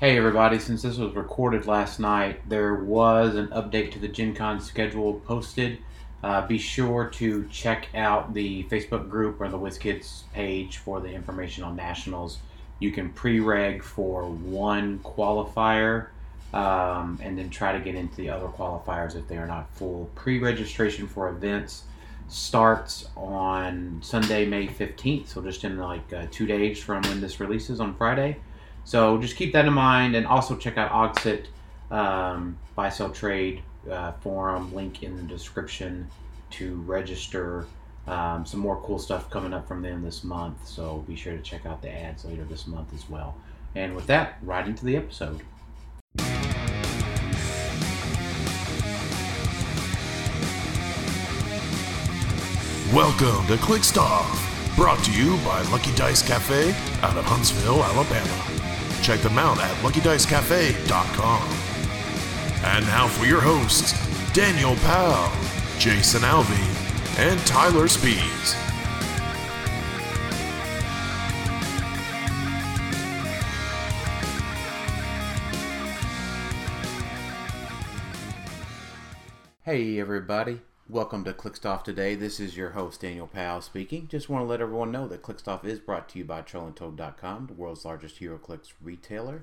Hey everybody, since this was recorded last night, there was an update to the Gen Con schedule posted. Be sure to check out the Facebook group or the WizKids page for the information on nationals. You can pre-reg for one qualifier and then try to get into the other qualifiers if they are not full. Pre-registration for events starts on Sunday, May 15th, so just in like 2 days from when this releases on Friday. So just keep that in mind, and also check out Auxit Buy Sell Trade forum, link in the description to register. Some more cool stuff coming up from them this month, so be sure to check out the ads later this month as well. And with that, right into the episode. Welcome to Clixed Off, brought to you by Lucky Dice Cafe out of Huntsville, Alabama. Check them out at LuckyDiceCafe.com. And now for your hosts, Daniel Powell, Jason Alvey, and Tyler Spees. Hey everybody, welcome to Clixed Off today. This is your host, Daniel Powell speaking. Just want to let everyone know that Clixed Off is brought to you by Trollandtoad.com, the world's largest HeroClix retailer.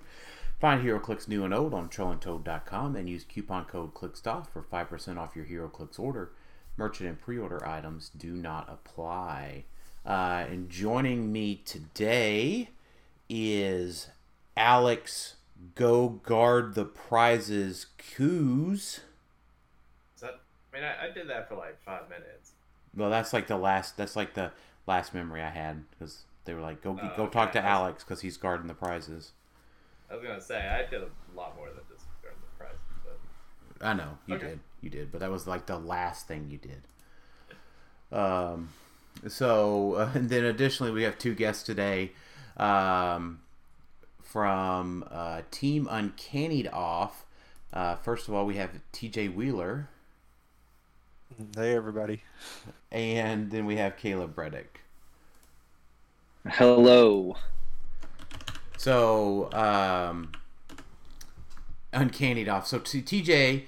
Find HeroClix new and old on Trollandtoad.com and use coupon code CLIXEDOFF for 5% off your HeroClix order. Merchant and pre-order items do not apply. And joining me today is Alex Go Guard the Prizes Coos. I did that for like 5 minutes. Well, that's like the last memory I had, because they were like, go talk to Alex because he's guarding the prizes. I was gonna say I did a lot more than just guarding the prizes, but I know you did, but that was like the last thing you did. And then additionally, we have two guests today, from Team Uncannied Off. First of all, we have TJ Wheeler. Hey everybody. And then we have Caleb Bredick. Hello. So, Uncannied Off. So TJ,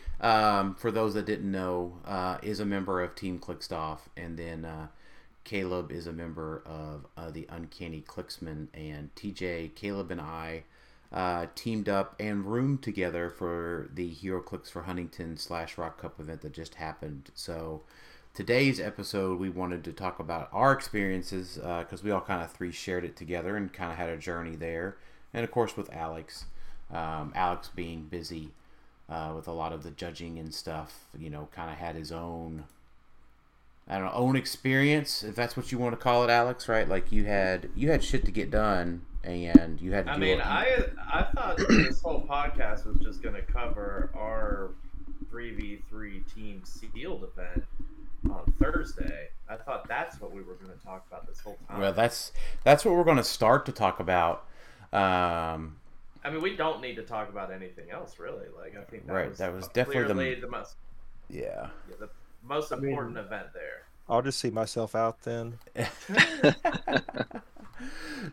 for those that didn't know, is a member of Team Clixed Off, and then Caleb is a member of the Uncanny Clixmen, and TJ, Caleb, and I teamed up and roomed together for the HeroClix for Huntington / Rock Cup event that just happened. So today's episode, we wanted to talk about our experiences, because we all kind of three shared it together and kind of had a journey there. And of course with Alex, Alex being busy with a lot of the judging and stuff, you know, kind of had his own, own experience, if that's what you want to call it, Alex, right? Like you had shit to get done. And you had to I thought this whole podcast was just going to cover our 3v3 team sealed event on Thursday. I thought that's what we were going to talk about this whole time. Well, that's what we're going to start to talk about. We don't need to talk about anything else, really. Like, I think that was definitely the most. Yeah, the most important event there. I'll just see myself out then.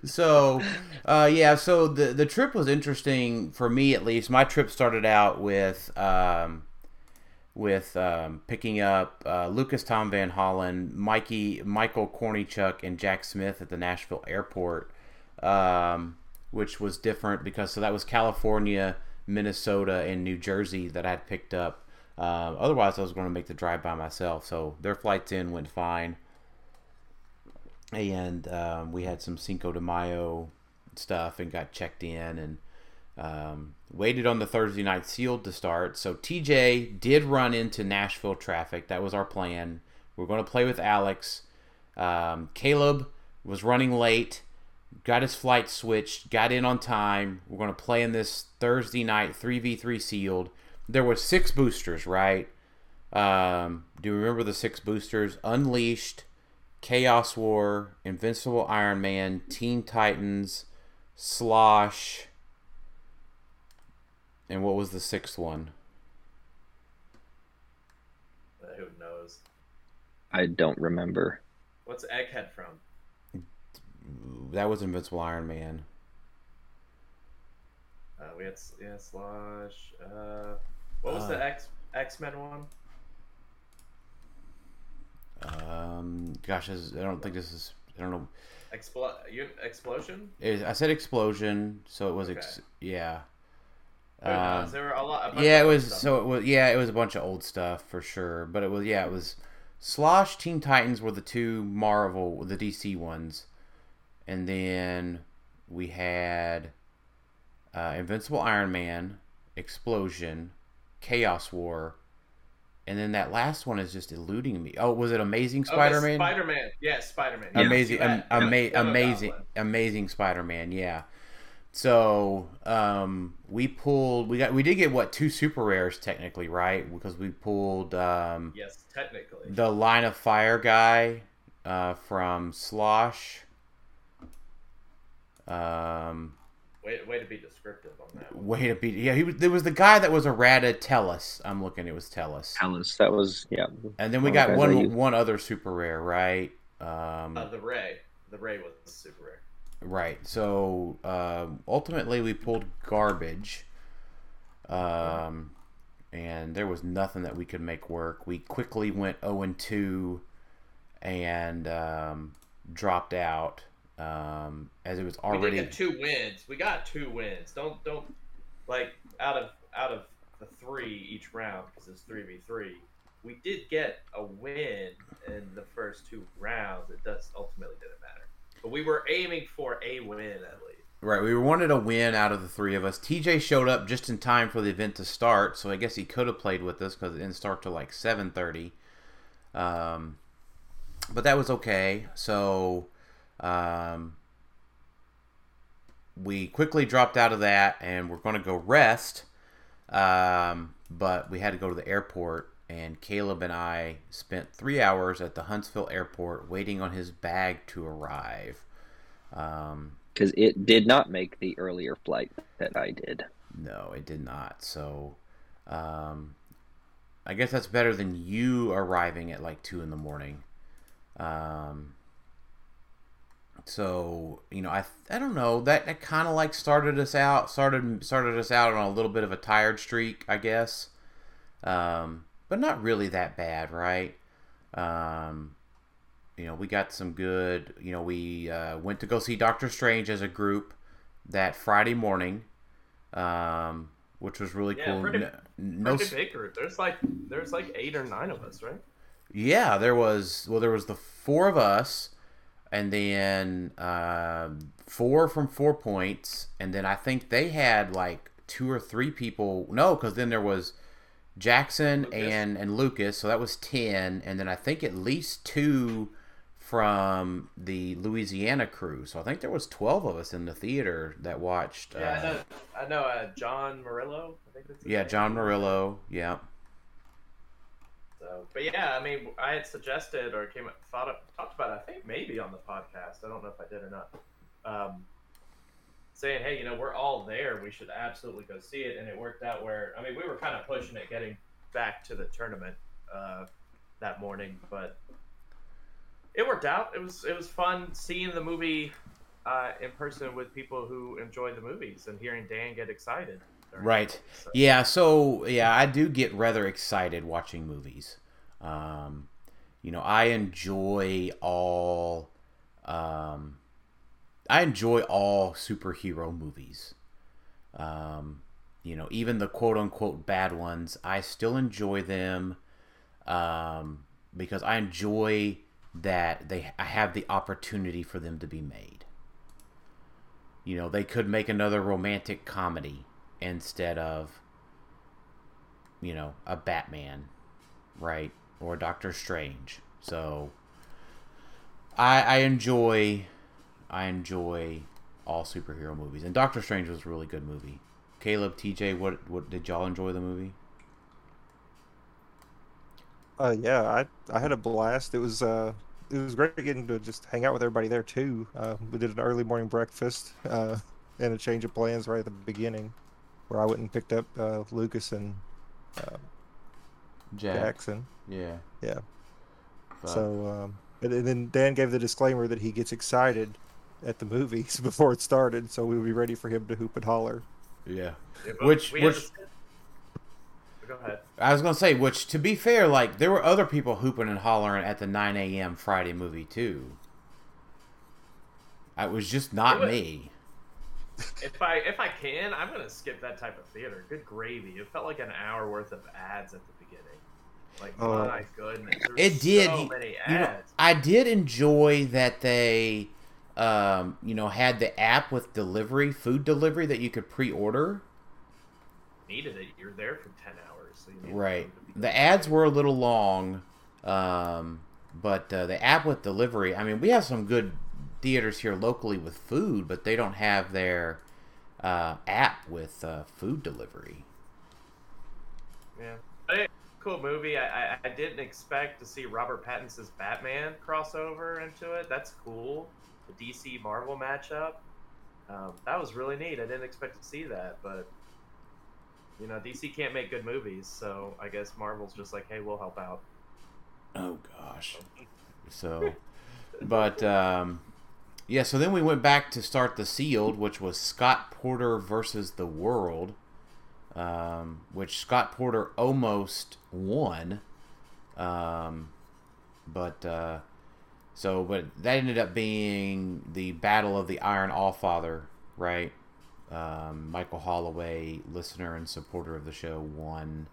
So, so the trip was interesting for me, at least. My trip started out with picking up Lucas Tom Van Hollen, Michael Kornichuk, and Jack Smith at the Nashville airport, which was different because that was California, Minnesota, and New Jersey that I had picked up. Otherwise, I was going to make the drive by myself. So their flights in went fine. And we had some Cinco de Mayo stuff and got checked in and waited on the Thursday night sealed to start. So TJ did run into Nashville traffic. That was our plan. We're going to play with Alex. Caleb was running late, got his flight switched, got in on time. We're going to play in this Thursday night 3v3 sealed. There were 6 boosters, right? Do you remember the 6 boosters? Unleashed, Chaos War, Invincible Iron Man, Teen Titans, Slosh, and what was the 6th one? Who knows? I don't remember. What's Egghead from? That was Invincible Iron Man. we had Slosh. What was the X-Men one? Gosh, I don't think this is. I don't know. Explosion? I said explosion, so it was. Okay. Yeah. There were a lot. It was a bunch of old stuff for sure. But it was Slosh, Teen Titans were the two the DC ones, and then we had Invincible Iron Man, Explosion, Chaos War. And then that last one is just eluding me. Oh, was it Amazing Spider-Man? Spider-Man, yes, Spider-Man. Yeah, amazing Spider-Man, yeah. So we did get two super rares technically, right? Because we pulled yes, technically the Line of Fire guy from Slosh. Way to be descriptive on that one. Yeah, there was the guy that was errata Tellus. I'm looking, it was Tellus. Tellus, that was, yeah. And then we got one other super rare, right? The Ray. The Ray was the super rare. Right, so ultimately we pulled garbage. And there was nothing that we could make work. We quickly went 0-2 and dropped out. As it was already we got two wins don't like out of the three each round, because it's 3v3. We did get a win in the first two rounds. It does ultimately didn't matter, but we were aiming for a win at least, right? We wanted a win out of the three of us. TJ showed up just in time for the event to start, so I guess he could have played with us because it didn't start till like 7:30. But that was okay. So we quickly dropped out of that and we're going to go rest, but we had to go to the airport, and Caleb and I spent 3 hours at the Huntsville airport waiting on his bag to arrive, because it did not make the earlier flight that I did. No, it did not. So I guess that's better than you arriving at like 2 a.m. So, you know, I don't know, that kind of like started us out on a little bit of a tired streak, I guess. But not really that bad, right? You know, we got some good, you know, we went to go see Doctor Strange as a group that Friday morning, which was really cool. Pretty big group. There's like 8 or 9 of us, right? Yeah, there was the 4 of us. And then 4 from 4 Points. And then I think they had like 2 or 3 people. No, because then there was Jackson, Lucas. And Lucas. So that was 10. And then I think at least 2 from the Louisiana crew. So I think there was 12 of us in the theater that watched. Yeah, I know John Murillo. I think that's his name. John Murillo. Yeah. But yeah, I mean, I had suggested or talked about it, I think maybe on the podcast, I don't know if I did or not, saying, hey, you know, we're all there, we should absolutely go see it. And it worked out where, I mean, we were kind of pushing it getting back to the tournament that morning, but it worked out. It was fun seeing the movie in person with people who enjoy the movies and hearing Dan get excited. Right. Yeah. So yeah, I do get rather excited watching movies. You know, I enjoy all superhero movies. You know, even the quote unquote bad ones, I still enjoy them, because I enjoy that I have the opportunity for them to be made. You know, they could make another romantic comedy instead of, you know, a Batman, right, or Doctor Strange. So I enjoy all superhero movies, and Doctor Strange was a really good movie. Caleb, TJ, what did y'all enjoy the movie? Yeah, I had a blast. It was great getting to just hang out with everybody there too. We did an early morning breakfast and a change of plans right at the beginning, where I went and picked up Lucas and Jackson. Yeah. Yeah. But so, and then Dan gave the disclaimer that he gets excited at the movies before it started, so we would be ready for him to hoop and holler. Yeah. Which Go ahead. I was going to say, which, to be fair, like, there were other people hooping and hollering at the 9 a.m. Friday movie, too. It was just not me. If I can, I'm going to skip that type of theater. Good gravy. It felt like an hour worth of ads at the beginning. Like, my goodness. It did. So many ads. You know, I did enjoy that they, had the app with delivery, food delivery that you could pre-order. Needed it. You're there for 10 hours. So you right. The ads were a little long, but the app with delivery, I mean, we have some good theaters here locally with food, but they don't have their app with food delivery. Yeah. Cool movie. I didn't expect to see Robert Pattinson's Batman crossover into it. That's cool. The DC Marvel matchup. That was really neat. I didn't expect to see that, but you know, DC can't make good movies, so I guess Marvel's just like, hey, we'll help out. Oh, gosh. So, but, yeah, so then we went back to start the sealed, which was Scott Porter versus the World, which Scott Porter almost won. But that ended up being the Battle of the Iron Allfather, right? Michael Holloway, listener and supporter of the show, won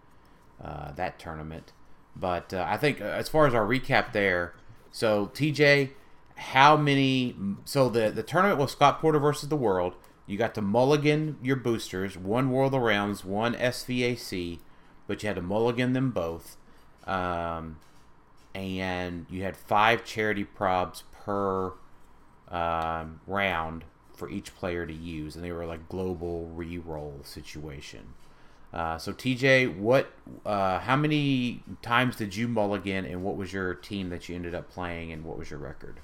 that tournament. But I think as far as our recap there, so TJ, how many... So the tournament was Scott Porter versus the World. You got to mulligan your boosters, one World of Realms, one SVAC, but you had to mulligan them both. And you had 5 charity probs per round for each player to use, and they were like global re-roll situation. So TJ, what, how many times did you mulligan, and what was your team that you ended up playing, and what was your record?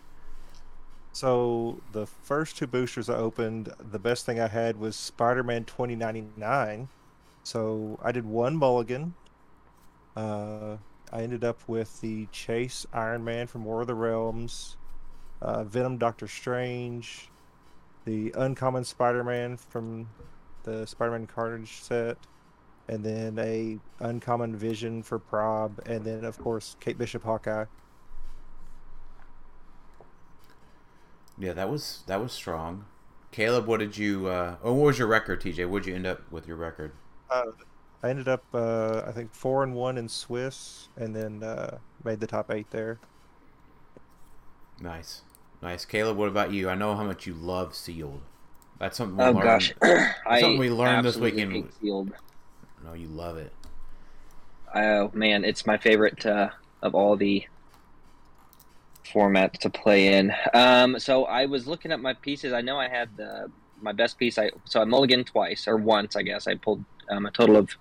So the first 2 boosters I opened, the best thing I had was Spider-Man 2099. So I did 1 mulligan. I ended up with the Chase Iron Man from War of the Realms, Venom Doctor Strange, the Uncommon Spider-Man from the Spider-Man Carnage set, and then a Uncommon Vision for Prob, and then, of course, Kate Bishop Hawkeye. Yeah, that was strong. Caleb, what did you... what was your record, TJ? What did you end up with your record? I ended up, I think, 4-1 in Swiss, and then made the top 8 there. Nice. Nice. Caleb, what about you? I know how much you love sealed. That's something we learned. Oh, gosh. Something we learned this weekend. Hate sealed. No, you love it. Oh, man. It's my favorite of all the formats to play in. So I was looking at my pieces. I know I had my best piece. So I mulliganed once, I guess. I pulled a total of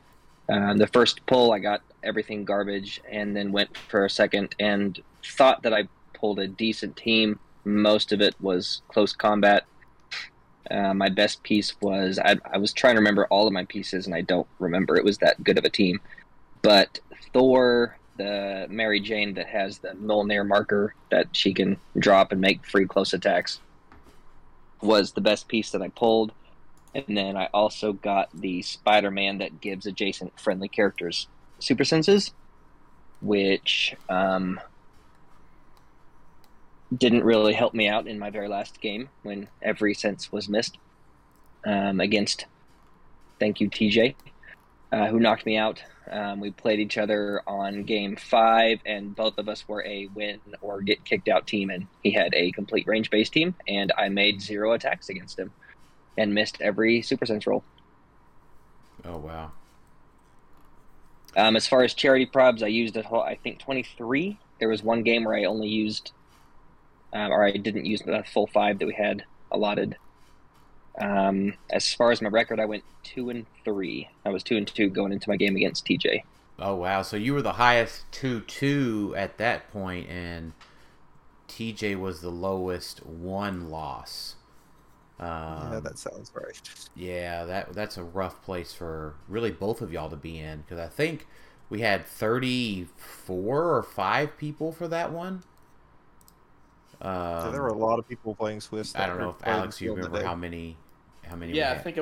the first pull. I got everything garbage and then went for a second and thought that I pulled a decent team. Most of it was close combat. My best piece was, I was trying to remember all of my pieces, and I don't remember. It was that good of a team. But Thor, the Mary Jane that has the Mjolnir marker that she can drop and make free close attacks, was the best piece that I pulled. And then I also got the Spider-Man that gives adjacent friendly characters super senses, which... didn't really help me out in my very last game when every sense was missed against, thank you, TJ, who knocked me out. We played each other on game 5, and both of us were a win or get kicked out team, and he had a complete range-based team, and I made 0 attacks against him and missed every super sense roll. Oh, wow. As far as charity probs, I used, 23. There was one game where I only used... I didn't use the full 5 that we had allotted. As far as my record, I went 2-3. I was 2-2 going into my game against TJ. Oh, wow. So you were the highest 2-2 at that point, and TJ was the lowest 1 loss. Yeah, that sounds right. Yeah, that's a rough place for really both of y'all to be in, because I think we had 34 or 5 people for that one. So there were a lot of people playing Swiss. I don't know if Alex, you remember how many how many? Yeah, I think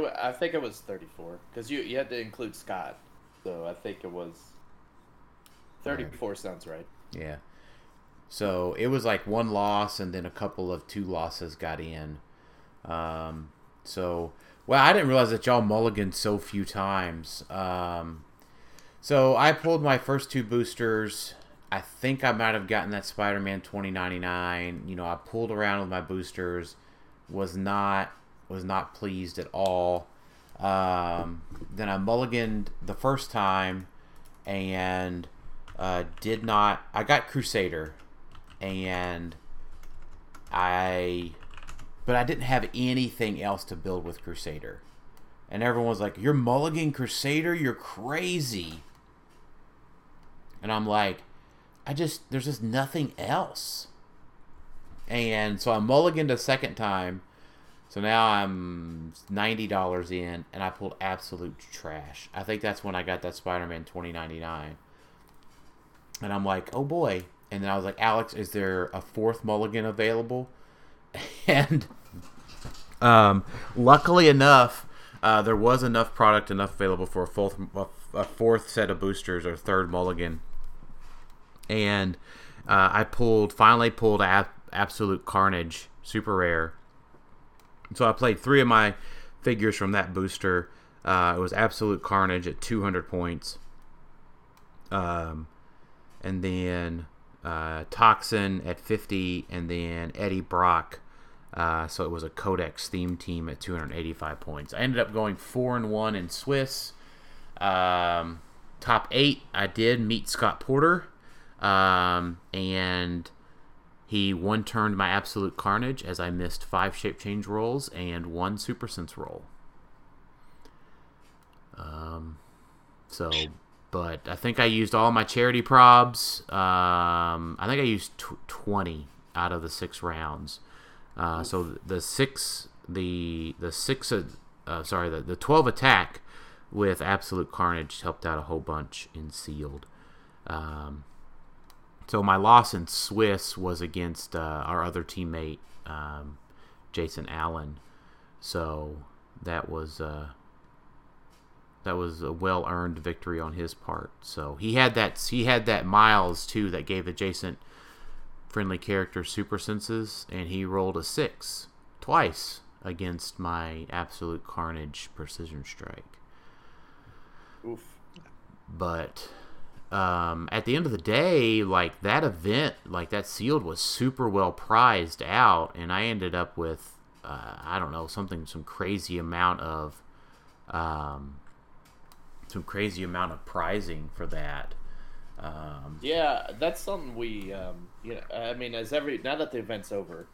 it was 34 because you had to include Scott, so I think it was 34. Right. Sounds right. Yeah. So it was like one loss, and then a couple of two losses got in. Well, I didn't realize that y'all mulliganed so few times. So I pulled my first two boosters. I think I might have gotten that Spider-Man 2099. You know, I pulled around with my boosters. Was not pleased at all. Then I mulliganed the first time and did not. I got Crusader, and but I didn't have anything else to build with Crusader. And everyone's like, "You're mulligan Crusader? You're crazy." And I'm like, there's just nothing else. And so I mulliganed a second time. So now I'm $90 in, and I pulled absolute trash. I think that's when I got that Spider-Man 2099. And I'm like, oh boy. And then I was like, Alex, is there a fourth mulligan available? And luckily enough, there was enough product available for a fourth set of boosters or third mulligan. And I finally pulled Absolute Carnage, super rare. So I played three of my figures from that booster. It was Absolute Carnage at 200 points. And then Toxin at 50, and then Eddie Brock. So it was a Codex theme team at 285 points. I ended up going 4-1 in Swiss. Top 8, I did meet Scott Porter. And he one-turned my Absolute Carnage as I missed 5 shape change rolls and 1 super sense roll. But I think I used all my charity probs. I think I used 20 out of the 6 rounds. So the 12 attack with Absolute Carnage helped out a whole bunch in sealed. So my loss in Swiss was against our other teammate, Jason Allen. So that was a well-earned victory on his part. So he had that Miles too that gave adjacent friendly character super senses, and he rolled a 6 twice against my Absolute Carnage precision strike. Oof. But at the end of the day, that sealed was super well prized out, and I ended up with, some crazy amount of, prizing for that. Yeah, that's something we, now that the event's over,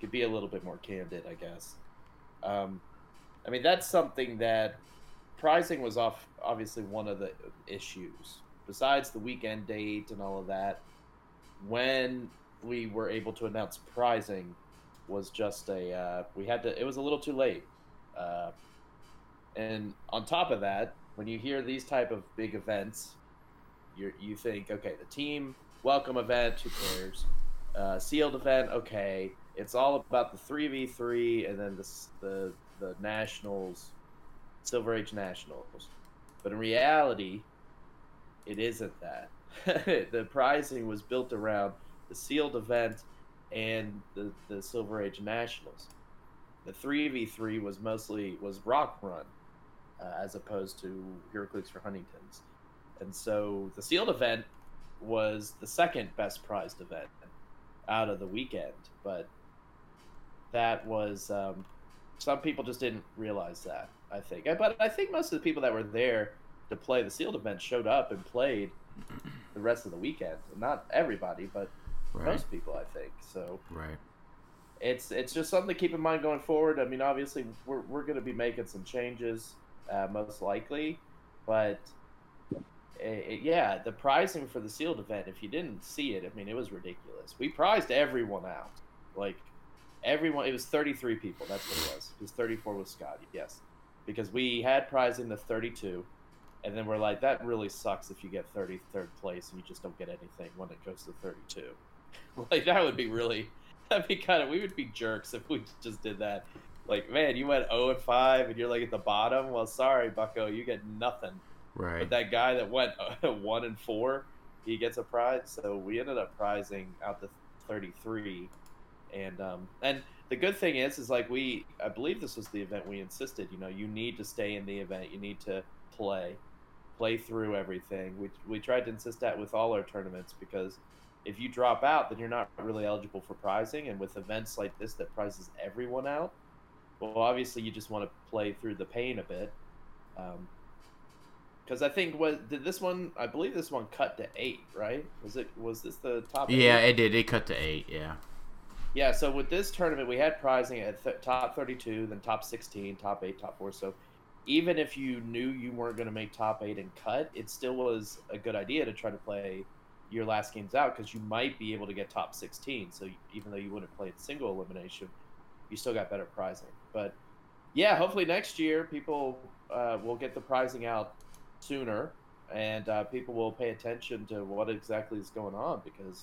could be a little bit more candid, I guess. That's something that prizing was obviously one of the issues. Besides the weekend date and all of that, when we were able to announce prizing was just it was a little too late. And on top of that, when you hear these type of big events, you think, okay, the team welcome event, who cares? Sealed event, okay. It's all about the 3v3 and then the Nationals, Silver Age Nationals. But in reality, it isn't that. The prizing was built around the sealed event and the Silver Age Nationals. The 3v3 was mostly Rock Run as opposed to HeroClix for Huntington's. And so the sealed event was the second best prized event out of the weekend. But that was some people just didn't realize that, I think. But I think most of the people that were there to play the sealed event showed up and played the rest of the weekend. Not everybody, but most people, I think. So right. It's just something to keep in mind going forward. I mean, obviously, we're going to be making some changes, most likely. But, the prizing for the sealed event, if you didn't see it, it was ridiculous. We prized everyone out. Everyone, it was 33 people. That's what it was. It was 34 with Scott, yes. Because we had prizing the 32. And then we're like, that really sucks if you get 33rd place and you just don't get anything when it goes to 32. That would be kind of, we would be jerks if we just did that. Like, man, you went 0-5 and you're like at the bottom. Well, sorry, Bucko, you get nothing. Right. But that guy that went 1-4, he gets a prize. So we ended up prizing out the 33, and the good thing is like I believe this was the event we insisted. You know, you need to stay in the event. You need to play through everything. We tried to insist that with all our tournaments, because if you drop out, then you're not really eligible for prizing. And with events like this that prizes everyone out, well, obviously you just want to play through the pain a bit. Because I think this one cut to 8, right? Was this the top 8? Yeah, it did. It cut to 8, yeah. Yeah, so with this tournament, we had prizing at top 32, then top 16, top 8, top 4. So even if you knew you weren't going to make top 8 and cut, it still was a good idea to try to play your last games out, because you might be able to get top 16. So even though you wouldn't play in single elimination, you still got better prizing. But yeah, hopefully next year people will get the prizing out sooner, and people will pay attention to what exactly is going on, because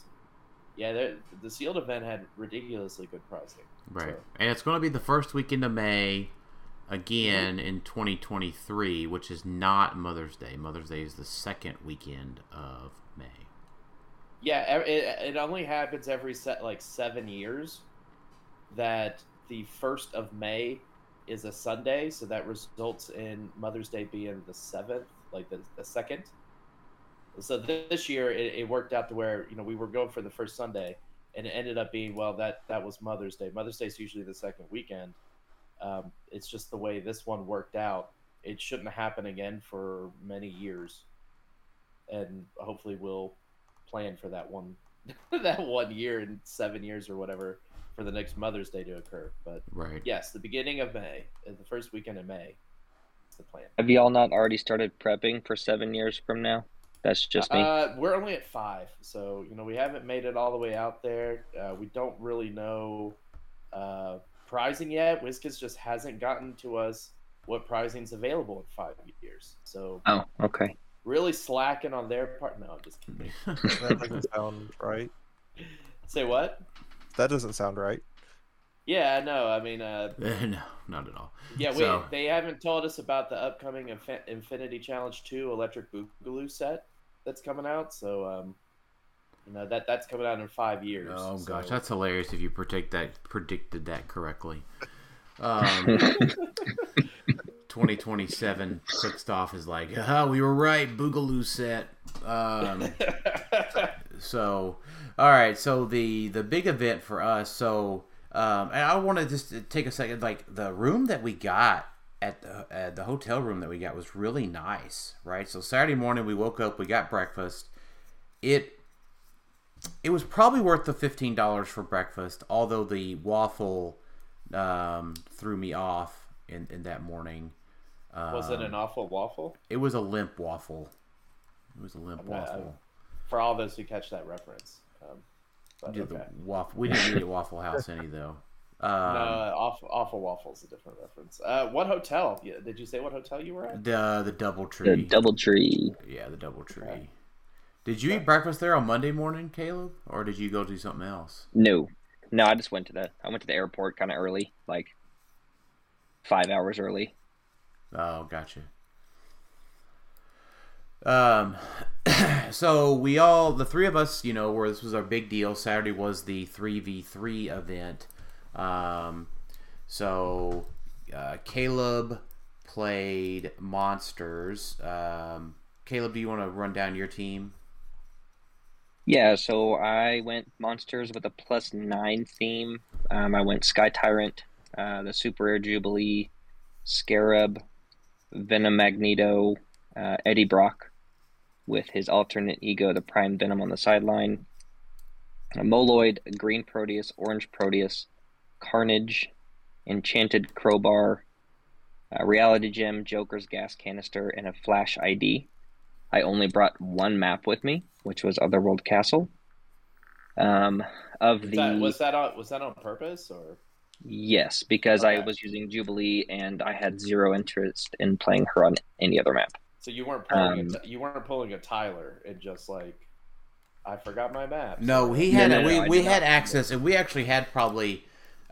the sealed event had ridiculously good pricing. Right. So. And it's going to be the first weekend of May again in 2023, which is not Mother's Day. Mother's Day is the second weekend of May. Yeah, it only happens every 7 years that the 1st of May is a Sunday, so that results in Mother's Day being the 7th, like the 2nd. So this year it worked out to where, you know, we were going for the first Sunday, and it ended up being, well, that was Mother's Day. Mother's Day is usually the second weekend. It's just the way this one worked out. It shouldn't happen again for many years, and hopefully we'll plan for that one year in 7 years or whatever for the next Mother's Day to occur. But right. Yes, the beginning of May, the first weekend of May, is the plan. Have y'all not already started prepping for 7 years from now? That's just me. We're only at 5, so you know we haven't made it all the way out there. We don't really know prizing yet. WizKids just hasn't gotten to us what prizing's available in 5 years. So okay. Really slacking on their part. No, I'm just kidding. That doesn't sound right. Say what? That doesn't sound right. Yeah, no, I mean... no, not at all. Yeah, they haven't told us about the upcoming Infinity Challenge 2 Electric Boogaloo set that's coming out, so you know that's coming out in 5 years. Oh, so. Gosh, that's hilarious if you predicted that correctly. 2027, Clixed Off is like, we were right, Boogaloo set. So, all right, so the big event for us, so... and I want to just take a second. Like the room that we got at the hotel room that we got was really nice, right? So Saturday morning we woke up, we got breakfast. It was probably worth the $15 for breakfast, although the waffle threw me off in that morning. Was it an awful waffle? It was a limp waffle. For all those who catch that reference. We didn't eat at Waffle House any though. No, awful waffles a different reference. What hotel? Yeah, did you say what hotel you were at? The DoubleTree. Yeah, the DoubleTree. Okay. Did you eat breakfast there on Monday morning, Caleb, or did you go do something else? No, I just went to the airport kind of early, like 5 hours early. Oh, gotcha. So the three of us, you know, where this was our big deal. Saturday was the 3v3 event. Caleb played monsters. Caleb, do you want to run down your team? Yeah, so I went monsters with a +9 theme. I went Sky Tyrant, the Super Air Jubilee, Scarab, Venom Magneto, Eddie Brock, with his alternate ego, the Prime Venom on the sideline. Moloid, Green Proteus, Orange Proteus, Carnage, Enchanted Crowbar, Reality Gem, Joker's Gas Canister, and a Flash ID. I only brought one map with me, which was Otherworld Castle. Was that on purpose, or? Yes, because I was using Jubilee, and I had zero interest in playing her on any other map. So you weren't pulling a Tyler and just like, I forgot my map. No, he had access, and we actually had probably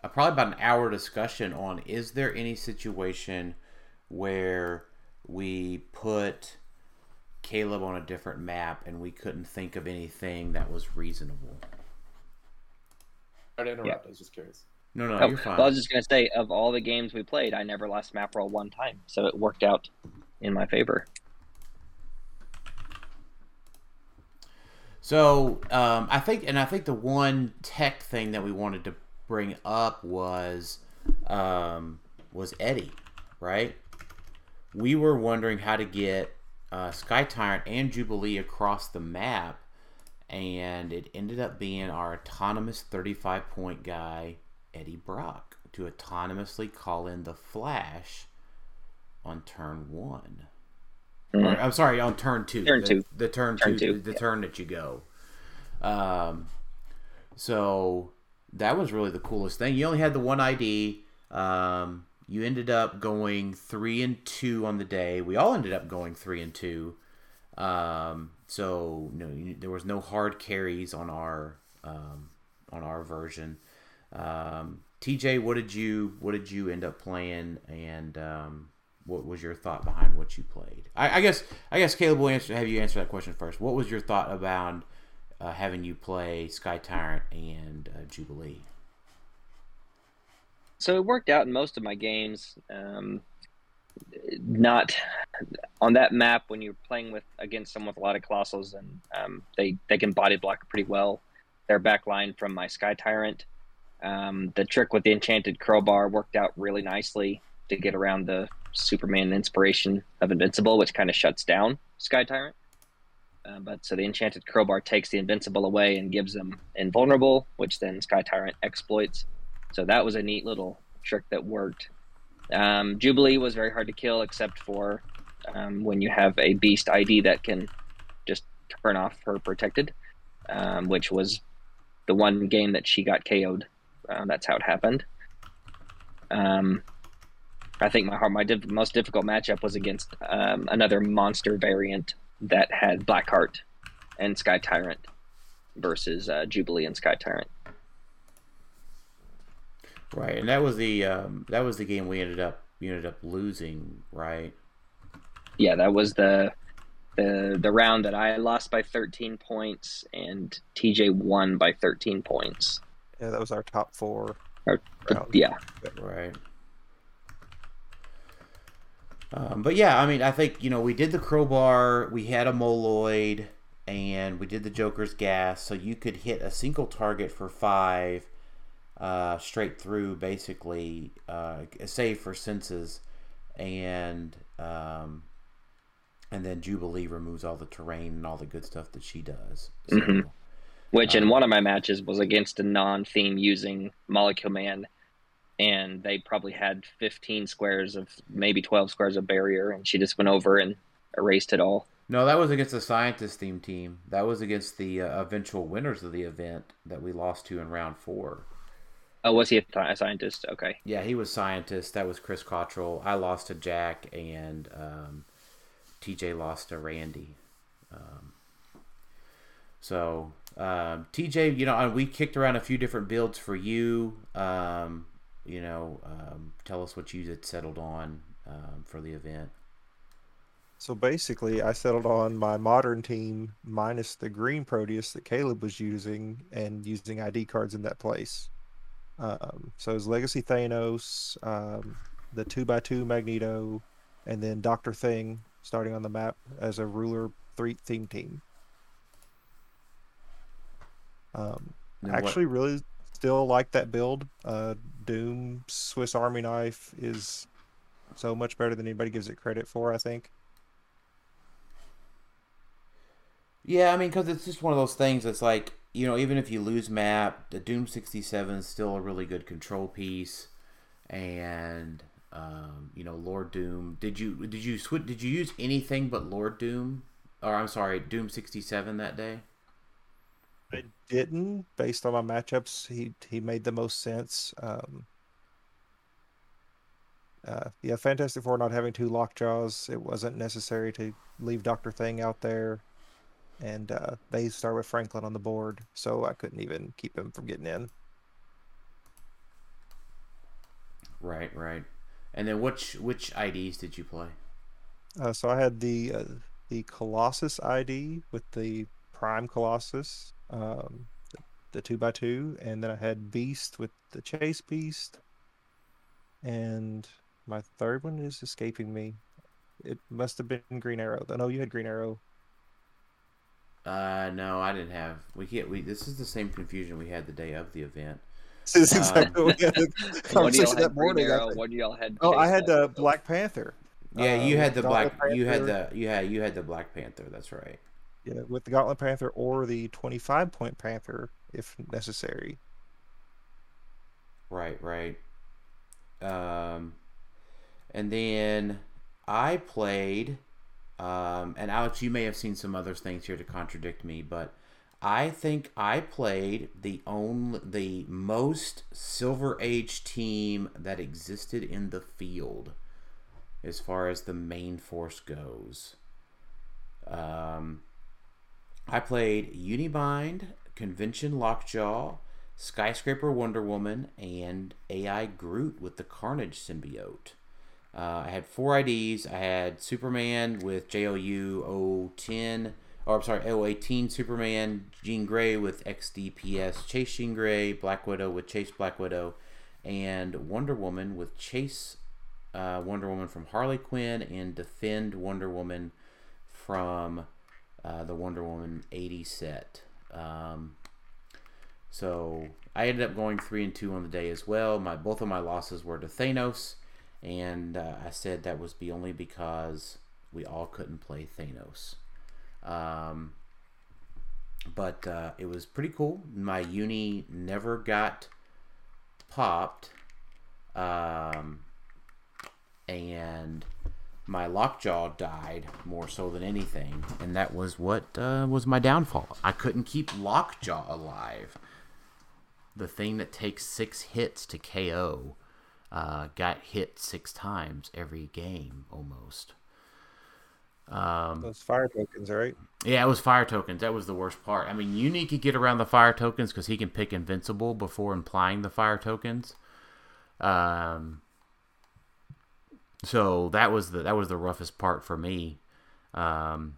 probably about an hour discussion on, is there any situation where we put Caleb on a different map and we couldn't think of anything that was reasonable? Sorry to interrupt. Yeah. I was just curious. No, you're fine. Well, I was just going to say, of all the games we played, I never lost map roll one time, so it worked out in my favor. So, I think the one tech thing that we wanted to bring up was Eddie, right? We were wondering how to get Sky Tyrant and Jubilee across the map, and it ended up being our autonomous 35-point guy, Eddie Brock, to autonomously call in the Flash on turn one. Mm. Or, I'm sorry, on turn two. The turn that you go. So that was really the coolest thing. You only had the one ID. You ended up going 3-2 on the day. We all ended up going 3-2. So there was no hard carries on our version. TJ, what did you end up playing, and what was your thought behind what you played? I guess Caleb will have you answer that question first. What was your thought about having you play Sky Tyrant and Jubilee? So it worked out in most of my games. Not on that map when you're playing against someone with a lot of Colossals, and they can body block pretty well. Their back line from my Sky Tyrant. The trick with the Enchanted Crowbar worked out really nicely to get around the Superman inspiration of Invincible, which kind of shuts down Sky Tyrant. So the Enchanted Crowbar takes the Invincible away and gives them Invulnerable, which then Sky Tyrant exploits. So that was a neat little trick that worked. Jubilee was very hard to kill, except for when you have a Beast ID that can just turn off her Protected, which was the one game that she got KO'd. That's how it happened. I think my most difficult matchup was against another monster variant that had Blackheart and Sky Tyrant versus Jubilee and Sky Tyrant. Right, and that was the game we ended up losing, right? Yeah, that was the round that I lost by 13 points and TJ won by 13 points. Yeah, that was our top four. Yeah. Right. But yeah, I mean, I think, we did the Crowbar, we had a Moloid, and we did the Joker's Gas, so you could hit a single target for 5 straight through, basically, save for senses, and then Jubilee removes all the terrain and all the good stuff that she does. So, mm-hmm. Which in one of my matches was against a non-theme using Molecule Man, and they probably had 15 squares of, maybe 12 squares of barrier, and she just went over and erased it all. No, that was against the scientist theme team. That was against the eventual winners of the event that we lost to in round 4. Oh, was he a scientist? Okay. Yeah, he was scientist. That was Chris Cottrell. I lost to Jack, and TJ lost to Randy. TJ, we kicked around a few different builds for you. Tell us what you had settled on for the event. So basically, I settled on my modern team minus the Green Proteus that Caleb was using, and using ID cards in that place. So it was Legacy Thanos, the 2x2 Magneto, and then Doctor Thing starting on the map as a Ruler 3 theme team. Really still like that build. Doom Swiss Army Knife is so much better than anybody gives it credit for, I think. Yeah, I mean, because it's just one of those things that's like, even if you lose map, the Doom 67 is still a really good control piece, and Lord Doom. Did you switch? Did you use anything but Lord Doom? Or I'm sorry, Doom 67 that day? I didn't. Based on my matchups, he made the most sense. Fantastic Four not having 2 Lockjaws, it wasn't necessary to leave Dr. Thing out there, and they start with Franklin on the board, so I couldn't even keep him from getting in. Right, right. And then which IDs did you play? So I had the Colossus ID with the Prime Colossus, the 2x2, and then I had Beast with the Chase Beast, and my third one is escaping me. It must have been Green Arrow. I know you had Green Arrow. No, I didn't have. This is the same confusion we had the day of the event. This is exactly what we had the conversation that morning. One y'all had. Oh, I had the Black Panther. Yeah, you had the Black. You had the Black Panther. That's right. Yeah, with the Gauntlet Panther or the 25-point Panther, if necessary. Right, right. And then I played, and Alex, you may have seen some other things here to contradict me, but I think I played the most Silver Age team that existed in the field, as far as the main force goes. I played Unibind, Convention Lockjaw, Skyscraper Wonder Woman, and AI Groot with the Carnage symbiote. I had four IDs. I had Superman with JOU 010, or I'm sorry, 018 Superman, Jean Grey with XDPS Chase Jean Grey, Black Widow with Chase Black Widow, and Wonder Woman with Chase Wonder Woman from Harley Quinn, and Defend Wonder Woman from the Wonder Woman 80 set. So I ended up going 3-2 on the day as well. Both of my losses were to Thanos, and I said that was only because we all couldn't play Thanos. But it was pretty cool. My uni never got popped, and my Lockjaw died more so than anything, and that was what was my downfall. I couldn't keep Lockjaw alive. The thing that takes 6 hits to KO got hit 6 times every game almost. Those fire tokens, right? Yeah, it was fire tokens. That was the worst part. I mean, Uni could get around the fire tokens because he can pick Invincible before implying the fire tokens. So that was the roughest part for me, and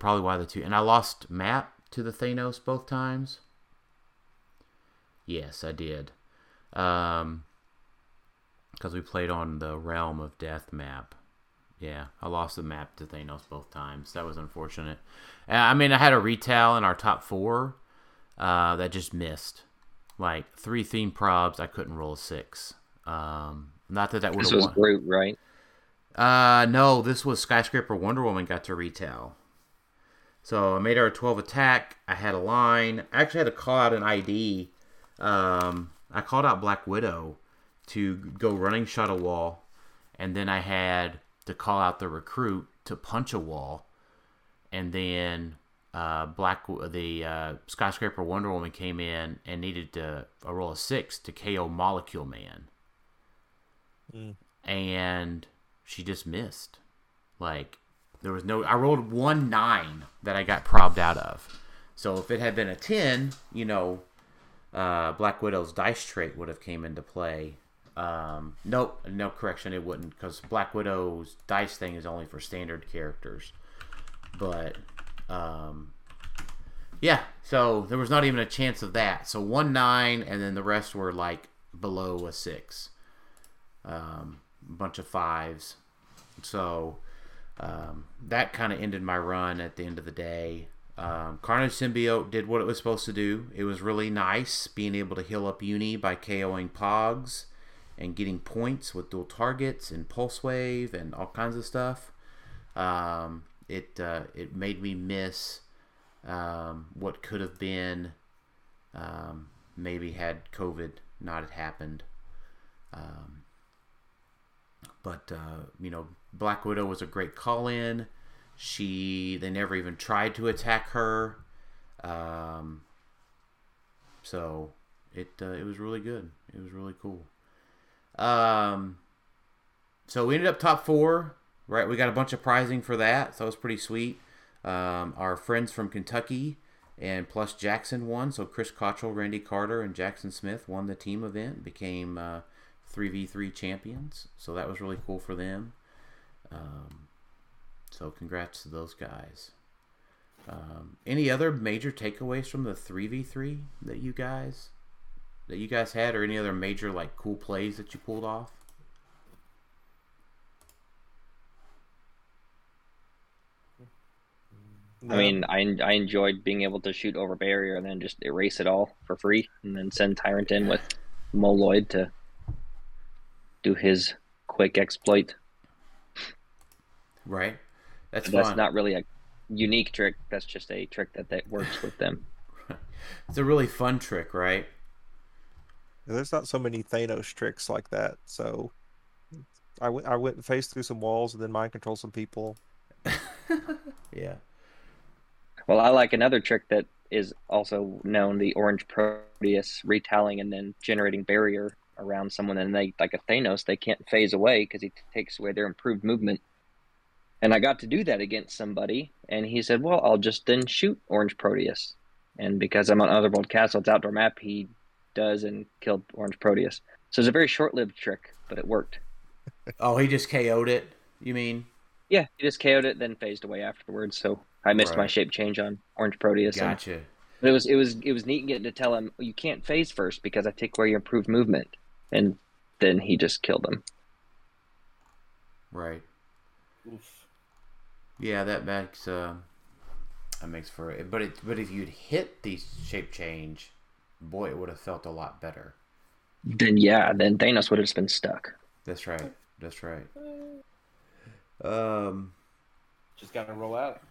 probably why I lost map to the Thanos both times. Yes, I did, because we played on the Realm of Death map. Yeah, I lost the map to Thanos both times. That was unfortunate. I mean, I had a retail in our top 4 that just missed, like 3 theme probs. I couldn't roll a 6. Not that would have won. This was Groot, right? No, this was Skyscraper Wonder Woman got to retail. So I made her a 12 attack. I had a line. I actually had to call out an ID. I called out Black Widow to go running shot a wall. And then I had to call out the recruit to punch a wall. And then Skyscraper Wonder Woman came in and needed to roll a 6 to KO Molecule Man. And she just missed. Like, there was no... I rolled 1 9 that I got probbed out of. So if it had been a 10, Black Widow's dice trait would have came into play. No, correction, it wouldn't, because Black Widow's dice thing is only for standard characters. But, yeah, so there was not even a chance of that. So 1 9, and then the rest were, like, below a 6. Bunch of 5s, so that kind of ended my run at the end of the day. Carnage symbiote did what it was supposed to do. It was really nice being able to heal up Uni by KOing Pogs and getting points with dual targets and Pulse Wave and all kinds of stuff. It made me miss what could have been, maybe had COVID not happened. But Black Widow was a great call-in. They never even tried to attack her. So it was really good. It was really cool. So we ended up top 4, right? We got a bunch of prizing for that, so it was pretty sweet. Our friends from Kentucky and plus Jackson won. So Chris Cottrell, Randy Carter, and Jackson Smith won the team event, became 3v3 champions, so that was really cool for them. So congrats to those guys. Any other major takeaways from the 3v3 that you guys had, or any other major like cool plays that you pulled off? No. I mean, I enjoyed being able to shoot over barrier and then just erase it all for free, and then send Tyrant in with Moloid to do his quick exploit. Right. That's not really a unique trick. That's just a trick that works with them. It's a really fun trick, right? There's not so many Thanos tricks like that. So I went and faced through some walls and then mind control some people. Yeah. Well, I like another trick that is also known, the Orange Proteus, retelling and then generating barrier around someone, and they, like a Thanos, they can't phase away because he takes away their improved movement. And I got to do that against somebody, and he said, well, I'll just then shoot Orange Proteus. And because I'm on Otherworld Castle, it's outdoor map, he does and killed Orange Proteus. So it's a very short-lived trick, but it worked. Oh, he just KO'd it, you mean? Yeah, he just KO'd it, then phased away afterwards, so I missed my shape change on Orange Proteus. Gotcha. But it was neat getting to tell him, you can't phase first because I take away your improved movement. And then he just killed him. Right. Oof. Yeah, that makes for it. But if you'd hit the shape change, boy, it would have felt a lot better. Then Thanos would have just been stuck. That's right. Just gotta roll out.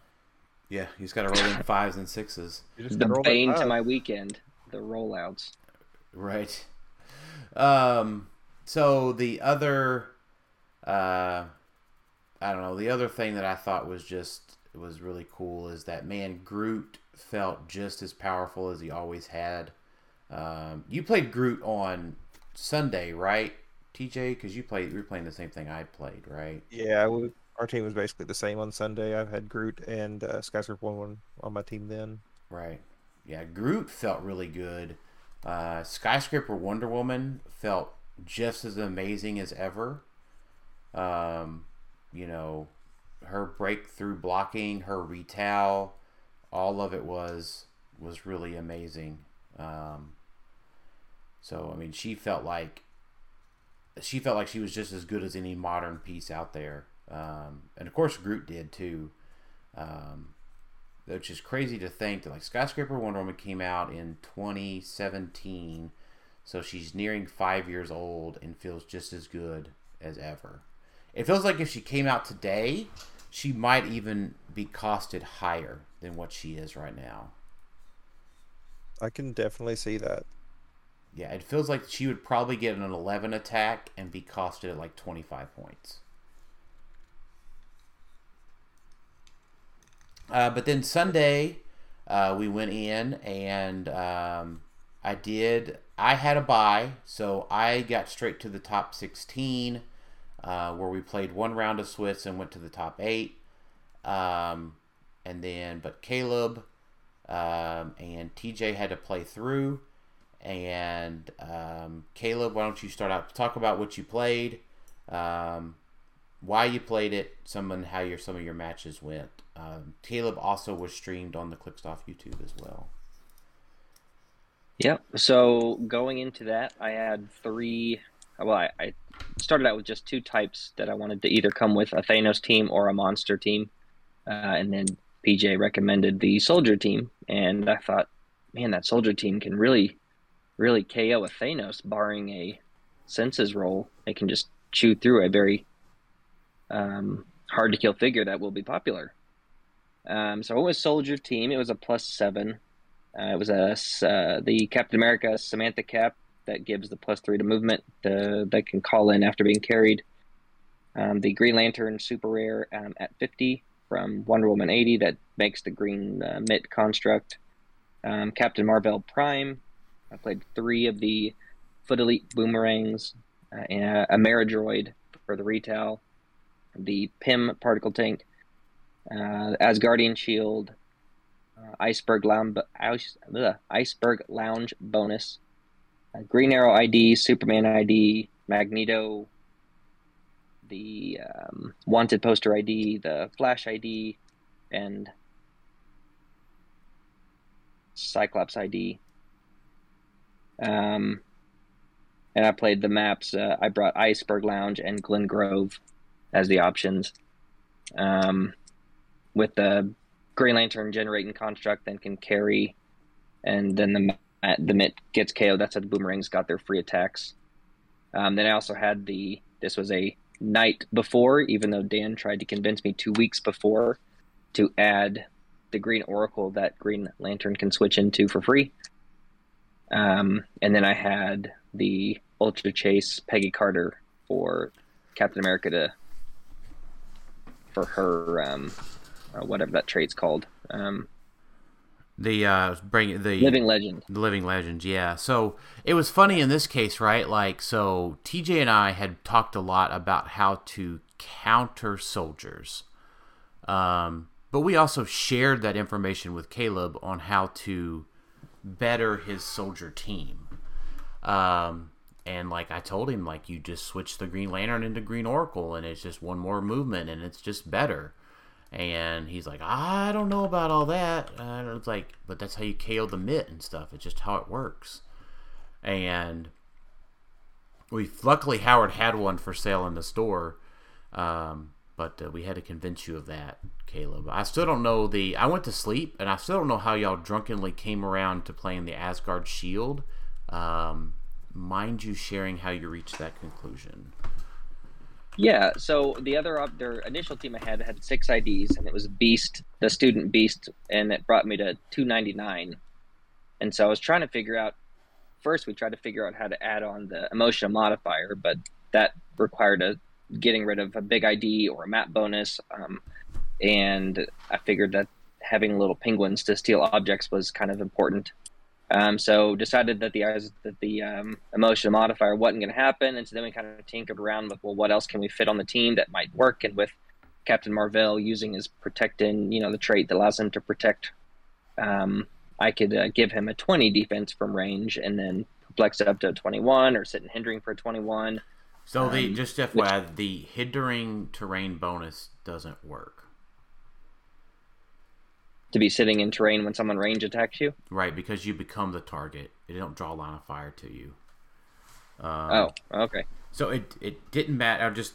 Yeah, he's got to roll in fives and sixes. The bane to my weekend, the rollouts. Right. So the other, the other thing that I thought was really cool is that, man, Groot felt just as powerful as he always had. You played Groot on Sunday, right, TJ? Because you were playing the same thing I played, right? Yeah, our team was basically the same on Sunday. I've had Groot and Skyscraper Wonder on my team then. Right. Yeah, Groot felt really good. Skyscraper Wonder Woman felt just as amazing as ever. Her breakthrough blocking, her retail, all of it was really amazing. So I mean, she felt like she was just as good as any modern piece out there. And of course Groot did too, which is crazy to think that like Skyscraper Wonder Woman came out in 2017, so she's nearing 5 years old and feels just as good as ever. It feels like if she came out today, she might even be costed higher than what she is right now. I can definitely see that. Yeah, it feels like she would probably get an 11 attack and be costed at like 25 points. But then Sunday, we went in and I had a bye, so I got straight to the top 16, where we played one round of Swiss and went to the top 8. But Caleb and TJ had to play through. And Caleb, why don't you start out? Talk about what you played, why you played it, some of your matches went. Caleb also was streamed on the Clixed Off YouTube as well. Yep. So going into that, I had three. Well, I started out with just two types that I wanted to either come with a Thanos team or a monster team, and then PJ recommended the soldier team, and I thought, man, that soldier team can really, really KO a Thanos, barring a senses roll. They can just chew through a very hard to kill figure that will be popular. So it was soldier team. It was a +7. It was the Captain America Samantha Cap that gives the +3 to movement that can call in after being carried. The Green Lantern super rare at 50 from Wonder Woman 80 that makes the green mitt construct. Captain Marvel Prime. I played 3 of the Foot Elite Boomerangs, and a Maridroid for the retail, the PIM particle tank, Asgardian Shield, Iceberg Lounge bonus, Green Arrow ID, Superman ID, Magneto, the wanted poster ID, the Flash ID, and Cyclops ID. And I played the maps. I brought Iceberg Lounge and Glen Grove as the options. With the Green Lantern generating construct, then can carry, and then the Mitt gets KO'd. That's how the Boomerangs got their free attacks. Then I also had the, this was a night before, even though Dan tried to convince me 2 weeks before to add the Green Oracle that Green Lantern can switch into for free. And then I had the Ultra Chase Peggy Carter for Captain America to, for her, whatever that trait's called. The bring the Living Legend. The Living Legend, yeah. So it was funny in this case, right? Like, so TJ and I had talked a lot about how to counter soldiers, but we also shared that information with Caleb on how to better his soldier team. And like I told him, like, you just switch the Green Lantern into Green Oracle, and it's just one more movement, and it's just better. And he's like, I don't know about all that. And it's like, but that's how you KO the Mitt and stuff. It's just how it works. And we luckily Howard had one for sale in the store, but we had to convince you of that, Caleb. I still don't know the. I went to sleep, and I still don't know how y'all drunkenly came around to playing the Asgard Shield. Mind you, sharing how you reached that conclusion. Yeah, so the other their initial team I had 6 IDs, and it was Beast, the student Beast, and it brought me to 299. And so I was trying to figure out, first we tried to figure out how to add on the emotional modifier, but that required getting rid of a big ID or a map bonus, and I figured that having little penguins to steal objects was kind of important. So decided that the emotional modifier wasn't going to happen, and so then we kind of tinkered around with, well, what else can we fit on the team that might work? And with Captain Marvel using his protecting, you know, the trait that allows him to protect, I could give him a 20 defense from range, and then perplex it up to a 21, or sit in hindering for a 21. So just FYI, the hindering terrain bonus doesn't work. To be sitting in terrain when someone range attacks you? Right, because you become the target. It don't draw line of fire to you. Okay. So it didn't matter. Just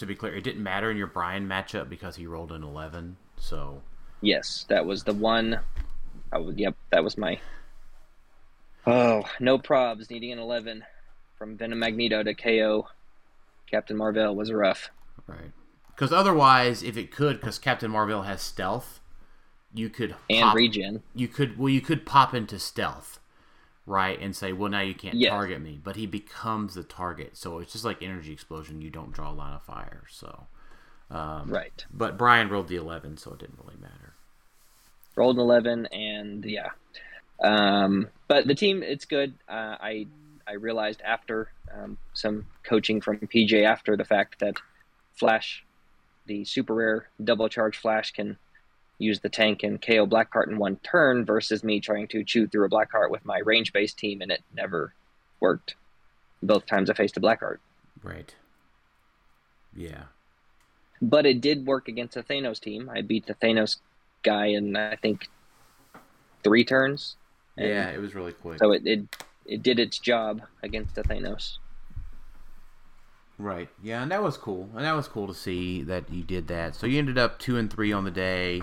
to be clear, it didn't matter in your Brian matchup because he rolled an 11. So yes, that was the one. Yep, that was my. Oh, no probs. Needing an 11 from Venom Magneto to KO Captain Marvel was rough. Right, because otherwise, if it could, because Captain Marvel has stealth. You could regen. You could pop into stealth, right, and say, well, now you can't target me. But he becomes the target, so it's just like energy explosion. You don't draw a line of fire, so right. But Brian rolled the 11, so it didn't really matter. Rolled an 11, and yeah. But the team, it's good. I realized after some coaching from PJ after the fact that Flash, the super rare double charge Flash, can use the tank and KO Blackheart in one turn versus me trying to chew through a Blackheart with my range-based team, and it never worked. Both times I faced a Blackheart. Right. Yeah. But it did work against the Thanos team. I beat the Thanos guy in, I think, 3 turns. Yeah, it was really quick. So it did its job against the Thanos. Right. Yeah, and that was cool. And that was cool to see that you did that. So you ended up 2 and 3 on the day.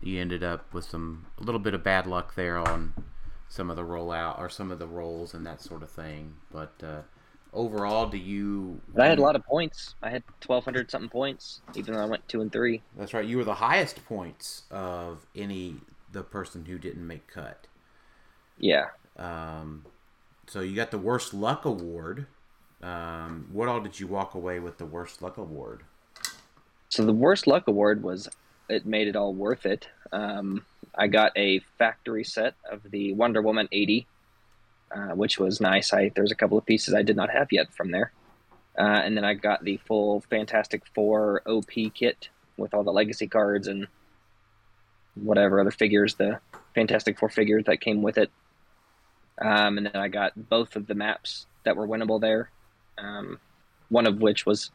You ended up with a little bit of bad luck there on some of the rollout or some of the rolls and that sort of thing. But overall, But I had a lot of points. I had 1,200 something points, even though I went 2 and 3. That's right. You were the highest points of the person who didn't make cut. Yeah. So you got the worst luck award. What all did you walk away with the worst luck award? So the worst luck award was, it made it all worth it. I got a factory set of the Wonder Woman 80, which was nice. There's a couple of pieces I did not have yet from there. And then I got the full Fantastic Four OP kit with all the legacy cards and whatever other figures, the Fantastic Four figures that came with it. And then I got both of the maps that were winnable there. One of which was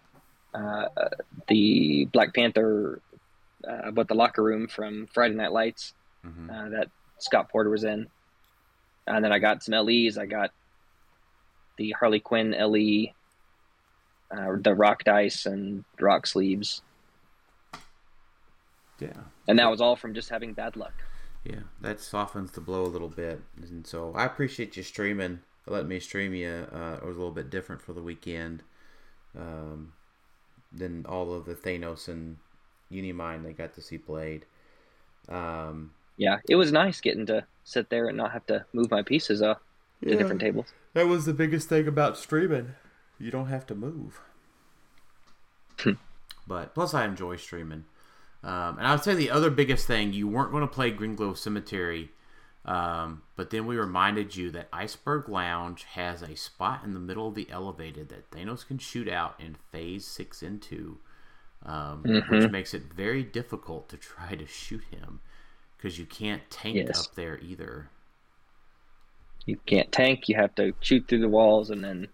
the Black Panther, but the locker room from Friday Night Lights that Scott Porter was in. And then I got some LEs. I got the Harley Quinn LE, the rock dice and rock sleeves. Yeah. And that was all from just having bad luck. Yeah, that softens the blow a little bit. And so I appreciate you streaming, letting me stream you. It was a little bit different for the weekend than all of the Thanos and Unimine they got to see played. Yeah, it was nice getting to sit there and not have to move my pieces up to different tables. That was the biggest thing about streaming. You don't have to move. But plus I enjoy streaming. And I would say the other biggest thing, you weren't going to play Green Glow Cemetery, but then we reminded you that Iceberg Lounge has a spot in the middle of the elevator that Thanos can shoot out in Phase 6 and 2, which makes it very difficult to try to shoot him because you can't tank up there either. You can't tank. You have to shoot through the walls and then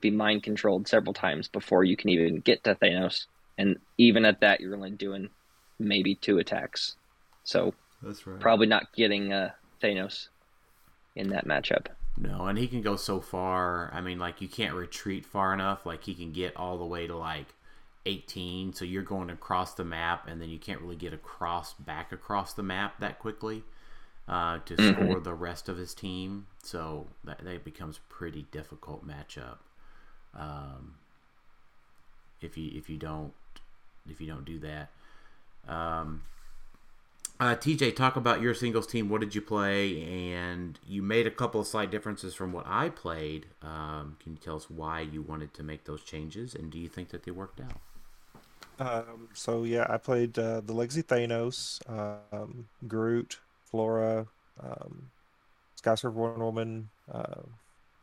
be mind-controlled several times before you can even get to Thanos. And even at that, you're only doing maybe 2 attacks. So that's right. Probably not getting Thanos in that matchup. No, and he can go so far. I mean, like, you can't retreat far enough. Like, he can get all the way to, like, 18. So you're going across the map, and then you can't really get back across the map that quickly to score the rest of his team. So that becomes a pretty difficult matchup if you don't do that. TJ, talk about your singles team. What did you play? And you made a couple of slight differences from what I played. Can you tell us why you wanted to make those changes? And do you think that they worked out? I played the Legacy Thanos, Groot, Flora, Skyscraper Wonder Woman,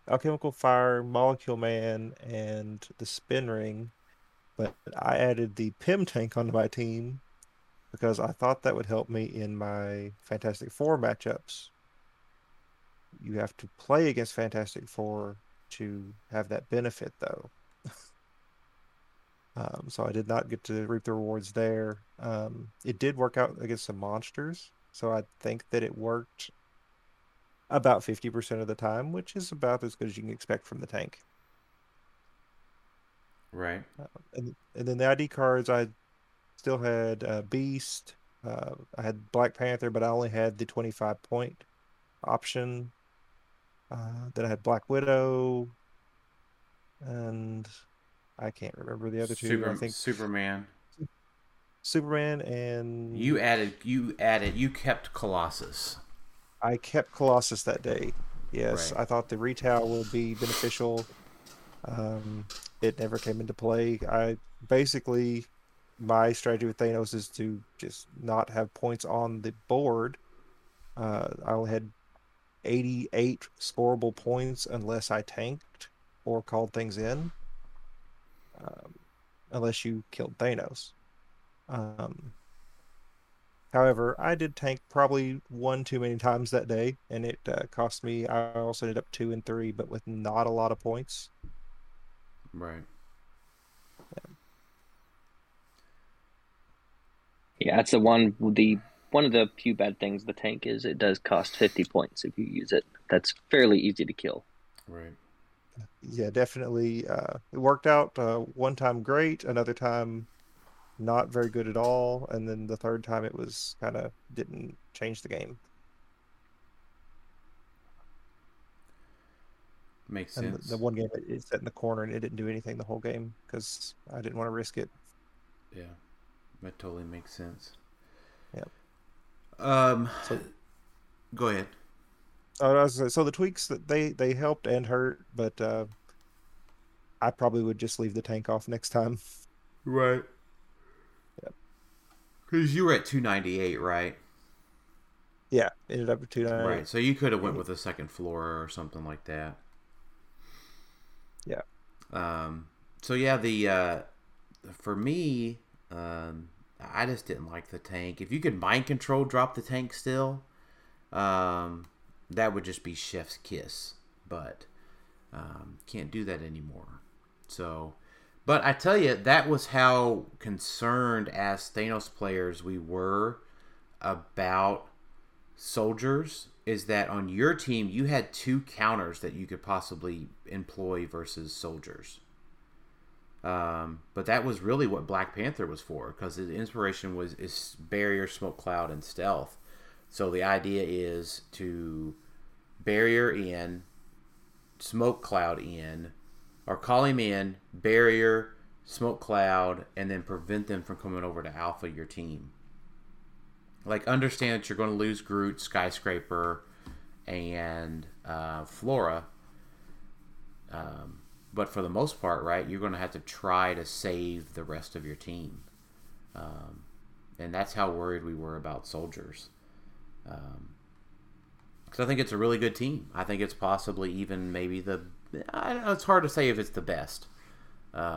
Alchemical Fire, Molecule Man, and the Spin Ring. But I added the Pym tank onto my team because I thought that would help me in my Fantastic Four matchups. You have to play against Fantastic Four to have that benefit, though. So I did not get to reap the rewards there. It did work out against some monsters, so I think that it worked about 50% of the time, which is about as good as you can expect from the tank. Right. And then the ID cards, I still had Beast. I had Black Panther, but I only had the 25-point option. Then I had Black Widow. And I can't remember the other two. I think Superman. Superman and... You kept Colossus. I kept Colossus that day. Yes, right. I thought the retail would be beneficial. It never came into play. My strategy with Thanos is to just not have points on the board. I only had 88 scoreable points unless I tanked or called things in. Unless you killed Thanos. However, I did tank probably one too many times that day, and it cost me. I also ended up 2 and 3, but with not a lot of points. Right. Yeah, that's one of the few bad things the tank is. It does cost 50 points if you use it. That's fairly easy to kill. Right. Yeah, definitely. It worked out one time great, another time not very good at all, and then the third time it was kind of didn't change the game. Makes sense. And the one game it sat in the corner and it didn't do anything the whole game because I didn't want to risk it. Yeah, that totally makes sense. Yep. Go ahead. So the tweaks that they helped and hurt, but I probably would just leave the tank off next time. Right. Because you were at 298, right? Yeah, ended up at 298. Right, so you could have went with a second floor or something like that. Yeah. For me, I just didn't like the tank. If you could mind control drop the tank still, that would just be chef's kiss, but can't do that anymore. So, but I tell you, that was how concerned as Thanos players we were about soldiers, is that on your team you had two counters that you could possibly employ versus soldiers. But that was really what Black Panther was for, because the inspiration is barrier, smoke cloud, and stealth. So the idea is to barrier in, smoke cloud in, or call him in, barrier, smoke cloud, and then prevent them from coming over to alpha your team. Like, understand that you're going to lose Groot, Skyscraper, and Flora. But for the most part, right, you're going to have to try to save the rest of your team. And that's how worried we were about soldiers. Because I think it's a really good team. I think it's possibly even maybe the... I don't know, it's hard to say if it's the best. But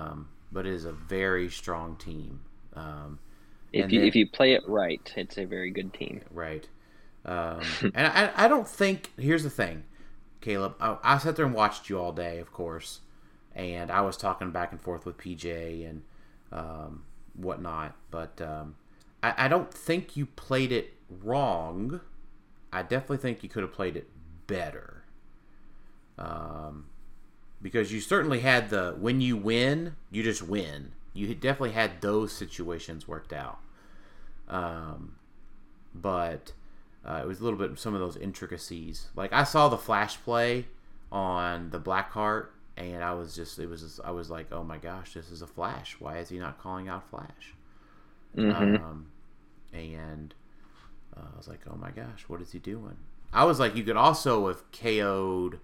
it is a very strong team. If you play it right, it's a very good team. Right. And I don't think... Here's the thing, Caleb. I sat there and watched you all day, of course. And I was talking back and forth with PJ and whatnot. But I don't think you played it wrong. I definitely think you could have played it better. Because you certainly had the, when you win, you just win. You definitely had those situations worked out. But it was a little bit some of those intricacies. Like, I saw the flash play on the Blackheart, and I was like, oh my gosh, this is a Flash. Why is he not calling out Flash? Mm-hmm. I was like, oh my gosh, what is he doing? I was like, you could also have KO'd,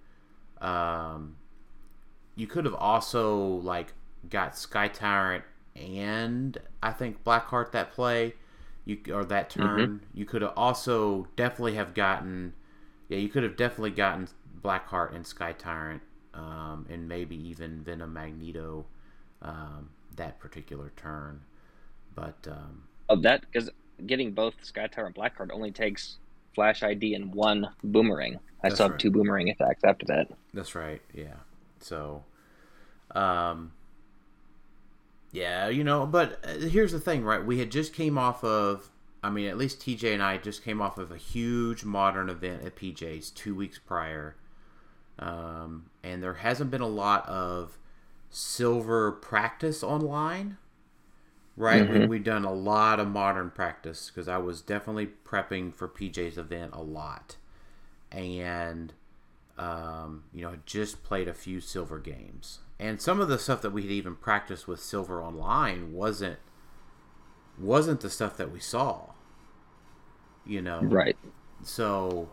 you could have also, like, got Sky Tyrant and, I think, Blackheart that play, that turn. Mm-hmm. You could have also definitely have gotten, you could have definitely gotten Blackheart and Sky Tyrant, and maybe even Venom Magneto, that particular turn. But, because getting both Sky Tyrant and Blackheart only takes Flash ID and one boomerang. I still have two boomerang attacks after that. That's right, yeah. So, but here's the thing, right? We had just came off of, at least TJ and I just came off of a huge modern event at PJ's 2 weeks prior. And there hasn't been a lot of silver practice online. Right, mm-hmm. We've done a lot of modern practice because I was definitely prepping for PJ's event a lot, and just played a few silver games. And some of the stuff that we had even practiced with silver online wasn't the stuff that we saw, Right. So,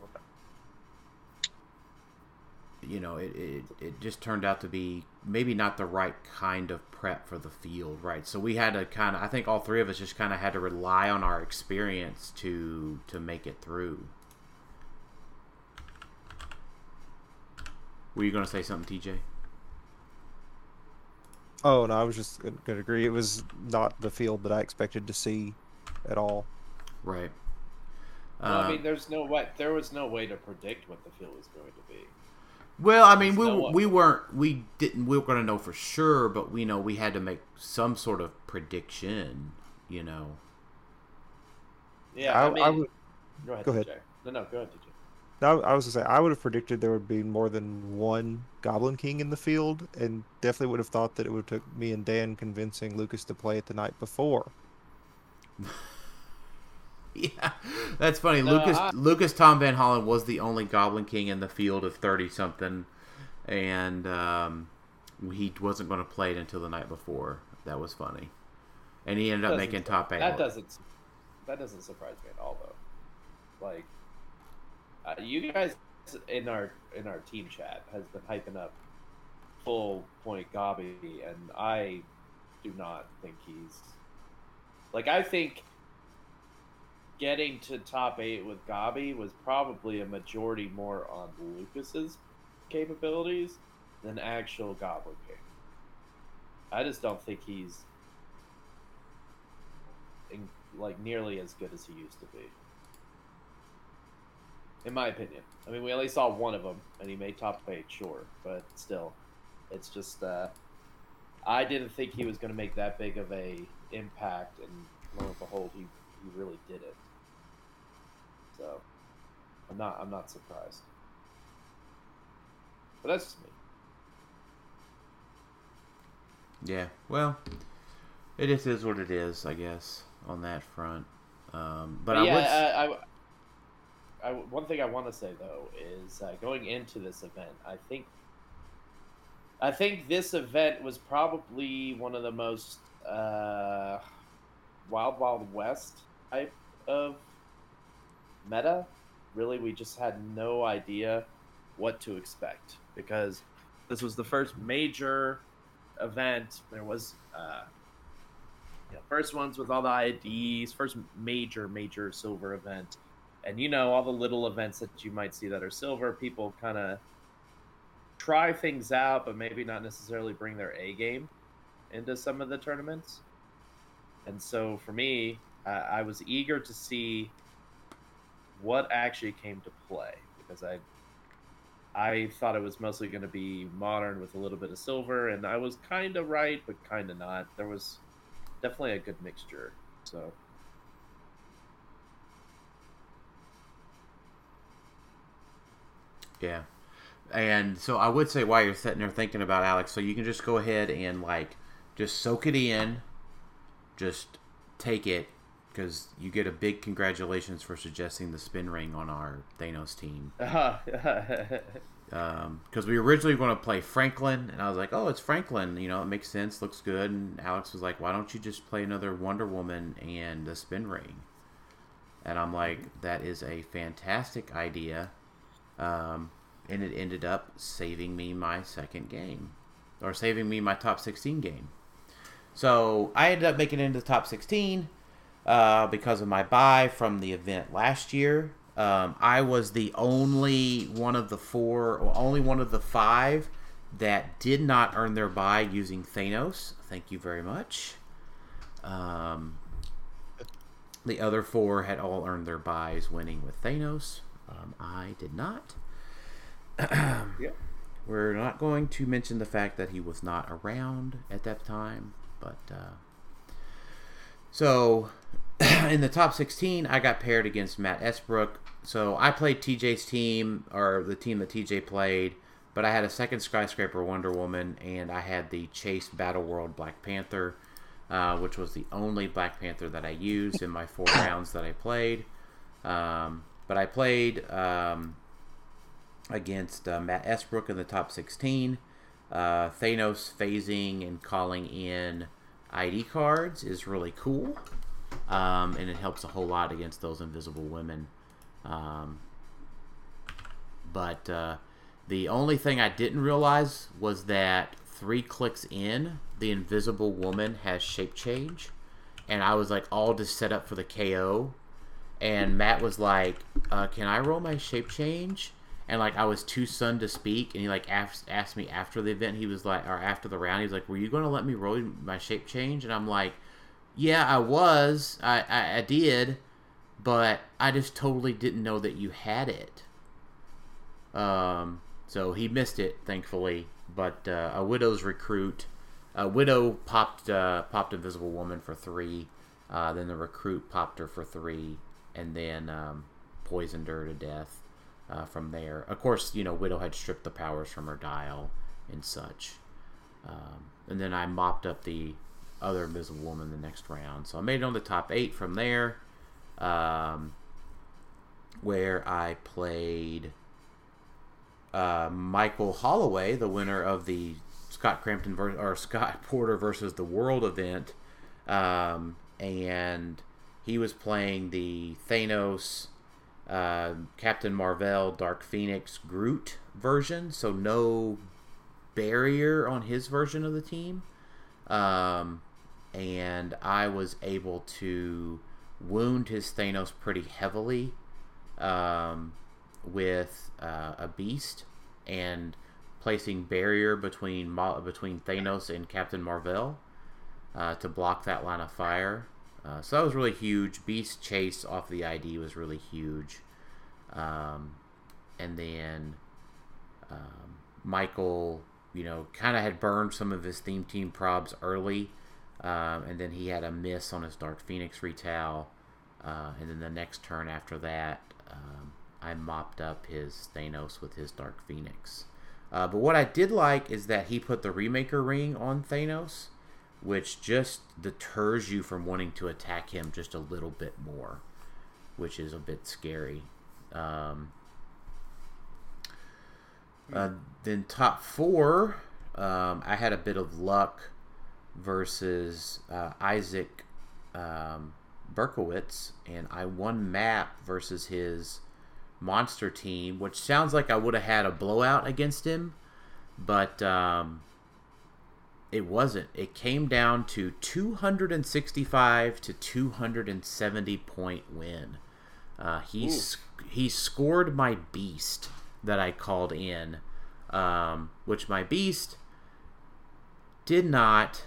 it just turned out to be maybe not the right kind of prep for the field, right? So we had to I think all three of us just had to rely on our experience to make it through. Were you going to say something, TJ? Oh, no, I was just going to agree. It was not the field that I expected to see at all. Right. There was no way to predict what the field was going to be. Well, we weren't going to know for sure, but we know we had to make some sort of prediction, Yeah, go ahead. Go ahead, TJ. No, I was going to say, I would have predicted there would be more than one Goblin King in the field, and definitely would have thought that it would have took me and Dan convincing Lucas to play it the night before. Yeah, that's funny. No, Lucas Tom Van Hollen was the only Goblin King in the field of 30-something, and he wasn't going to play it until the night before. That was funny. And he ended up making top 8. That doesn't surprise me at all, though. Like, you guys in our team chat has been hyping up full point Gobby, and I do not think he's... Like, I think... Getting to top 8 with Gabi was probably a majority more on Lucas's capabilities than actual Goblin King. I just don't think he's nearly as good as he used to be. in my opinion. I mean, we only saw one of them, and he made top eight, sure, but still, it's just I didn't think he was going to make that big of a impact, and lo and behold, he really did it. So I'm not surprised, but that's just me. Yeah, well, it just is what it is, I guess, on that front. But one thing I want to say though is going into this event, I think this event was probably one of the most Wild Wild West type of meta. Really, we just had no idea what to expect because this was the first major event. There was first ones with all the IDs, first major silver event, and all the little events that you might see that are silver, people kind of try things out but maybe not necessarily bring their A game into some of the tournaments. And so for me, I was eager to see what actually came to play, because I thought it was mostly going to be modern with a little bit of silver, and I was kind of right, but kind of not. There was definitely a good mixture, so. Yeah. And so I would say while you're sitting there thinking about Alex, so you can just go ahead and, just soak it in. Just take it, because you get a big congratulations for suggesting the spin ring on our Thanos team. Because we originally were going to play Franklin, and I was like, oh, it's Franklin. It makes sense, looks good. And Alex was like, why don't you just play another Wonder Woman and a spin ring? And I'm like, that is a fantastic idea. And it ended up saving me my second game, or saving me my top 16 game. So I ended up making it into the top 16 because of my buy from the event last year. I was the only one of the five that did not earn their buy using Thanos. Thank you very much. The other four had all earned their buys winning with Thanos. I did not. Yep. We're not going to mention the fact that he was not around at that time, but so in the top 16, I got paired against Matt Esbrook. So I played TJ's team, or the team that TJ played, but I had a second Skyscraper Wonder Woman, and I had the Chase Battle World Black Panther, which was the only Black Panther that I used in my four rounds that I played. But I played against Matt Esbrook in the top 16. Thanos phasing and calling in ID cards is really cool, and it helps a whole lot against those invisible women. But the only thing I didn't realize was that 3 clicks in, the invisible woman has shape change, and I was all just set up for the KO, and Matt was like, can I roll my shape change? And, I was too stunned to speak, and he, asked me after the event, after the round, he was like, were you going to let me roll my shape change? And I'm like, yeah, I was. I did, but I just totally didn't know that you had it. So he missed it, thankfully, but a Widow's Recruit. A Widow popped Invisible Woman for 3, then the Recruit popped her for 3, and then poisoned her to death. From there, of course, Widow had stripped the powers from her dial and such, and then I mopped up the other Invisible Woman the next round. So I made it on the top 8 from there, where I played Michael Holloway, the winner of the Scott Porter versus the World event, and he was playing the Thanos. Captain Marvel, Dark Phoenix, Groot version, so no barrier on his version of the team, and I was able to wound his Thanos pretty heavily with a beast and placing barrier between Thanos and Captain Marvel to block that line of fire. So that was really huge. Beast chase off the ID was really huge. And then Michael, kind of had burned some of his theme team probs early. And then he had a miss on his Dark Phoenix retail. And then the next turn after that, I mopped up his Thanos with his Dark Phoenix. But what I did like is that he put the Remaker ring on Thanos, which just deters you from wanting to attack him just a little bit more, which is a bit scary. Then top four, I had a bit of luck versus Isaac Berkowitz, and I won map versus his monster team, which sounds like I would have had a blowout against him, but it wasn't. It came down to 265 to 270 point win. He scored my beast that I called in, which my beast did not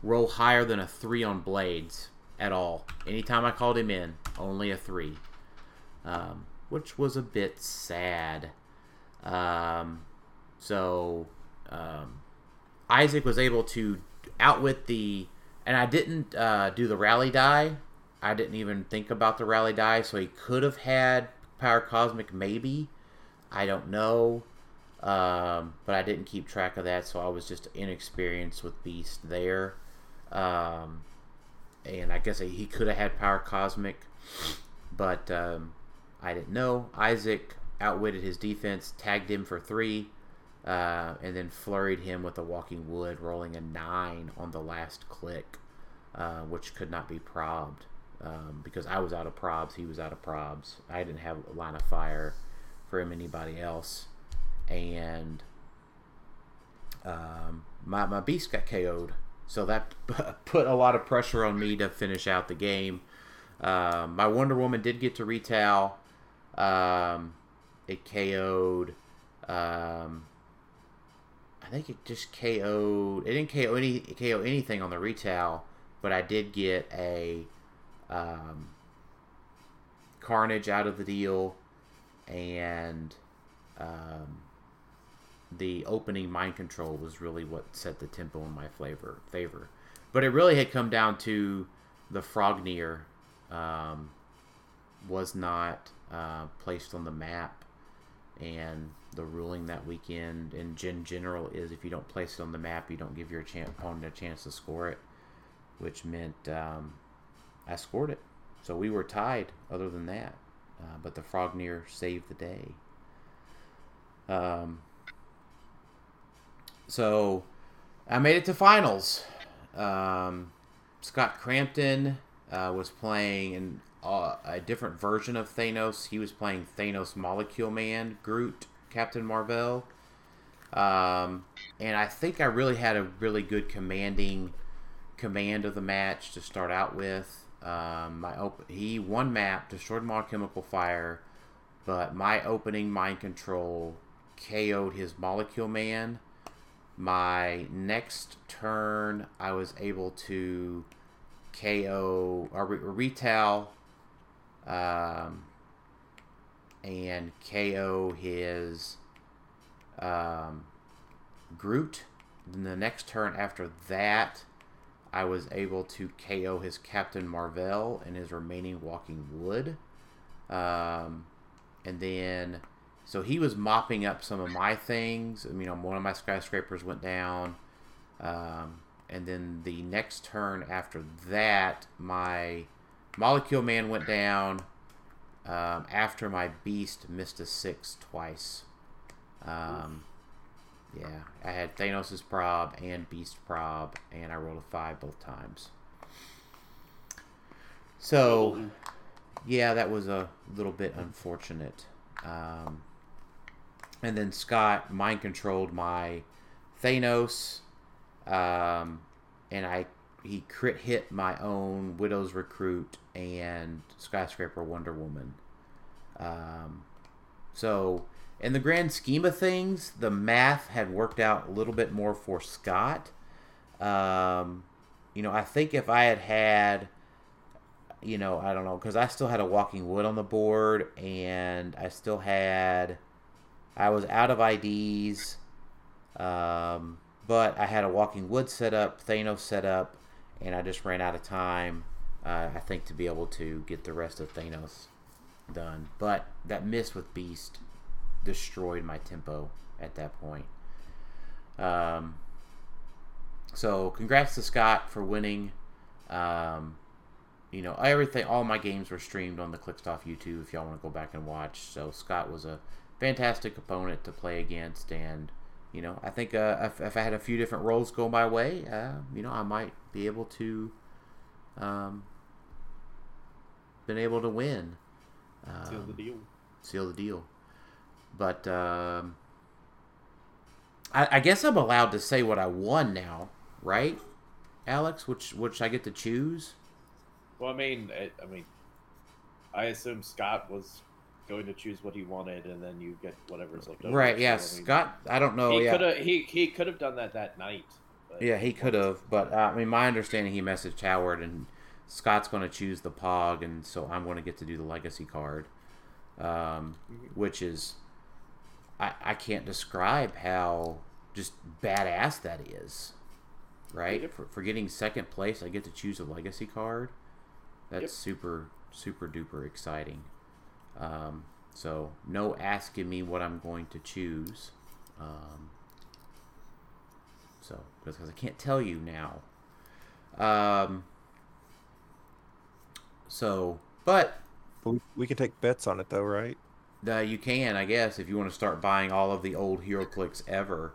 roll higher than a 3 on blades at all. Anytime I called him in, only a 3, which was a bit sad. Isaac was able to outwit and I didn't do the rally die. I didn't even think about the rally die, so he could have had Power Cosmic maybe. I don't know. But I didn't keep track of that, so I was just inexperienced with Beast there. And I guess he could have had Power Cosmic, but I didn't know. Isaac outwitted his defense, tagged him for 3, and then flurried him with a Walking Wood, rolling a 9 on the last click, which could not be probbed, because I was out of probs, he was out of probs. I didn't have a line of fire for him, anybody else. And my beast got KO'd, so that put a lot of pressure on me to finish out the game. My Wonder Woman did get to retail. It KO'd. I think it just KO'd. It didn't KO anything on the retail, but I did get a Carnage out of the deal, and the opening mind control was really what set the tempo in my favor. But it really had come down to the Frognir was not placed on the map. And the ruling that weekend in general is if you don't place it on the map, you don't give your opponent a chance to score it, which meant I scored it. So we were tied other than that. But the Frognir saved the day. So I made it to finals. Scott Crampton was playing in a different version of Thanos. He was playing Thanos Molecule Man, Groot, Captain Marvel. And I think I really had a really good command of the match to start out with. He won map, destroyed my Chemical Fire, but my opening mind control KO'd his Molecule Man. My next turn, I was able to KO or retail and KO his Groot. Then the next turn after that, I was able to KO his Captain Marvel and his remaining Walking Wood. And then, so he was mopping up some of my things. One of my skyscrapers went down. And then the next turn after that, my Molecule Man went down after my Beast missed a 6 twice. Yeah, I had Thanos' prob and Beast prob, and I rolled a 5 both times. So, yeah, that was a little bit unfortunate. And then Scott mind-controlled my Thanos, and he crit hit my own Widow's Recruit and Skyscraper Wonder Woman. So, in the grand scheme of things, the math had worked out a little bit more for Scott. I think if I had you know, I don't know, because I still had a Walking Wood on the board, and I still had, I was out of IDs, but I had a Walking Wood set up, Thanos set up, and I just ran out of time, I think, to be able to get the rest of Thanos done. But that miss with Beast destroyed my tempo at that point. So congrats to Scott for winning. You know, everything, all my games were streamed on the Clixed Off YouTube if y'all want to go back and watch. So Scott was a fantastic opponent to play against, and you know, I think if I had a few different roles go my way, you know, I might be able to been able to win. Seal the deal. Seal the deal. But I guess I'm allowed to say what I won now, right, Alex? Which I get to choose. Well, I mean, I assume Scott was going to choose what he wanted, and then you get whatever's left over. Right? Yeah, so, I mean, Scott. I don't know. He could have done that night. Yeah, he could have. But I mean, my understanding, he messaged Howard, and Scott's going to choose the Pog, and so I'm going to get to do the Legacy card, which is. I can't describe how just badass that is, right? Yep. For getting second place, I get to choose a Legacy card. That's super, super duper exciting. So no asking me what I'm going to choose. So because I can't tell you now. So, but we can take bets on it though, right? You can, I guess, if you want to start buying all of the old HeroClix ever.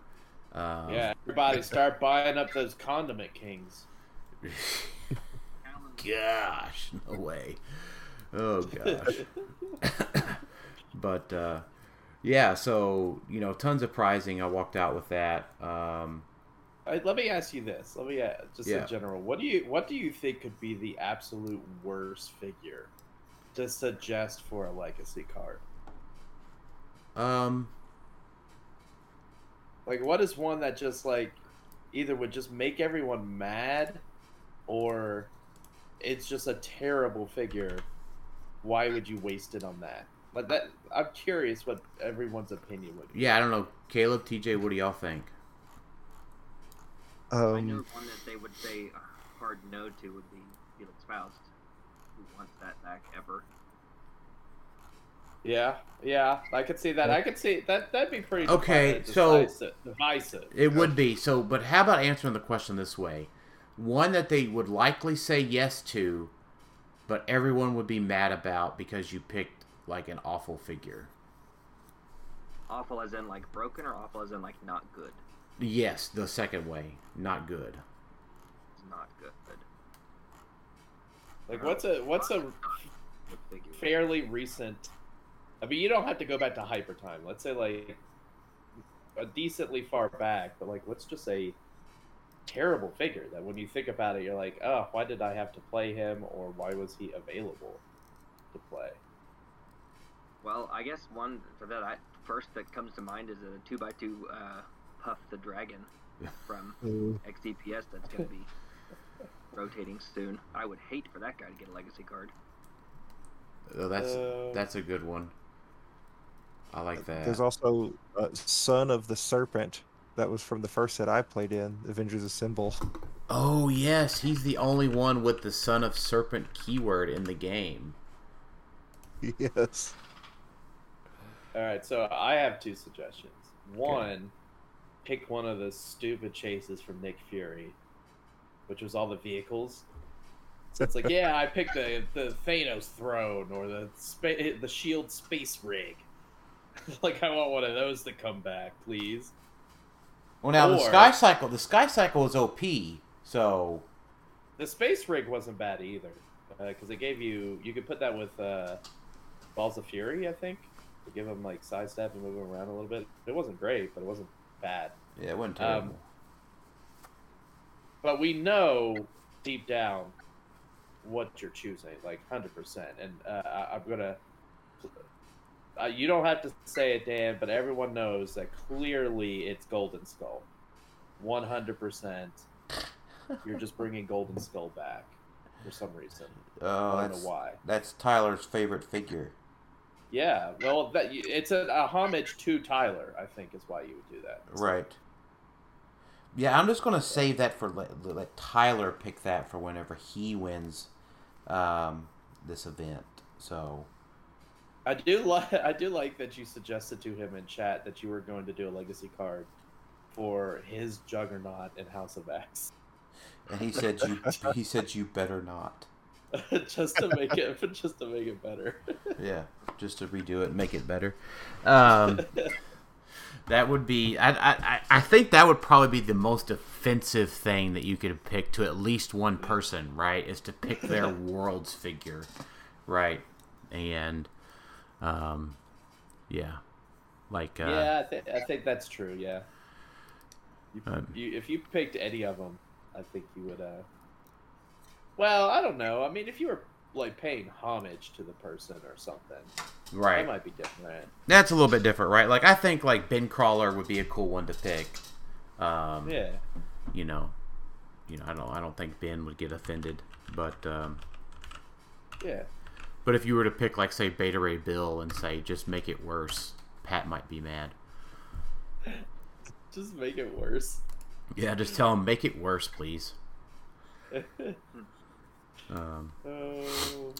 Yeah, everybody start buying up those Condiment Kings. Gosh, no way. Oh, gosh. But, yeah, so, you know, tons of prizing. I walked out with that. Let me ask you this. Let me just in general, what do you think could be the absolute worst figure to suggest for a Legacy card? Like, what is one that just, like, either would just make everyone mad, or it's just a terrible figure? Why would you waste it on that? Like, that, I'm curious what everyone's opinion would be. Yeah, I don't know. Caleb, TJ, what do y'all think? I know one that they would say a hard no to would be Felix Faust. Who wants that back ever? Yeah, I could see that. I could see that. That'd be pretty divisive. It would be. So, but how about answering the question this way? One that they would likely say yes to, but everyone would be mad about because you picked, like, an awful figure. Awful as in, like, broken, or awful as in, like, not good? Yes, the second way. Not good. It's not good. Like, what's a fairly recent... I mean, you don't have to go back to Hyper Time. Let's say, like, a decently far back, but, like, let's just say terrible figure that when you think about it, you're like, oh, why did I have to play him, or why was he available to play? Well, I guess one for that first that comes to mind is a 2x2 Puff the Dragon from XDPS that's going to be rotating soon. I would hate for that guy to get a Legacy card. Oh, that's a good one. I like that. There's also Son of the Serpent that was from the first set I played in, Avengers Assemble. Oh, yes. He's the only one with the Son of Serpent keyword in the game. Yes. All right, so I have two suggestions. One, pick one of the stupid chases from Nick Fury, which was all the vehicles. So it's like, yeah, I picked the Thanos throne or the Shield space rig. Like, I want one of those to come back, please. Well, now, or, the Sky Cycle was OP, so... The space rig wasn't bad either, because it gave you... You could put that with Balls of Fury, I think, to give them, like, sidestep and move them around a little bit. It wasn't great, but it wasn't bad. Yeah, it wasn't terrible. But we know, deep down... what you're choosing, like 100%, and I'm gonna. You don't have to say it, Dan, but everyone knows that clearly it's Golden Skull, 100%. You're just bringing Golden Skull back. for some reason. Oh, I don't know why. That's Tyler's favorite figure. Yeah, well, that, it's a homage to Tyler, I think, is why you would do that. Right. Yeah, I'm just going to save that for let Tyler pick that for whenever he wins this event. So I do like that you suggested to him in chat that you were going to do a legacy card for his Juggernaut in House of X. And he said you better not. just to make it better. Yeah, just to redo it and make it better. That would be... I think that would probably be the most offensive thing that you could pick to at least one person, right? Is to pick their world's figure, right? And, yeah. Like... yeah, I think that's true, yeah. If you picked any of them, I think you would... well, I don't know. I mean, if you were... like paying homage to the person or something, right? That might be different. That's a little bit different, right? Like I think like Ben Crawler would be a cool one to pick. Yeah. You know, I don't think Ben would get offended, but yeah. But if you were to pick like say Beta Ray Bill and say just make it worse, Pat might be mad. Just make it worse. Yeah, just tell him make it worse, please. Oh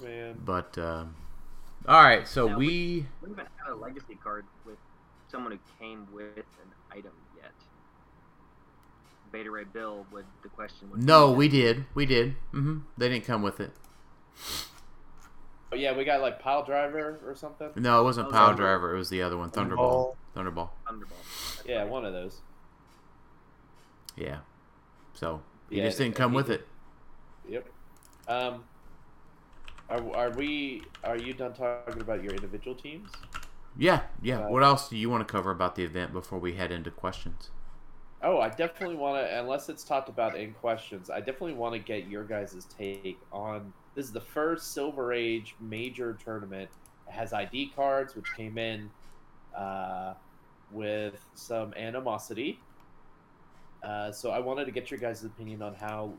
man! But all right, so now, we haven't had a legacy card with someone who came with an item yet. Beta Ray Bill would the question? Would no, we did. Mm-hmm. They didn't come with it. Oh yeah, we got like Pile Driver or something. No, it wasn't Pile Driver. It was the other one, Thunderball. Yeah, right. One of those. Yeah. So he just didn't come with it. Yep. Are you done talking about your individual teams? Yeah. What else do you want to cover about the event before we head into questions? Oh, I definitely want to, unless it's talked about in questions, I definitely want to get your guys' take on, this is the first Silver Age major tournament. It has ID cards, which came in with some animosity. So I wanted to get your guys' opinion on how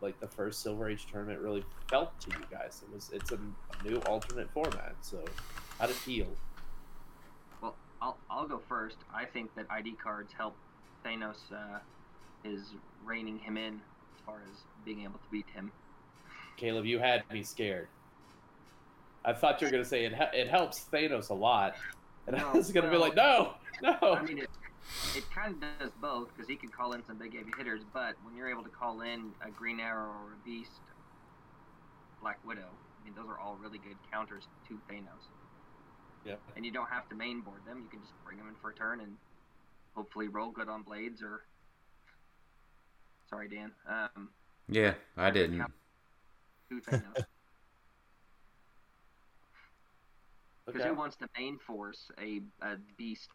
like the first Silver Age tournament really felt to you guys. It's a new alternate format, so how did it feel? Well, I'll go first. I think that ID cards help Thanos is reining him in as far as being able to beat him. Caleb, you had me scared. I thought you were going to say it helps Thanos a lot, and no, I was going to be like, no! I mean, it kind of does both, because he can call in some big heavy hitters, but when you're able to call in a Green Arrow or a Beast, Black Widow, I mean, those are all really good counters to Thanos. Yep. And you don't have to mainboard them. You can just bring them in for a turn and hopefully roll good on Blades or... Sorry, Dan. Yeah, I didn't. To Thanos. Because who wants to main force a Beast...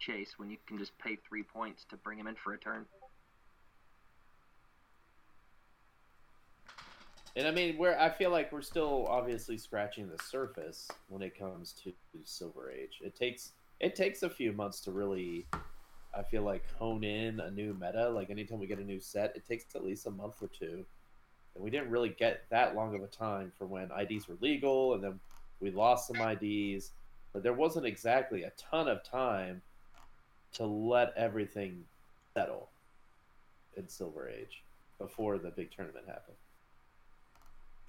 chase when you can just pay 3 points to bring him in for a turn? And I mean, I feel like we're still obviously scratching the surface when it comes to Silver Age. It takes a few months to really, I feel like, hone in a new meta. Like anytime we get a new set, it takes at least a month or two, and we didn't really get that long of a time for when IDs were legal, and then we lost some IDs, but there wasn't exactly a ton of time to let everything settle in Silver Age before the big tournament happened.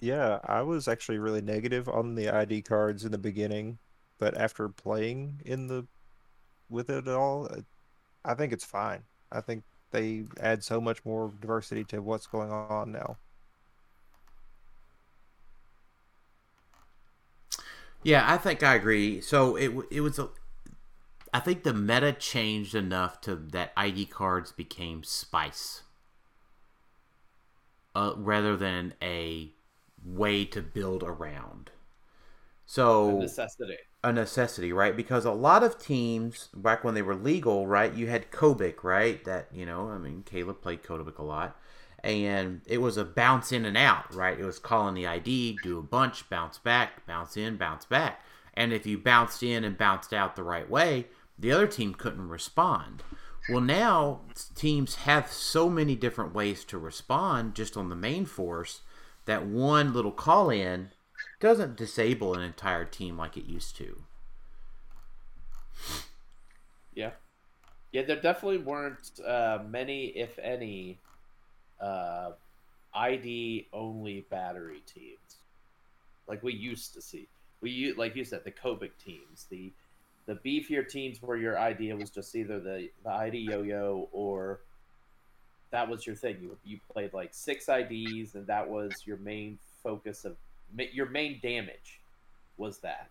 Yeah, I was actually really negative on the ID cards in the beginning, but after playing with it all, I think it's fine. I think they add so much more diversity to what's going on now. Yeah, I think I agree. So it was I think the meta changed enough to that ID cards became spice, rather than a way to build around. So a necessity, right? Because a lot of teams back when they were legal, right? You had Kobik, right? That Caleb played Kobik a lot, and it was a bounce in and out, right? It was calling the ID, do a bunch, bounce back, bounce in, bounce back, and if you bounced in and bounced out the right way, the other team couldn't respond. Well, now teams have so many different ways to respond just on the main force that one little call-in doesn't disable an entire team like it used to. Yeah. Yeah, there definitely weren't many, if any, ID-only battery teams like we used to see. Like you said, the Kovic teams, the beefier teams where your idea was just either the ID yo-yo or that was your thing. You played like 6 IDs and that was your main focus of your main damage was that.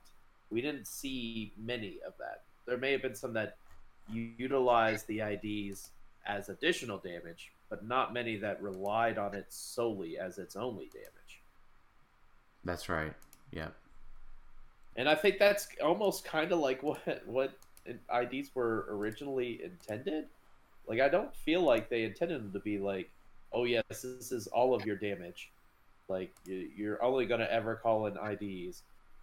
We didn't see many of that. There may have been some that you utilized the IDs as additional damage, but not many that relied on it solely as its only damage. That's right. Yeah. And I think that's almost kind of like what IDs were originally intended. Like, I don't feel like they intended them to be like, oh, yes, this is all of your damage. Like, you're only going to ever call in IDs.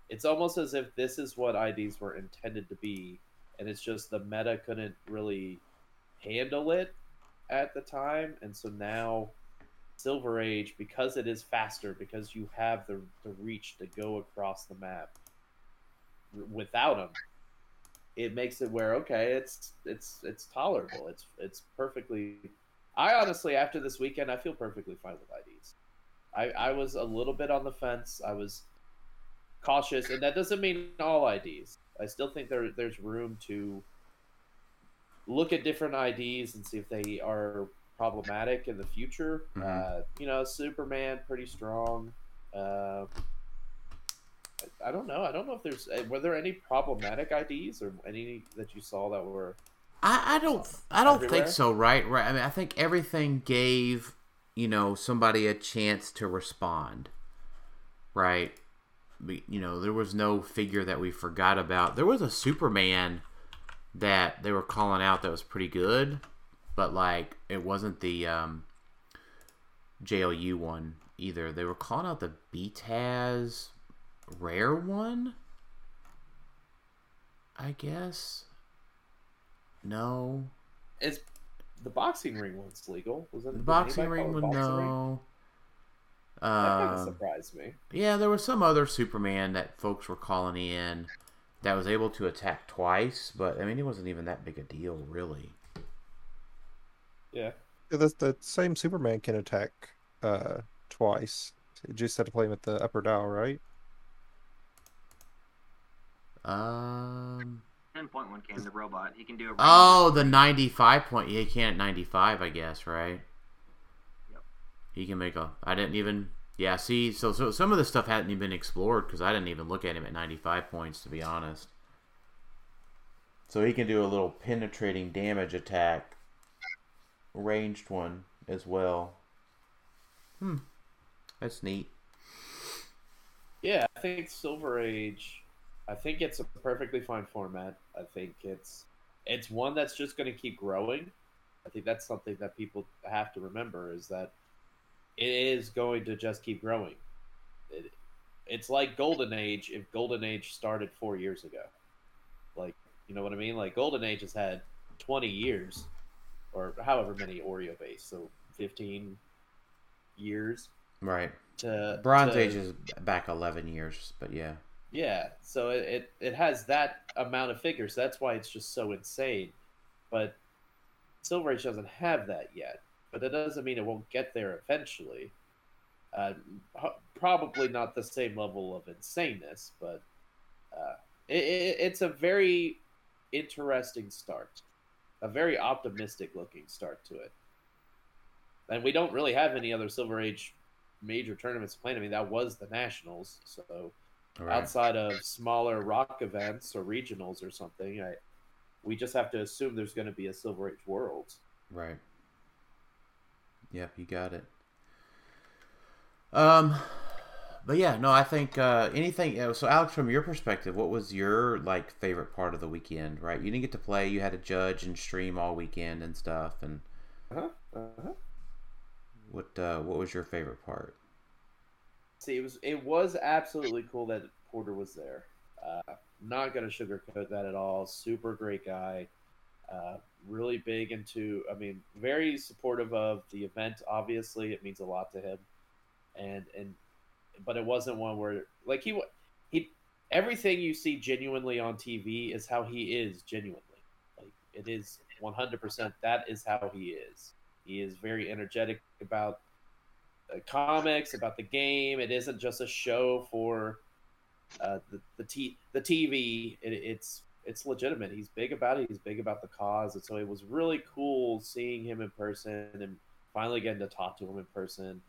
It's almost as if this is what IDs were intended to be, and it's just the meta couldn't really handle it at the time. And so now Silver Age, because it is faster, because you have the reach to go across the map, without them, it makes it where, okay, it's tolerable. It's perfectly... I honestly, after this weekend, I feel perfectly fine with IDs. I was a little bit on the fence. I was cautious, and that doesn't mean all IDs. I still think there's room to look at different IDs and see if they are problematic in the future. Mm-hmm. Superman, pretty strong. I don't know. I don't know if were there any problematic IDs or any that you saw that were... I don't everywhere? Think so. Right. I mean, I think everything gave, somebody a chance to respond. Right. There was no figure that we forgot about. There was a Superman that they were calling out that was pretty good, but like it wasn't the JLU one either. They were calling out the BTAS rare one, I guess. No, it's the boxing ring one's legal. Was it the boxing ring one? No, that kind of surprised me. Yeah, there was some other Superman that folks were calling in that was able to attack twice, but I mean, it wasn't even that big a deal, really. Yeah, the same Superman can attack twice. You just had to play him at the upper dial, right? One can the robot. He can do a robot. Oh, the 95 point. He can at 95, I guess, right? Yep. He can make a. I didn't even. Yeah, see, so some of this stuff hadn't even been explored because I didn't even look at him at 95 points, to be honest. So he can do a little penetrating damage attack, ranged one as well. That's neat. Yeah, I think Silver Age. I think it's a perfectly fine format. I think it's one that's just going to keep growing. I think that's something that people have to remember is that it is going to just keep growing. It's like Golden Age if Golden Age started 4 years ago. Like, you know what I mean? Like, Golden Age has had 20 years or however many Oreo-based, so 15 years. Right. Bronze Age is back 11 years, but yeah. Yeah, so it has that amount of figures. That's why it's just so insane. But Silver Age doesn't have that yet. But that doesn't mean it won't get there eventually. Probably not the same level of insaneness, but it's a very interesting start. A very optimistic-looking start to it. And we don't really have any other Silver Age major tournaments planned. I mean, that was the Nationals, so... Right. Outside of smaller rock events or regionals or something, we just have to assume there's going to be a Silver Age World. Right. Yep, you got it. But yeah, no, I think anything. So, Alex, from your perspective, what was your favorite part of the weekend? Right, you didn't get to play. You had to judge and stream all weekend and stuff. And what was your favorite part? See, it was absolutely cool that Porter was there. Not going to sugarcoat that at all. Super great guy. Really big into, very supportive of the event, obviously. It means a lot to him. And but it wasn't one where like he everything you see genuinely on TV is how he is genuinely. Like it is 100%. That is how he is. He is very energetic about the comics, about the game. It isn't just a show for the TV. It's legitimate. He's big about it. He's big about the cause. And so it was really cool seeing him in person and finally getting to talk to him in person.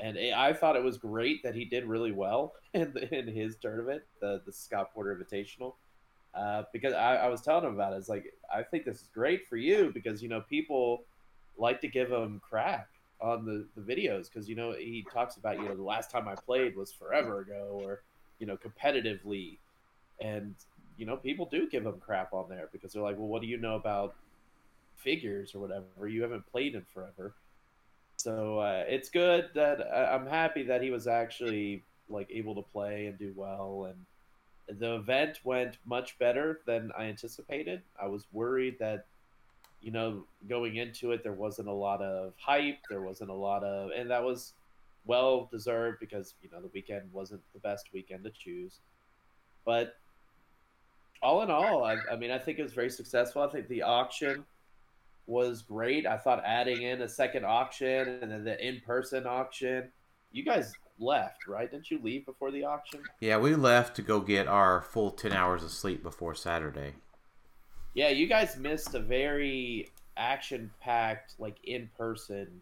And I thought it was great that he did really well in his tournament, the Scott Porter Invitational, because I was telling him about it. It's like, I think this is great for you because, you know, people like to give him crap on the videos because, you know, he talks about, you know, the last time I played was forever ago or, you know, competitively. And, you know, people do give him crap on there because they're like, well, what do you know about figures or whatever? You haven't played in forever. So it's good that I'm happy that he was actually like able to play and do well. And the event went much better than I anticipated. I was worried that, you know, going into it, there wasn't a lot of hype. And that was well deserved because, you know, the weekend wasn't the best weekend to choose. But all in all, I mean, I think it was very successful. I think the auction was great. I thought adding in a second auction and then the in-person auction. You guys left, right? Didn't you leave before the auction? Yeah, we left to go get our full 10 hours of sleep before Saturday. Yeah, you guys missed a very action-packed, like, in-person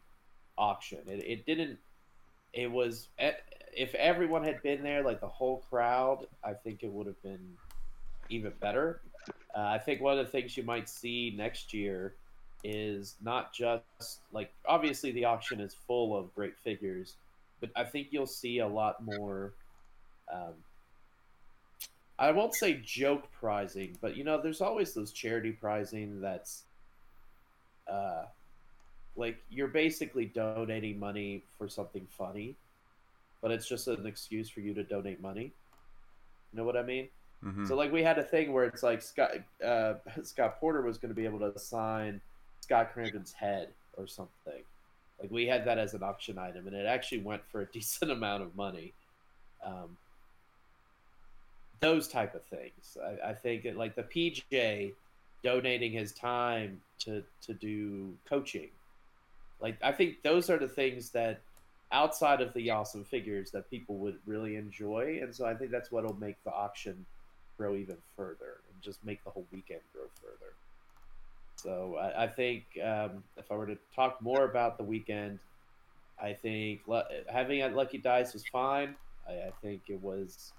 auction. It was... If everyone had been there, like, the whole crowd, I think it would have been even better. I think one of the things you might see next year is not just like obviously the auction is full of great figures, but I think you'll see a lot more I won't say joke prizing, but you know there's always those charity prizing that's like you're basically donating money for something funny, but it's just an excuse for you to donate money, you know what I mean? Mm-hmm. So like we had a thing where it's like Scott Porter was going to be able to sign Scott Crandon's head or something. Like we had that as an auction item, and it actually went for a decent amount of money. Those type of things, I think that like the PJ donating his time to do coaching. Like I think those are the things that outside of the awesome figures that people would really enjoy, and so I think that's what'll make the auction grow even further and just make the whole weekend grow further. So I think if I were to talk more about the weekend, I think having at Lucky Dice was fine. I think it was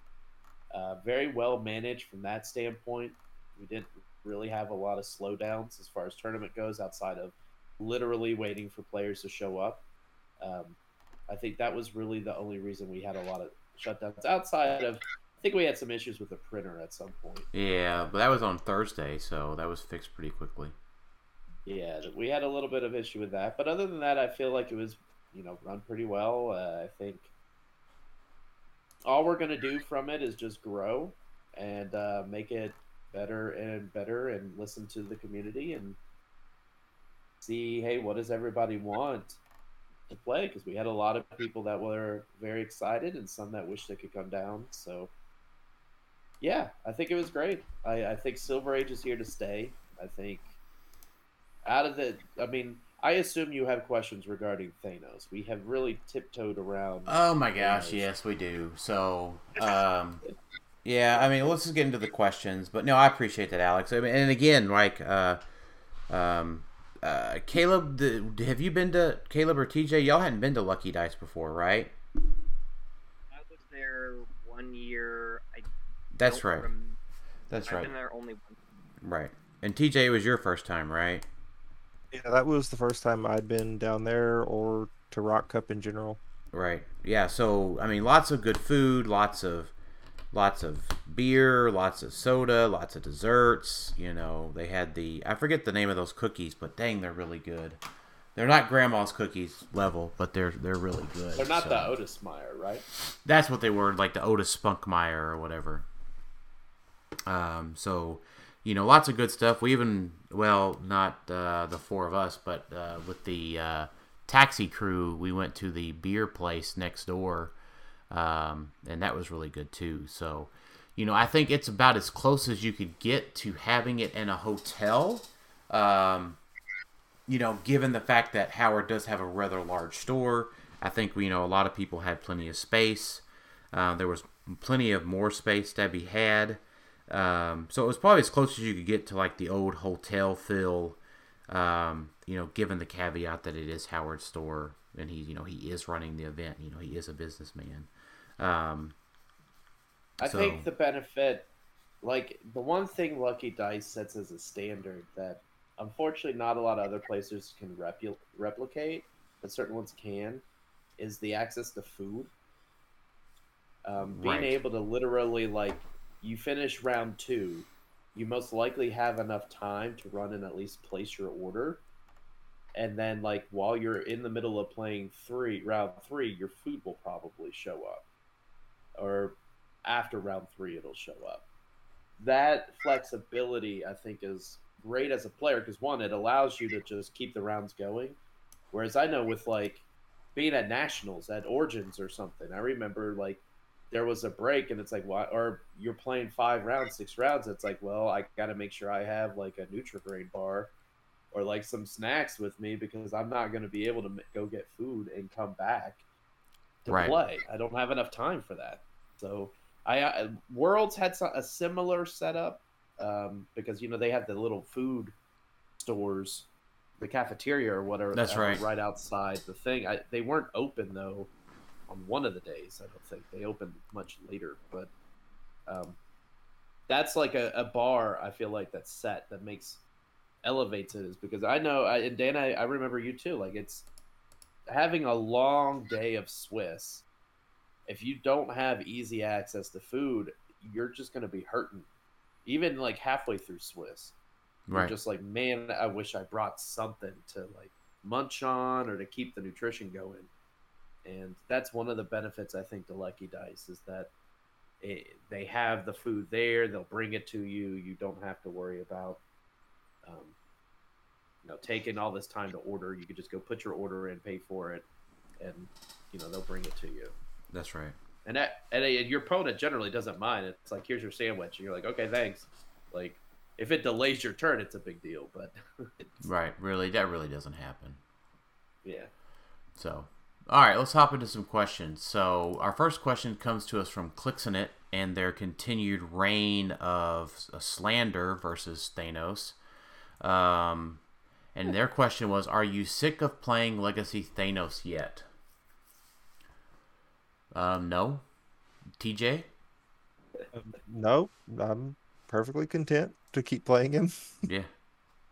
very well managed from that standpoint. We didn't really have a lot of slowdowns as far as tournament goes outside of literally waiting for players to show up. I think that was really the only reason we had a lot of shutdowns outside of I think we had some issues with the printer at some point. Yeah, but that was on Thursday, so that was fixed pretty quickly. Yeah, we had a little bit of issue with that, but other than that, I feel like it was, you know, run pretty well. I think all we're going to do from it is just grow and make it better and better and listen to the community and see, hey, what does everybody want to play? Because we had a lot of people that were very excited and some that wished they could come down, so... Yeah, I think it was great. I think Silver Age is here to stay. I think out of the... I mean, I assume you have questions regarding Thanos. We have really tiptoed around... Oh my gosh, Thanos. Yes, we do. So, yeah, I mean, let's just get into the questions. But no, I appreciate that, Alex. I mean, and again, like, Caleb, have you been to... Caleb or TJ, y'all hadn't been to Lucky Dice before, right? I was there 1 year... That's right. That's right. I've been there only once. Right. And TJ, it was your first time, right? Yeah, that was the first time I'd been down there or to Rock Cup in general. Right. Yeah, so I mean lots of good food, lots of beer, lots of soda, lots of desserts, you know. They had the I forget the name of those cookies, but dang, they're really good. They're not grandma's cookies level, but they're really good. They're not the Otis Meyer, right? That's what they were, like the Otis Spunkmeyer or whatever. So, you know, lots of good stuff. We even, well, not the four of us, but with the taxi crew, we went to the beer place next door And that was really good too. So, you know, I think it's about as close as you could get to having it in a hotel. You know, given the fact that Howard does have a rather large store, I think, you know, a lot of people had plenty of space. There was plenty of more space to be had. So it was probably as close as you could get to like the old hotel feel, you know, given the caveat that it is Howard's store and he, you know, he is running the event, you know, he is a businessman. I think the benefit, like the one thing Lucky Dice sets as a standard that unfortunately not a lot of other places can replicate, but certain ones can, is the access to food. Being able to literally, like, you finish round two, you most likely have enough time to run and at least place your order. And then, like, while you're in the middle of playing round three, your food will probably show up. Or after round three, it'll show up. That flexibility, I think, is great as a player because, one, it allows you to just keep the rounds going. Whereas I know with, like, being at Nationals, at Origins or something, I remember, like, there was a break and it's like, why? Or you're playing 5 rounds, 6 rounds. It's like, well, I got to make sure I have like a Nutri-Grain bar or like some snacks with me because I'm not going to be able to go get food and come back to play. I don't have enough time for that. So Worlds had a similar setup because, you know, they had the little food stores, the cafeteria or whatever. That's right. Right outside the thing. They weren't open though. On one of the days, I don't think they opened much later, but that's like a bar. I feel like that's set that elevates it is because I know and Dan, I remember you too. Like it's having a long day of Swiss. If you don't have easy access to food, you're just going to be hurting. Even like halfway through Swiss, you're just like, man, I wish I brought something to like munch on or to keep the nutrition going. And that's one of the benefits, I think, to Lucky Dice is that they have the food there. They'll bring it to you. You don't have to worry about, you know, taking all this time to order. You could just go put your order in, pay for it, and, you know, they'll bring it to you. That's right. And your opponent generally doesn't mind. It's like, here's your sandwich. And you're like, okay, thanks. Like, if it delays your turn, it's a big deal. But really, that really doesn't happen. Yeah. So... All right, let's hop into some questions. So our first question comes to us from Clixed Off and their continued reign of slander versus Thanos. And their question was, are you sick of playing Legacy Thanos yet? No. TJ? No, I'm perfectly content to keep playing him. Yeah,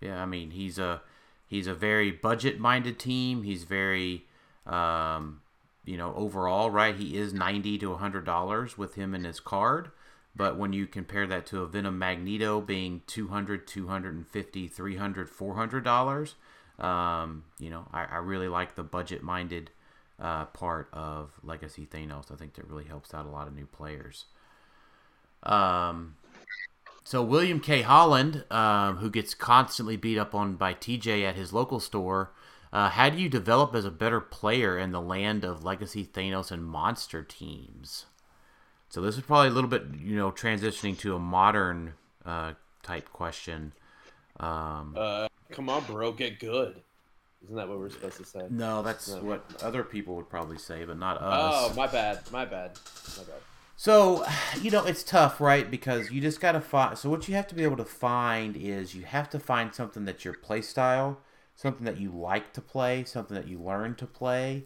I mean, he's a very budget-minded team. He's very... you know, overall, right, he is $90 to $100 with him in his card. But when you compare that to a Venom Magneto being $200, $250, $300, $400, you know, I really like the budget-minded part of Legacy Thanos. I think that really helps out a lot of new players. So William K. Holland, who gets constantly beat up on by TJ at his local store, how do you develop as a better player in the land of Legacy Thanos and monster teams? So this is probably a little bit, you know, transitioning to a modern type question. Come on, bro, get good. Isn't that what we're supposed to say? No, that's what other people would probably say, but not us. Oh, my bad. So, you know, it's tough, right? Because you just got to find... So what you have to be able to find is you have to find something that's your play style... Something that you like to play, something that you learn to play.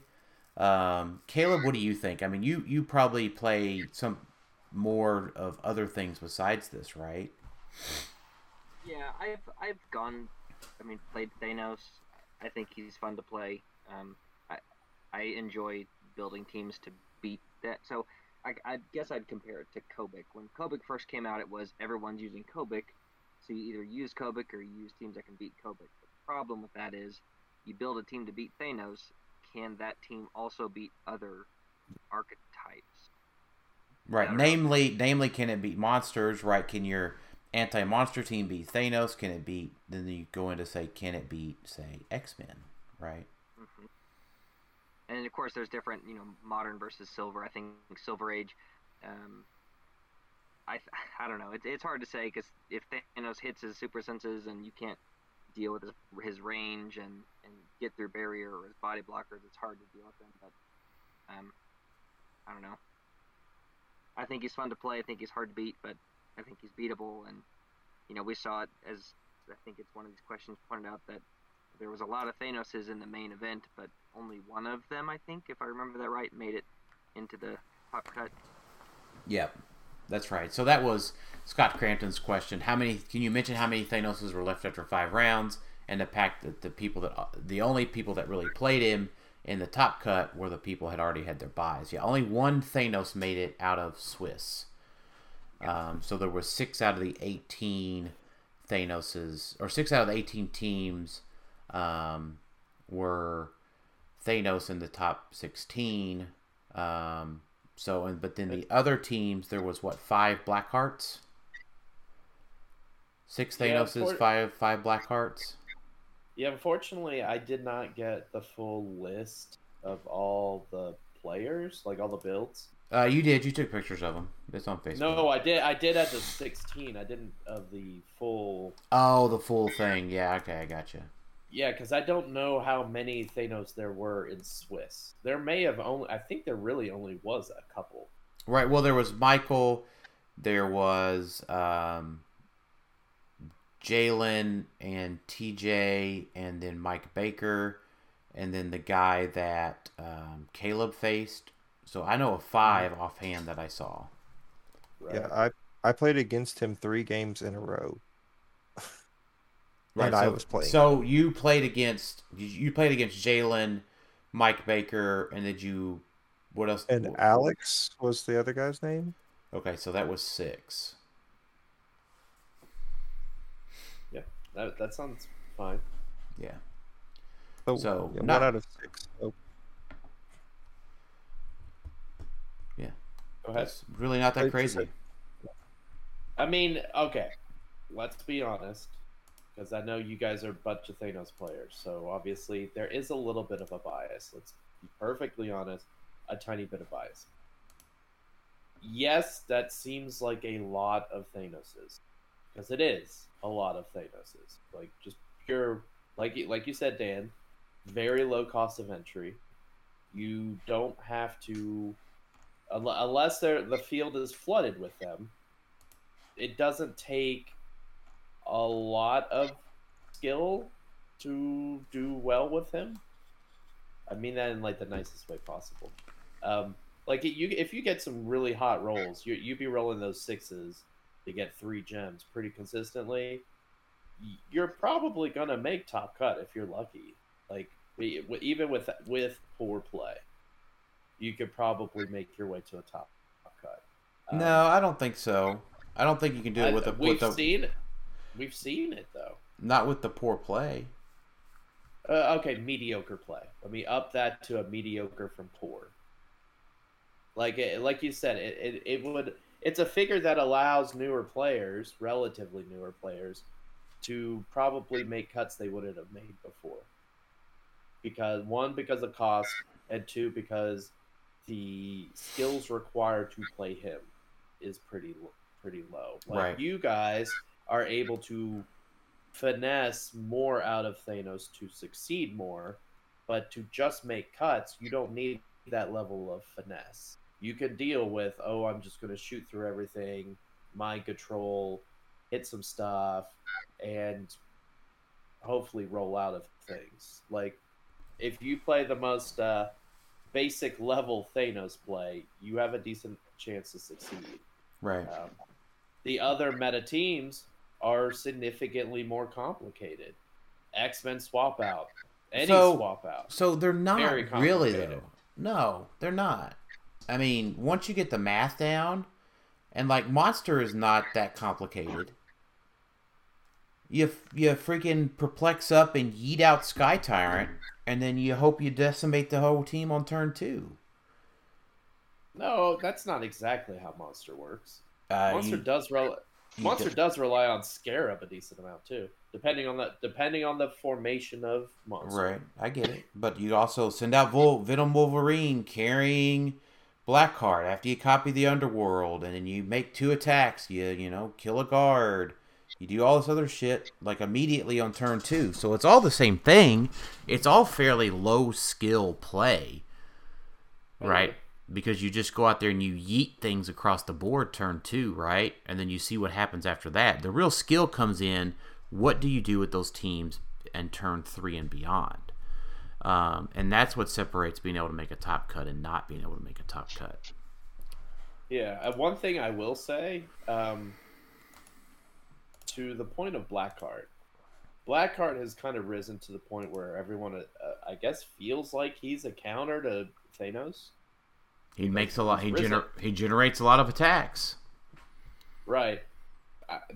Caleb, what do you think? I mean, you probably play some more of other things besides this, right? Yeah, I've gone. I mean, played Thanos. I think he's fun to play. I enjoy building teams to beat that. So I guess I'd compare it to Kobik. When Kobik first came out, it was everyone's using Kobik, so you either use Kobik or you use teams that can beat Kobik. Problem with that is you build a team to beat Thanos. Can that team also beat other archetypes? Right. Namely, can it beat monsters? Right. Can your anti-monster team beat Thanos? Can it beat? Then you go into say, can it beat say X-Men? Right. Mm-hmm. And of course, there's different, you know, modern versus silver. I think Silver Age. I don't know. It's hard to say, because if Thanos hits his super senses and you can't deal with his range and get through barrier or his body blockers, it's hard to deal with them. But I don't know. I think he's fun to play. I think he's hard to beat, but I think he's beatable. And you know, we saw it, as I think it's one of these questions pointed out, that there was a lot of Thanoses in the main event, but only one of them, I think, if I remember that right, made it into the pop cut. Yep. That's right. So that was Scott Crampton's question. How many? Can you mention how many Thanoses were left after 5 rounds? And the fact that the only people that really played him in the top cut were the people had already had their buys. Yeah, only one Thanos made it out of Swiss. So there were 6 out of the 18 Thanoses, or 6 out of the 18 teams were Thanos in the top 16. So, but then the other teams, there was, 5 Blackhearts? 6 Thanoses, 5 Blackhearts? Yeah, unfortunately, I did not get the full list of all the players, like all the builds. You did. You took pictures of them. It's on Facebook. No, I did. I did at the 16. I didn't of the full... Oh, the full thing. Yeah, okay, I gotcha. Yeah, because I don't know how many Thanos there were in Swiss. There may have only... I think there really only was a couple. Right, well, there was Michael, there was Jalen and TJ, and then Mike Baker, and then the guy that Caleb faced. So I know of 5 offhand that I saw. Right. Yeah, I played against him 3 games in a row. Right, I was playing. So you played against Jalen, Mike Baker, and did you? What else? And Alex was the other guy's name. Okay, so that was 6. Yeah, that sounds fine. Yeah. So yeah, 1 out of 6. Oh. Yeah. Go ahead. That's really not that crazy. I mean, okay. Let's be honest. Because I know you guys are a bunch of Thanos players, so obviously there is a little bit of a bias. Let's be perfectly honest, a tiny bit of bias. Yes, that seems like a lot of Thanoses, because it is a lot of Thanoses. Like, just pure, like you said, Dan, very low cost of entry. You don't have to, unless the field is flooded with them. It doesn't take a lot of skill to do well with him. I mean that in like the nicest way possible. Like if you get some really hot rolls, you'd be rolling those 6s to get 3 gems pretty consistently. You're probably gonna make top cut if you're lucky. Like even with poor play, you could probably make your way to a top cut. No, I don't think so. I don't think you can do it with a. We've seen it, though. Not with the poor play. Okay, mediocre play. Let me up that to a mediocre from poor. Like you said, it's a figure that allows newer players, relatively newer players, to probably make cuts they wouldn't have made before. Because, 1, because of cost, and 2, because the skills required to play him is pretty low. Like, right. You guys are able to finesse more out of Thanos to succeed more, but to just make cuts, you don't need that level of finesse. You can deal with, I'm just going to shoot through everything, mind control, hit some stuff, and hopefully roll out of things. Like, if you play the most basic level Thanos play, you have a decent chance to succeed. Right. The other meta teams are significantly more complicated. X-Men swap out. Swap out. So they're not really, though. No, they're not. I mean, once you get the math down, and, like, Monster is not that complicated. You freaking perplex up and yeet out Sky Tyrant, and then you hope you decimate the whole team on turn 2. No, that's not exactly how Monster works. Monster does roll. Monster does rely on Scarab a decent amount too, depending on the formation of Monster. Right, I get it. But you also send out Venom Wolverine carrying Blackheart after you copy the Underworld, and then you make two attacks. You kill a guard. You do all this other shit like immediately on turn 2. So it's all the same thing. It's all fairly low skill play, right? Okay. Because you just go out there and you yeet things across the board turn 2, right? And then you see what happens after that. The real skill comes in, what do you do with those teams in turn 3 and beyond? And that's what separates being able to make a top cut and not being able to make a top cut. Yeah, one thing I will say, to the point of Blackheart. Blackheart has kind of risen to the point where everyone, I guess, feels like he's a counter to Thanos. He makes a lot. He generates a lot of attacks. Right.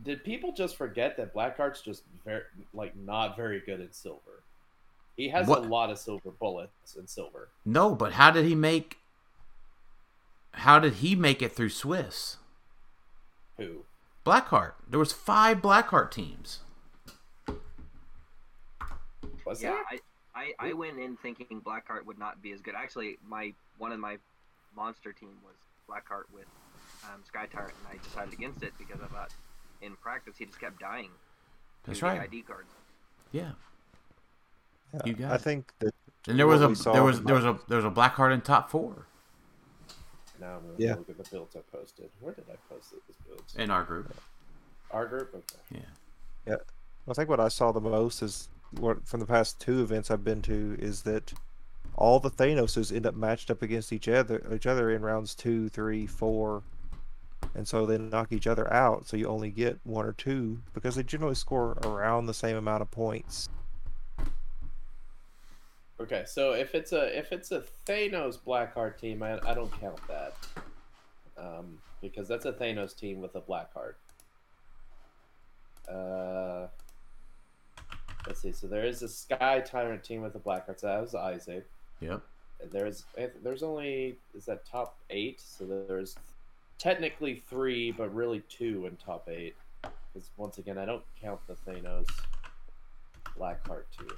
Did people just forget that Blackheart's just not very good at silver? He has a lot of silver bullets and silver. No, but how did he make it through Swiss? Who? Blackheart. There was 5 Blackheart teams. I went in thinking Blackheart would not be as good. Actually, one of my monster team was Blackheart with Sky Tyrant, and I decided against it because I thought in practice he just kept dying. That's right. ID cards. Yeah. You got. I think that. And there was a Blackheart in top 4. Now I'm going to look at the builds I posted. Where did I post these builds? In our group. Our group? Okay. Yeah. I think what I saw the most is from the past 2 events I've been to is that all the Thanoses end up matched up against each other in rounds 2, 3, 4, and so they knock each other out. So you only get 1 or 2 because they generally score around the same amount of points. Okay, so if it's a Thanos Blackheart team, I don't count that, because that's a Thanos team with a Blackheart. Let's see. So there is a Sky Tyrant team with a Blackheart. So that was Isaac. Yep. There's only that top 8? So there's technically 3, but really 2 in top 8. Because once again, I don't count the Thanos Blackheart team.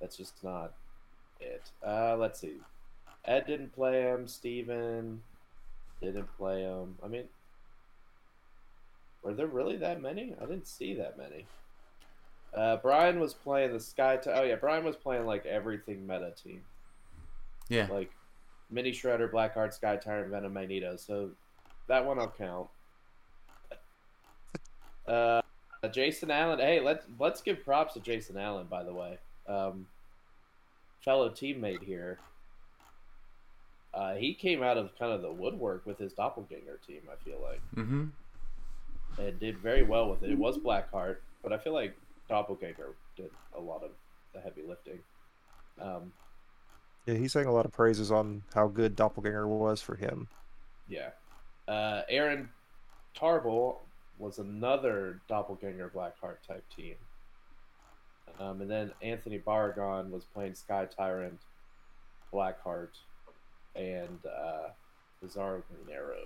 That's just not it. Let's see. Ed didn't play him. Steven didn't play him. I mean, were there really that many? I didn't see that many. Brian was playing the Sky Tyrant. Oh, yeah. Brian was playing, like, everything meta team. Yeah. Like, Mini Shredder, Blackheart, Sky Tyrant, Venom, Magneto. So, that one I'll count. Jason Allen. Hey, let's give props to Jason Allen, by the way. Fellow teammate here, he came out of kind of the woodwork with his doppelganger team, I feel like. Mm-hmm. And did very well with it. It was Blackheart, but I feel like doppelganger did a lot of the heavy lifting. Yeah, he's saying a lot of praises on how good doppelganger was for him. Yeah. Aaron Tarble was another doppelganger Blackheart type team. And then Anthony Barragan was playing Sky Tyrant, Blackheart, and Bizarro Green Arrow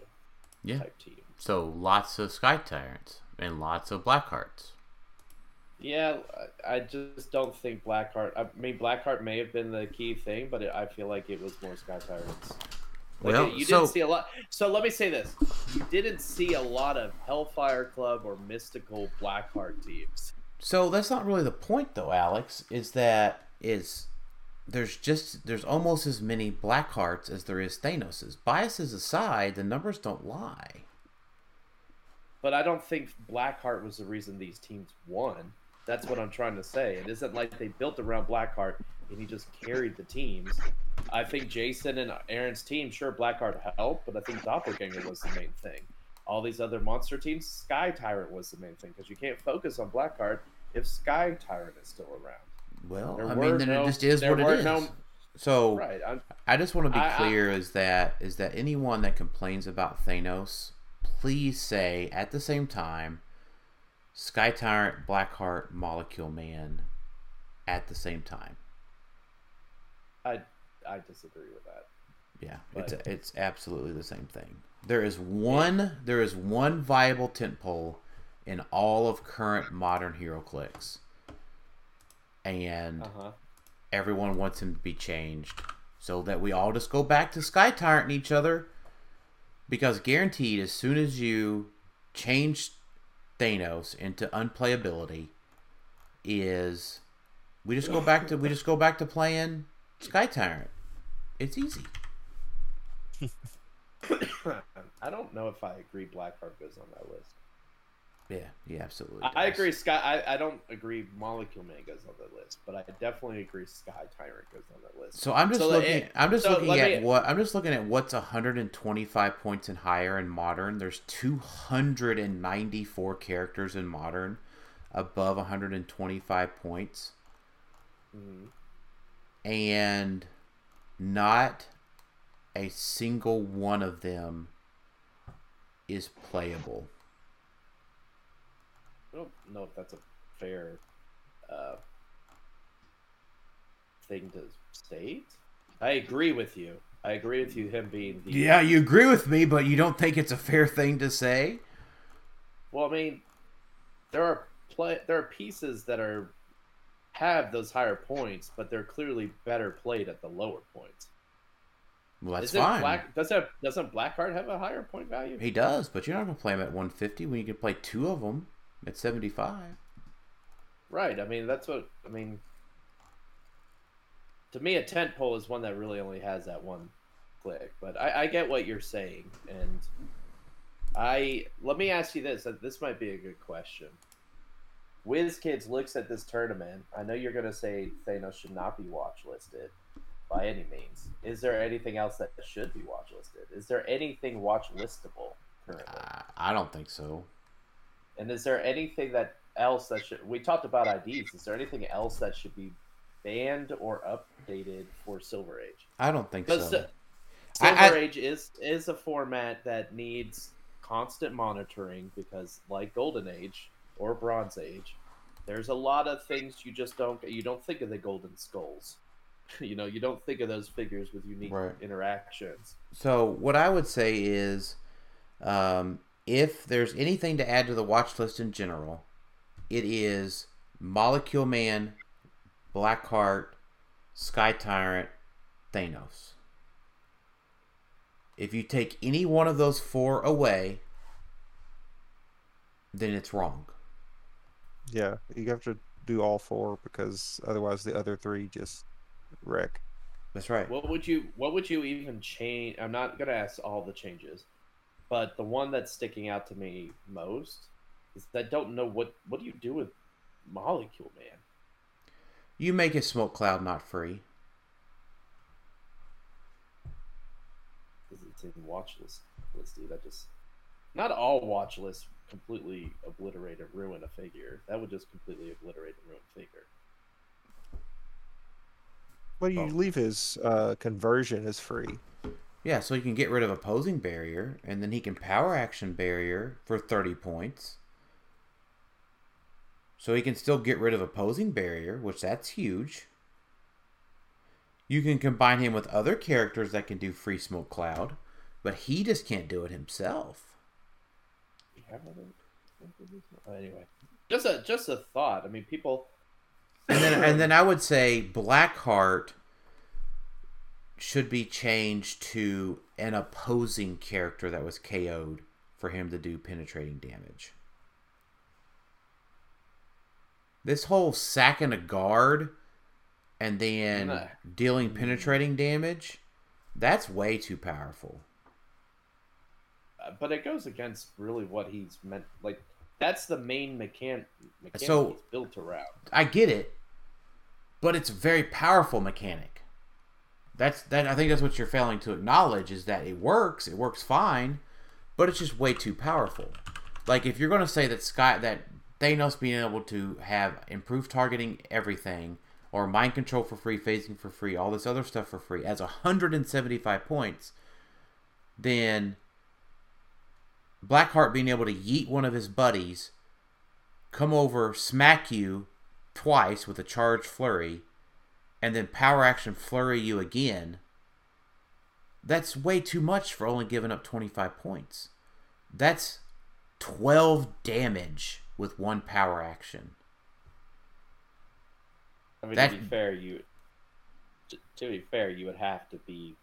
type team. So lots of Sky Tyrants and lots of Blackhearts. Yeah, I just don't think Blackheart... I mean, Blackheart may have been the key thing, but I feel like it was more Sky Tyrants. Like, well, you didn't see a lot... So let me say this. You didn't see a lot of Hellfire Club or Mystical Blackheart teams. So that's not really the point, though, Alex. There's almost as many Blackhearts as there is Thanoses. Biases aside, the numbers don't lie. But I don't think Blackheart was the reason these teams won. That's what I'm trying to say. It isn't like they built around Blackheart and he just carried the teams. I think Jason and Aaron's team, sure, Blackheart helped, but I think Doppelganger was the main thing. All these other monster teams, Sky Tyrant was the main thing, because you can't focus on Blackheart if Sky Tyrant is still around. Well, I mean, then it just is what it is. So I just want to be clear is that anyone that complains about Thanos, please say at the same time, Sky Tyrant, Blackheart, Molecule Man at the same time. I disagree with that. Yeah, but it's absolutely the same thing. There is one viable tentpole in all of current modern HeroClix, and everyone wants him to be changed so that we all just go back to Sky Tyrant and each other, because guaranteed, as soon as you change Thanos into unplayability, is we just go back to playing Sky Tyrant. It's easy. I don't know if I agree Blackheart goes on that list. Yeah, absolutely. I agree Sky. I don't agree Molecule Man goes on that list, but I definitely agree Sky Tyrant goes on that list. I'm just looking at what's 125 points and higher in modern. There's 294 characters in modern above 125 points. Mm-hmm. And not a single one of them is playable. I don't know if that's a fair thing to state. I agree with you him being the... Yeah, you agree with me, but you don't think it's a fair thing to say? Well, I mean, there are pieces that have those higher points, but they're clearly better played at the lower points. Well, that's fine. Doesn't Blackheart have a higher point value? He does, but you're not going to play him at 150 when you can play two of them at 75. Right. I mean, to me, a tentpole is one that really only has that one click. But I get what you're saying, and let me ask you this. This might be a good question. WizKids looks at this tournament. I know you're going to say Thanos should not be watch listed by any means. Is there anything else that should be watch listed? Is there anything watch listable currently? I don't think so. And is there anything that else that should... We talked about IDs. Is there anything else that should be banned or updated for Silver Age? I don't think so. Silver Age is a format that needs constant monitoring because, like Golden Age or Bronze Age, there's a lot of things you don't think of the Golden Skulls. You don't think of those figures with unique interactions. So what I would say is... if there's anything to add to the watch list in general, it is Molecule Man, Blackheart, Sky Tyrant, Thanos. If you take any one of those four away, then it's wrong. Yeah, you have to do all four because otherwise the other three just wreck. That's right. What would you even change? I'm not going to ask all the changes. But the one that's sticking out to me most is that I don't know what do you do with Molecule Man? You make his smoke cloud not free. It's in watch list. Let's do that. Just not all watch lists completely obliterate or ruin a figure. That would just completely obliterate and ruin a figure. Well, you leave his conversion as free. Yeah, so you can get rid of opposing barrier, and then he can power action barrier for 30 points. So he can still get rid of opposing barrier, which that's huge. You can combine him with other characters that can do free smoke cloud, but he just can't do it himself. Anyway, just a thought. I mean, people. And then I would say Blackheart should be changed to an opposing character that was KO'd for him to do penetrating damage. This whole sacking a guard and then dealing penetrating damage, that's way too powerful. But it goes against really what he's meant. Like, that's the main mechanic he's built around. I get it, but it's a very powerful mechanic. I think that's what you're failing to acknowledge, is that it works fine, but it's just way too powerful. Like, if you're going to say that Thanos being able to have improved targeting everything, or mind control for free, phasing for free, all this other stuff for free, as 175 points, then Blackheart being able to yeet one of his buddies, come over, smack you twice with a charged flurry, and then power action flurry you again, That's way too much for only giving up 25 points. That's 12 damage with one power action. I mean, to be fair, you would have to be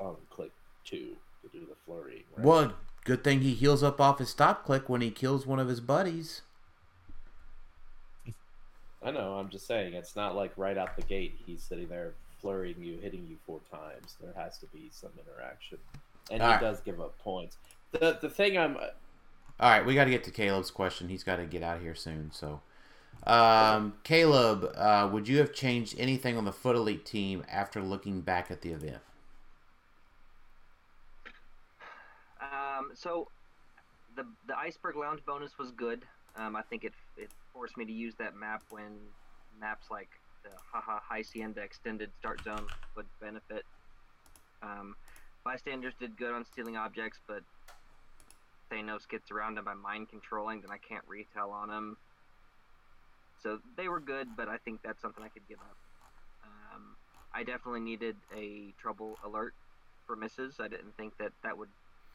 on click 2 to do the flurry. Right? Well, good thing he heals up off his stop click when he kills one of his buddies. I know, I'm just saying, it's not like right out the gate he's sitting there flurrying you, hitting you 4 times. There has to be some interaction. And all he does give up points. The thing I'm... All right, we got to get to Caleb's question. He's got to get out of here soon, so... Caleb, would you have changed anything on the Foot Elite team after looking back at the event? So the Iceberg Lounge bonus was good. I think it forced me to use that map when maps like the High Sienda Extended Start Zone would benefit. Bystanders did good on stealing objects, but Thanos gets around him by mind controlling, then I can't retell on him. So they were good, but I think that's something I could give up. I definitely needed a trouble alert for misses. I didn't think that would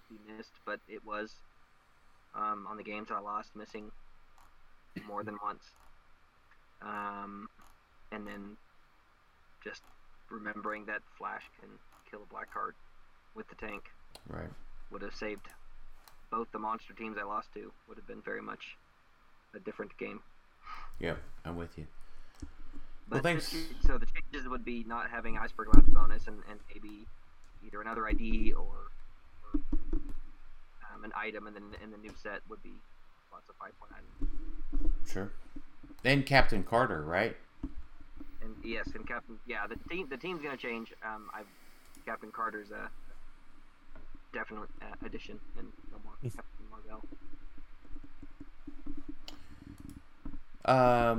be missed, but it was. On the games I lost, missing more than once. And then just remembering that Flash can kill a Blackheart with the tank. Right. Would have saved both the monster teams I lost to. Would have been very much a different game. Yeah, I'm with you. But well, thanks. So the changes would be not having Iceberg Lounge bonus and maybe either another ID or an item in the new set would be lots of 5-point items. Sure. Then Captain Carter, right? And yes, and Captain. Yeah, the team's gonna change. Captain Carter's a definite addition, and no more Captain Marvel.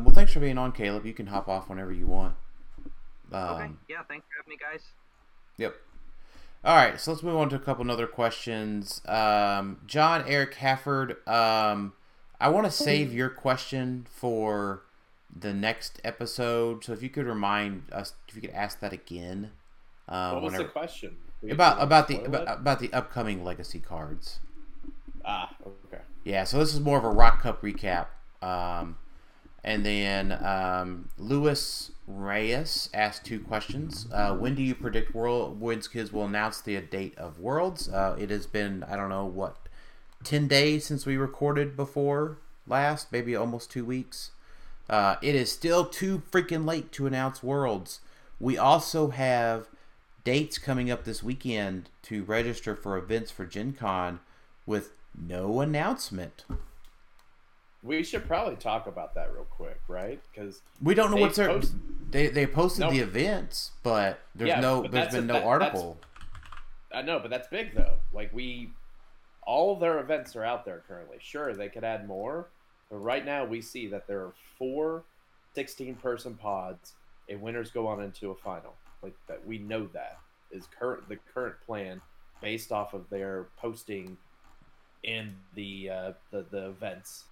Well, thanks for being on, Caleb. You can hop off whenever you want. Okay. Yeah, thanks for having me, guys. Yep. All right, so let's move on to a couple other questions. John Eric Hafford, I want to save your question for the next episode. So if you could remind us, if you could ask that again. What was the question? About the upcoming legacy cards. Ah, okay. Yeah, so this is more of a Rock Cup recap. And then Luis Reyes asked 2 questions. When do you predict WizKids will announce the date of Worlds? It has been, 10 days since we recorded before last, maybe almost 2 weeks. It is still too freaking late to announce Worlds. We also have dates coming up this weekend to register for events for Gen Con with no announcement. We should probably talk about that real quick, right? Because we don't know what they posted the events, but there's been no article. I know, but that's big though. Like all their events are out there currently. Sure, they could add more, but right now we see that there are 4 16-person pods, and winners go on into a final. Like that, we know that is the current plan based off of their posting in the events.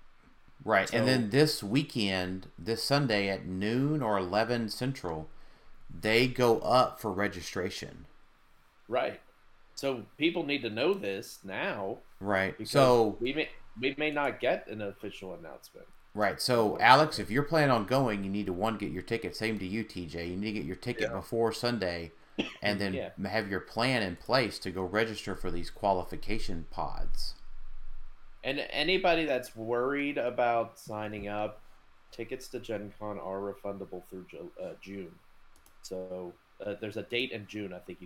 Right, so, and then this weekend, this Sunday at noon or 11 Central, they go up for registration. Right. So people need to know this now. Right. So we may not get an official announcement. Right. So Alex, if you're planning on going, you need to get your ticket. Same to you, TJ. You need to get your ticket before Sunday, and then have your plan in place to go register for these qualification pods. And anybody that's worried about signing up, tickets to Gen Con are refundable through June. So there's a date in June I think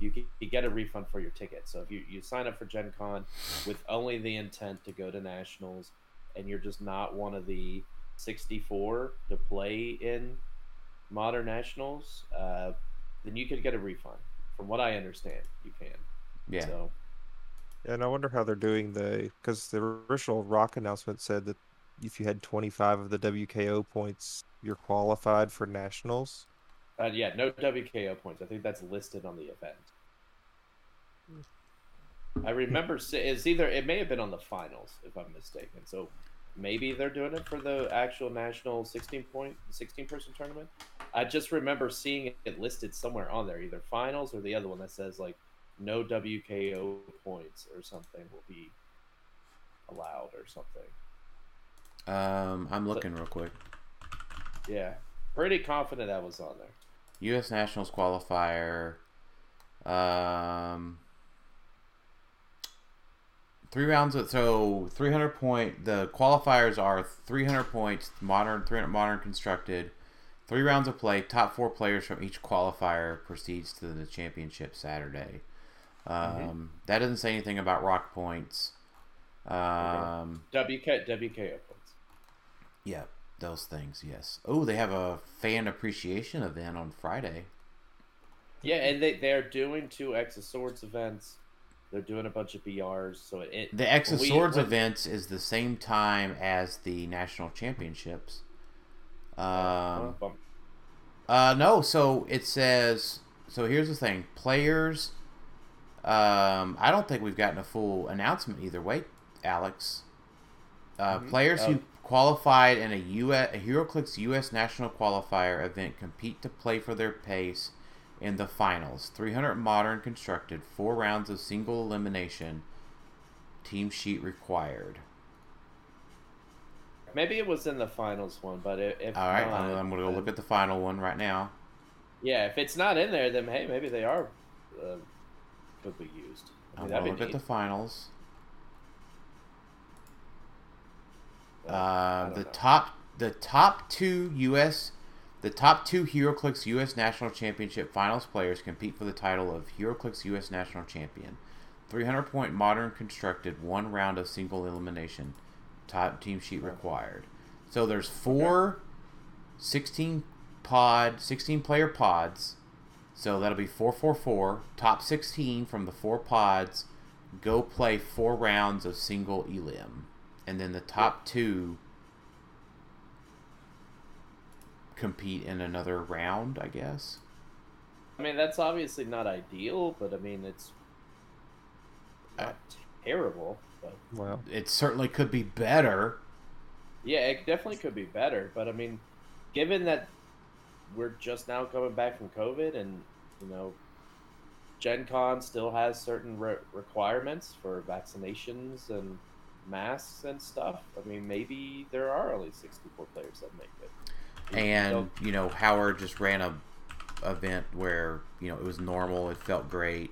you get a refund for your ticket. So if you sign up for Gen Con with only the intent to go to Nationals and you're just not one of the 64 to play in Modern Nationals, then you could get a refund. From what I understand, you can. Yeah. So, and I wonder how they're doing because the original Rock announcement said that if you had 25 of the WKO points, you're qualified for Nationals. No WKO points. I think that's listed on the event. I remember it may have been on the finals, if I'm mistaken. So maybe they're doing it for the actual national 16-person tournament. I just remember seeing it listed somewhere on there, either finals or the other one that says like no WKO points or something will be allowed or something. I'm looking real quick. Yeah, pretty confident that was on there. U.S. Nationals qualifier. 3 rounds. So 300 point. The qualifiers are 300 points. Modern 300 modern constructed. 3 rounds of play. Top 4 players from each qualifier proceeds to the championship Saturday. That doesn't say anything about rock points. WKO points. Yeah, those things. Yes. Oh, they have a fan appreciation event on Friday. Yeah, and they're doing 2 X of Swords events. They're doing a bunch of BRs. So the X of Swords events is the same time as the national championships. No, so it says. So here's the thing, players. I don't think we've gotten a full announcement either way, Alex. Players who qualified in a HeroClix U.S. National Qualifier event compete to play for their place in the finals. 300 modern constructed, 4 rounds of single elimination, team sheet required. Maybe it was in the finals one, but if all right, not, I'm going to go look at the final one right now. Yeah, if it's not in there, then hey, maybe they are could be used. I mean, I'm going to look at the finals. Well, the top 2 HeroClix U.S. National Championship Finals players compete for the title of HeroClix U.S. National Champion. 300-point modern constructed, 1 round of single elimination. Top team sheet required. So there's 4 16-player pods. So that'll be 4-4-4. Top 16 from the 4 pods go play 4 rounds of single elim. And then the top 2 compete in another round, I guess. I mean, that's obviously not ideal, but I mean, it's not terrible. But well, it certainly could be better. Yeah, it definitely could be better. But I mean, given that we're just now coming back from COVID, and you know, Gen Con still has certain requirements for vaccinations and masks and stuff. I mean, maybe there are only 64 players that make it. And, you know, Howard just ran a event where, you know, it was normal, it felt great,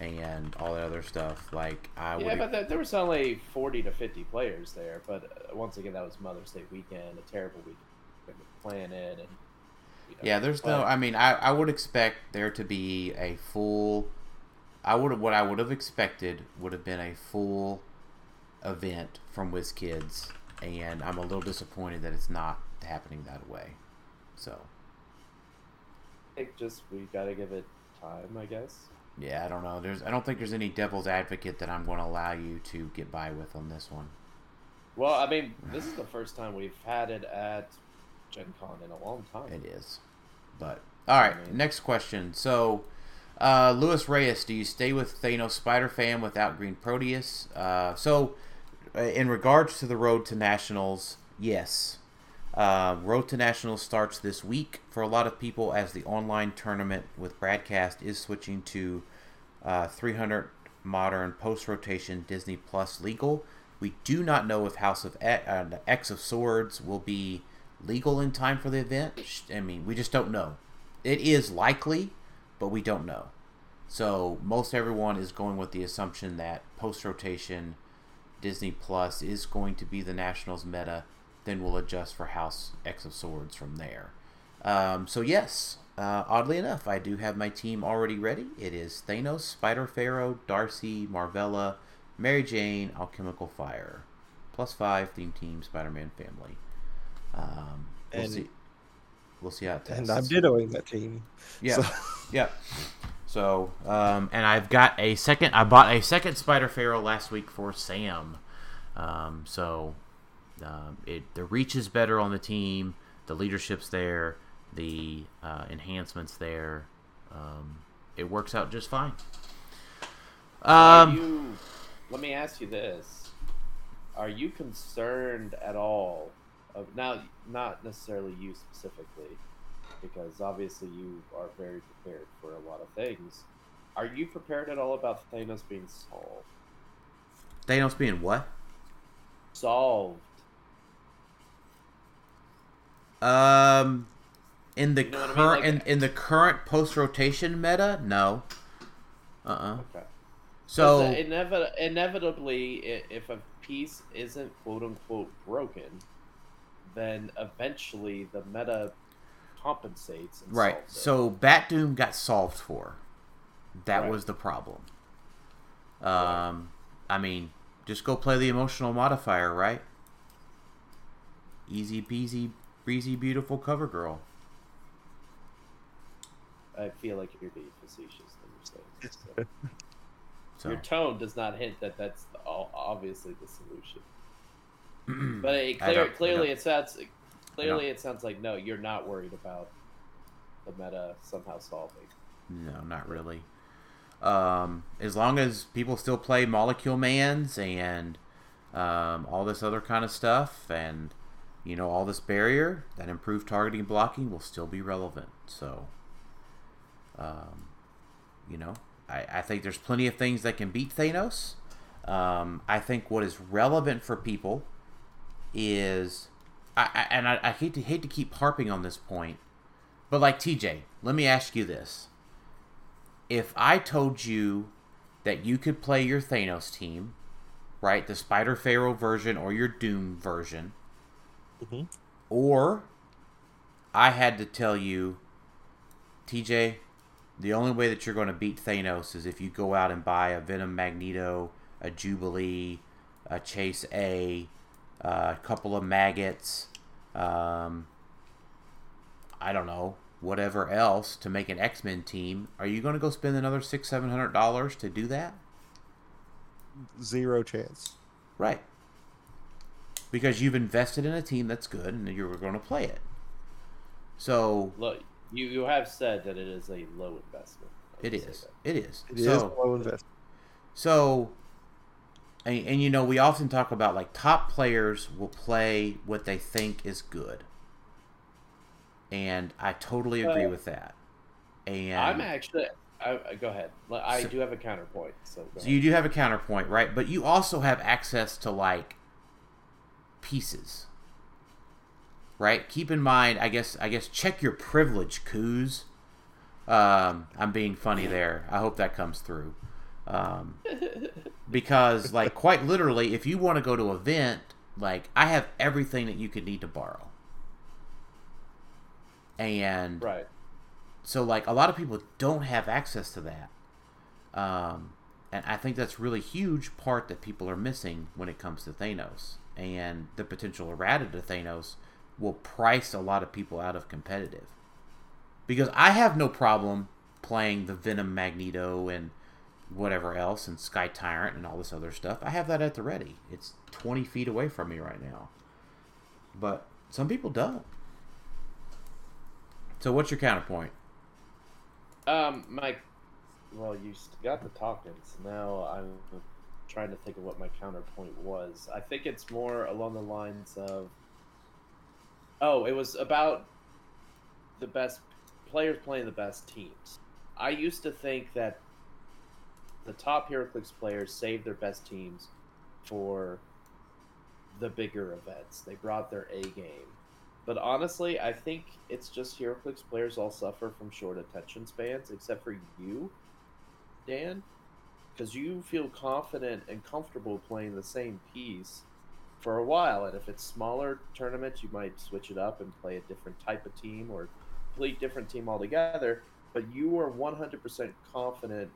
and all that other stuff. Like, but there was only 40 to 50 players there. But once again, that was Mother's Day weekend, a terrible weekend with the planet. And, you know, yeah, I would expect there to be a full, what I would have expected would have been a full event from WizKids. And I'm a little disappointed that it's not happening that way. So I think we gotta give it time, I guess. Yeah, I don't know. I don't think there's any devil's advocate that I'm going to allow you to get by with on this one. Well, I mean, this is the first time we've had it at Gen Con in a long time. It is. But alright, next question. So Luis Reyes, do you stay with Thanos Spider-Fam without Green Proteus? So in regards to the Road to Nationals, yes. Road to Nationals starts this week for a lot of people, as the online tournament with Bradcast is switching to 300 modern post-rotation Disney Plus legal. We do not know if House of X of Swords will be legal in time for the event. I mean, we just don't know. It is likely, but we don't know. So most everyone is going with the assumption that post-rotation Disney Plus is going to be the Nationals meta. Then we'll adjust for House X of Swords from there. So yes, oddly enough, I do have my team already ready. It is Thanos, Spider-Pharaoh, Darcy, Marvella, Mary Jane, Alchemical Fire. +5, Theme Team, Spider-Man Family. We'll see how it tests. And I'm dittoing that team. Yeah, so. Yeah. So, and I've got I bought a second Spider-Pharaoh last week for Sam. The reach is better on the team, the leadership's there, the enhancements there. It works out just fine. Let me ask you this: Are you concerned at all of now, not necessarily you specifically, because obviously you are very prepared for a lot of things. Are you prepared at all about Thanos being solved? Thanos being what? Solved. In the current post-rotation meta, no. Okay. So inevitably, if a piece isn't quote unquote broken, then eventually the meta compensates. And right. So Bat Doom got solved for. That right. was the problem. I mean, just go play the emotional modifier, right? Easy peasy, breezy, beautiful cover girl. I feel like you're being facetious when you're saying this. So. Your tone does not hint that that's obviously the solution. But it sounds like, no, you're not worried about the meta somehow solving. No, not really. As long as people still play Molecule Mans and all this other kind of stuff and, you know, all this barrier, that improved targeting and blocking will still be relevant. So, you know, I think there's plenty of things that can beat Thanos. I think what is relevant for people is, I hate to keep harping on this point, but like TJ, let me ask you this. If I told you that you could play your Thanos team, right, the Spider Pharaoh version or your Doom version, mm-hmm. or I had to tell you, TJ, the only way that you're going to beat Thanos is if you go out and buy a Venom Magneto, a Jubilee, a Chase a couple of maggots, I don't know, whatever else to make an X-Men team, are you going to go spend another $600-700 to do that? Zero chance. Right. Because you've invested in a team that's good and you're going to play it. So look, you have said that it is a low investment. It is a low investment. So and you know, we often talk about like top players will play what they think is good. And I totally agree with that. And I'm actually... go ahead. I do have a counterpoint. So you do have a counterpoint, right? But you also have access to, like, pieces. Right? Keep in mind, I guess check your privilege, coos. I'm being funny there. I hope that comes through. Because, like, quite literally, if you want to go to an event, like, I have everything that you could need to borrow. And right. So, like, a lot of people don't have access to that. And I think that's really huge part that people are missing when it comes to Thanos. And the potential errata to Thanos will price a lot of people out of competitive. Because I have no problem playing the Venom Magneto and whatever else and Sky Tyrant and all this other stuff. I have that at the ready. It's 20 feet away from me right now. But some people don't. So what's your counterpoint? Well, you got the talking, so now I'm trying to think of what my counterpoint was. I think it's more along the lines of, it was about the best players playing the best teams. I used to think that the top HeroClix players saved their best teams for the bigger events. They brought their A game. But honestly, I think it's just HeroClix players all suffer from short attention spans, except for you, Dan, because you feel confident and comfortable playing the same piece for a while. And if it's smaller tournaments, you might switch it up and play a different type of team or complete different team altogether. But you are 100% confident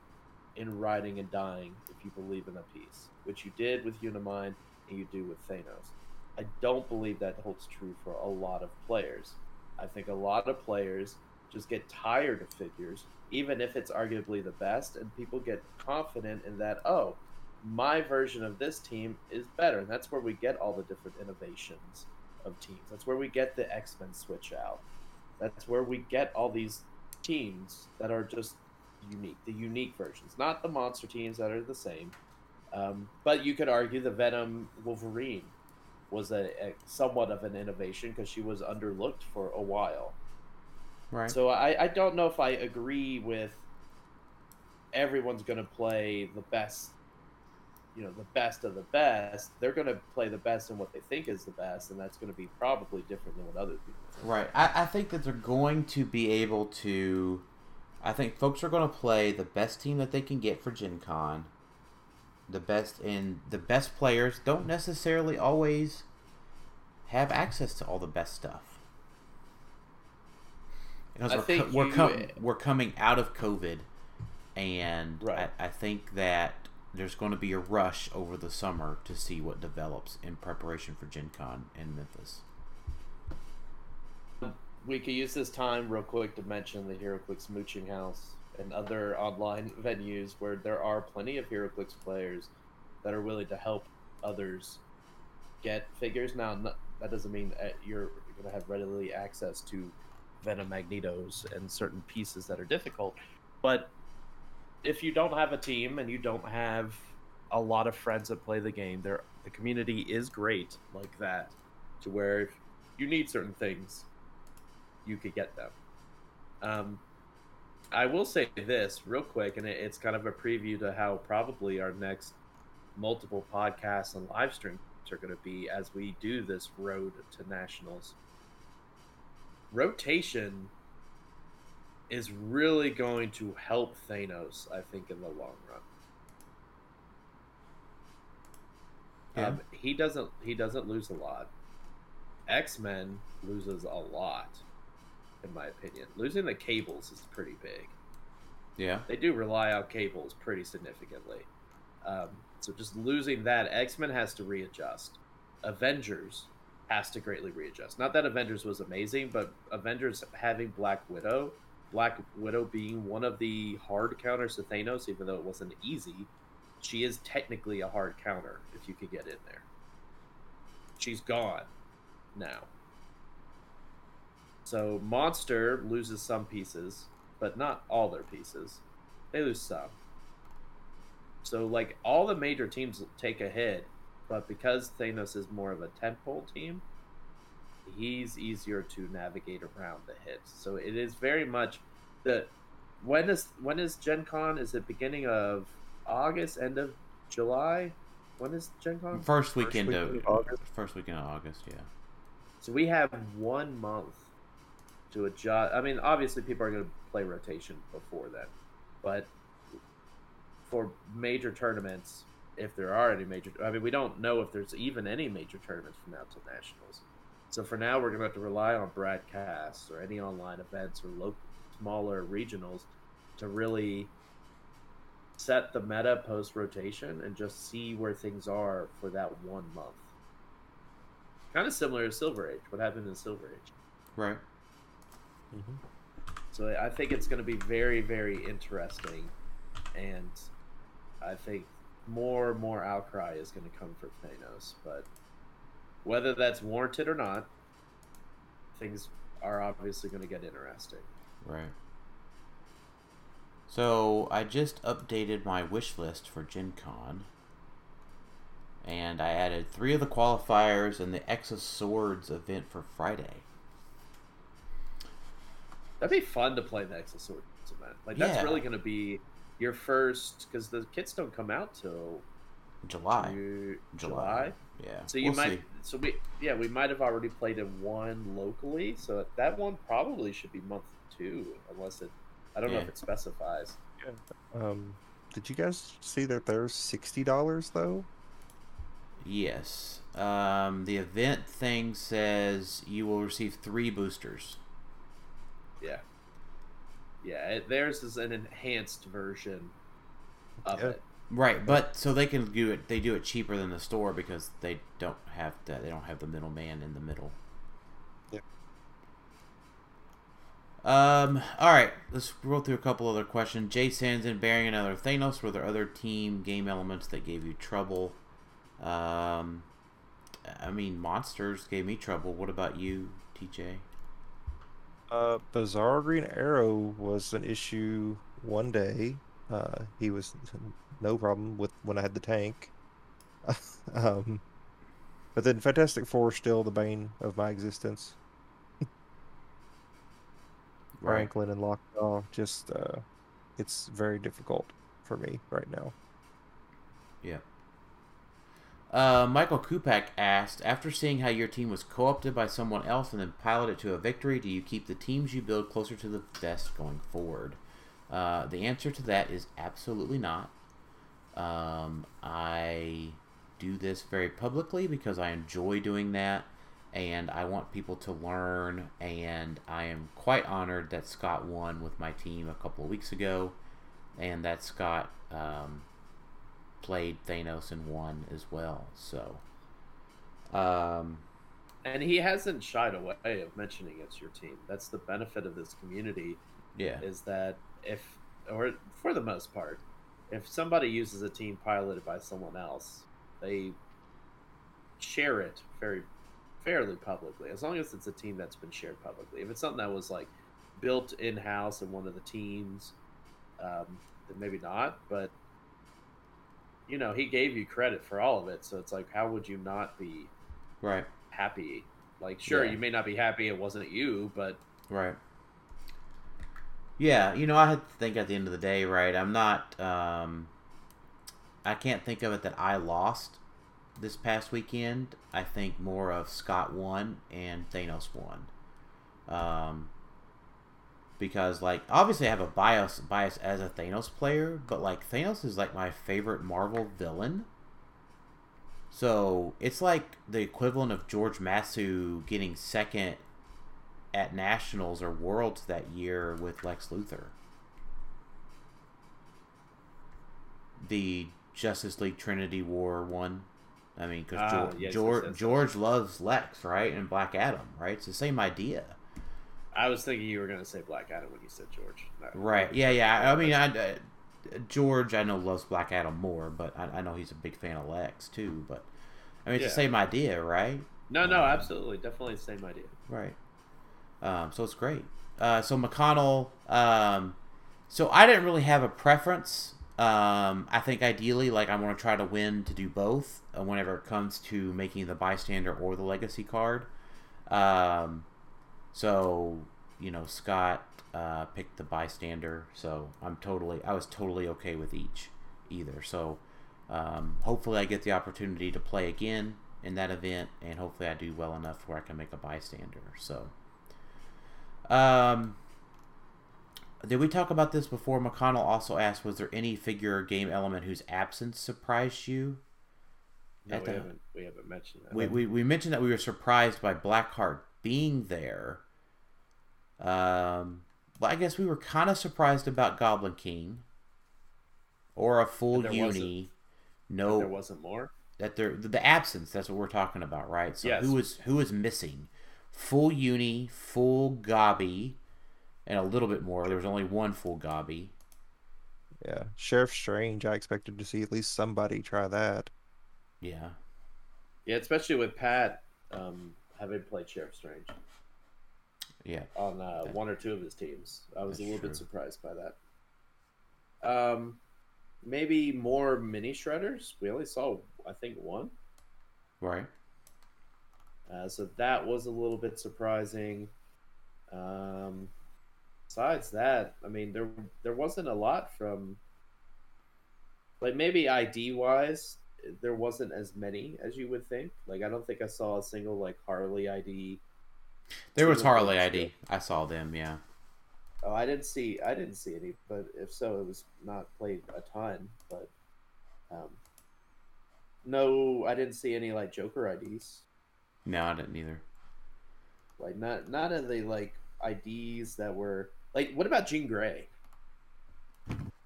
in riding and dying if you believe in a piece, which you did with Unimind and you do with Thanos. I don't believe that holds true for a lot of players. I think a lot of players just get tired of figures, even if it's arguably the best, and people get confident in that, my version of this team is better. And that's where we get all the different innovations of teams. That's where we get the X-Men switch out. That's where we get all these teams that are just unique, the unique versions, not the monster teams that are the same. But you could argue the Venom Wolverine was a somewhat of an innovation because she was underlooked for a while. Right. So I don't know if I agree with everyone's going to play the best, you know, the best of the best. They're going to play the best in what they think is the best, and that's going to be probably different than what other people think. Right. I think that they're going to be able to... I think folks are going to play the best team that they can get for Gen Con. The best, and the best players don't necessarily always have access to all the best stuff. Because we're coming out of COVID, and right. I think that there's going to be a rush over the summer to see what develops in preparation for Gen Con in Memphis. We could use this time real quick to mention the HeroClix Mooching House and other online venues where there are plenty of HeroClix players that are willing to help others get figures. Now, that doesn't mean you're going to have readily access to Venom Magnetos and certain pieces that are difficult, but if you don't have a team and you don't have a lot of friends that play the game, the community is great like that, to where if you need certain things, you could get them. I will say this real quick, and it's kind of a preview to how probably our next multiple podcasts and live streams are going to be as we do this road to nationals. Rotation is really going to help Thanos, I think, in the long run. Yeah. He doesn't lose a lot. X-Men loses a lot, in my opinion. Losing the Cables is pretty big. Yeah. They do rely on Cables pretty significantly. So just losing that, X-Men has to readjust. Avengers has to greatly readjust. Not that Avengers was amazing, but Avengers having Black Widow being one of the hard counters to Thanos, even though it wasn't easy, she is technically a hard counter if you could get in there. She's gone now. So Monster loses some pieces, but not all their pieces. They lose some. So like all the major teams take a hit, but because Thanos is more of a tentpole team, he's easier to navigate around the hits. So it is very much the when is Gen Con? Is it beginning of August, end of July? When is Gen Con? First weekend of August, yeah. So we have 1 month to adjust. I mean, obviously people are going to play rotation before then, but for major tournaments, if there are any major, I mean, we don't know if there's even any major tournaments from now to nationals. So for now, we're going to have to rely on broadcasts or any online events or local, smaller regionals to really set the meta post-rotation and just see where things are for that 1 month. Kind of similar to Silver Age, what happened in Silver Age. Right. Mm-hmm. So I think it's going to be very, very interesting. And I think more and more outcry is going to come for Thanos, but... whether that's warranted or not, things are obviously going to get interesting. Right. So I just updated my wish list for Gen Con, and I added 3 of the qualifiers and the X of Swords event for Friday. That'd be fun to play the X of Swords event. Like, that's really going to be your first, because the kits don't come out till July. Yeah. So you might see. So we might have already played in one locally, so that one probably should be month 2, unless it I don't know if it specifies. Yeah. Did you guys see that there's $60 though? Yes. The event thing says you will receive 3 boosters. Yeah. Yeah, theirs is an enhanced version of it. Right, but so they can do it. They do it cheaper than the store because they don't have that. They don't have the middleman in the middle. Yeah. All right. Let's roll through a couple other questions. Jay Sanson, bearing another Thanos. Were there other team game elements that gave you trouble? I mean, monsters gave me trouble. What about you, TJ? Bizarre Green Arrow was an issue one day. He was no problem with when I had the tank. But then Fantastic Four is still the bane of my existence. Right. Franklin and Lockjaw, just it's very difficult for me right now. Yeah. Michael Kupak asked, after seeing how your team was co-opted by someone else and then piloted to a victory, do you keep the teams you build closer to the vest going forward? The answer to that is absolutely not. I do this very publicly because I enjoy doing that, and I want people to learn, and I am quite honored that Scott won with my team a couple of weeks ago, and that Scott played Thanos and won as well. So, and he hasn't shied away of mentioning it's your team. That's the benefit of this community. Yeah, is that if, or for the most part, if somebody uses a team piloted by someone else, they share it very fairly publicly, as long as it's a team that's been shared publicly. If it's something that was like built in-house in one of the teams, then maybe not, but you know, he gave you credit for all of it, so it's like, how would you not be right happy? Like, sure, yeah, you may not be happy it wasn't you, but right. Yeah, you know, I had to think at the end of the day, right? I'm not, I can't think of it that I lost this past weekend. I think more of Scott won and Thanos won. Because, like, obviously I have a bias as a Thanos player, but, like, Thanos is, like, my favorite Marvel villain. So, it's like the equivalent of George Masu getting second at Nationals or Worlds that year with Lex Luthor. The Justice League Trinity War one. I mean, because George loves Lex, right? And Black Adam, right? It's the same idea. I was thinking you were going to say Black Adam when you said George. No. Right. Yeah, yeah. I mean, George, I know, loves Black Adam more, but I know he's a big fan of Lex, too. But, I mean, it's the same idea, right? No, absolutely. Definitely the same idea. Right. So it's great. So McConnell, so I didn't really have a preference. I think ideally, like, I want to try to win to do both whenever it comes to making the bystander or the legacy card. So, you know, Scott picked the bystander, so I was totally okay with either. So hopefully I get the opportunity to play again in that event, and hopefully I do well enough where I can make a bystander. So did we talk about this before? McConnell also asked, was there any figure or game element whose absence surprised you? No, we haven't mentioned that. We mentioned that we were surprised by Blackheart being there. Well, I guess we were kind of surprised about Goblin King or a full uni. No, there wasn't more. That the absence. That's what we're talking about, right? So yes. Who was missing? Full uni, full gobby, and a little bit more. There was only one full gobby. Yeah, Sheriff Strange. I expected to see at least somebody try that. Yeah. Yeah, especially with Pat having played Sheriff Strange. Yeah. On one or two of his teams. I was a little bit surprised by that. Maybe more mini shredders. We only saw, I think, one. Right. So that was a little bit surprising. Besides that, I mean, there wasn't a lot from, like, maybe ID-wise, there wasn't as many as you would think. Like, I don't think I saw a single, like, Harley ID. There was Harley ID. I saw them, yeah. Oh, I didn't see any, but if so, it was not played a ton. But no, I didn't see any, like, Joker IDs. No, I didn't either. Like, not in the, like, IDs that were... Like, what about Jean Grey?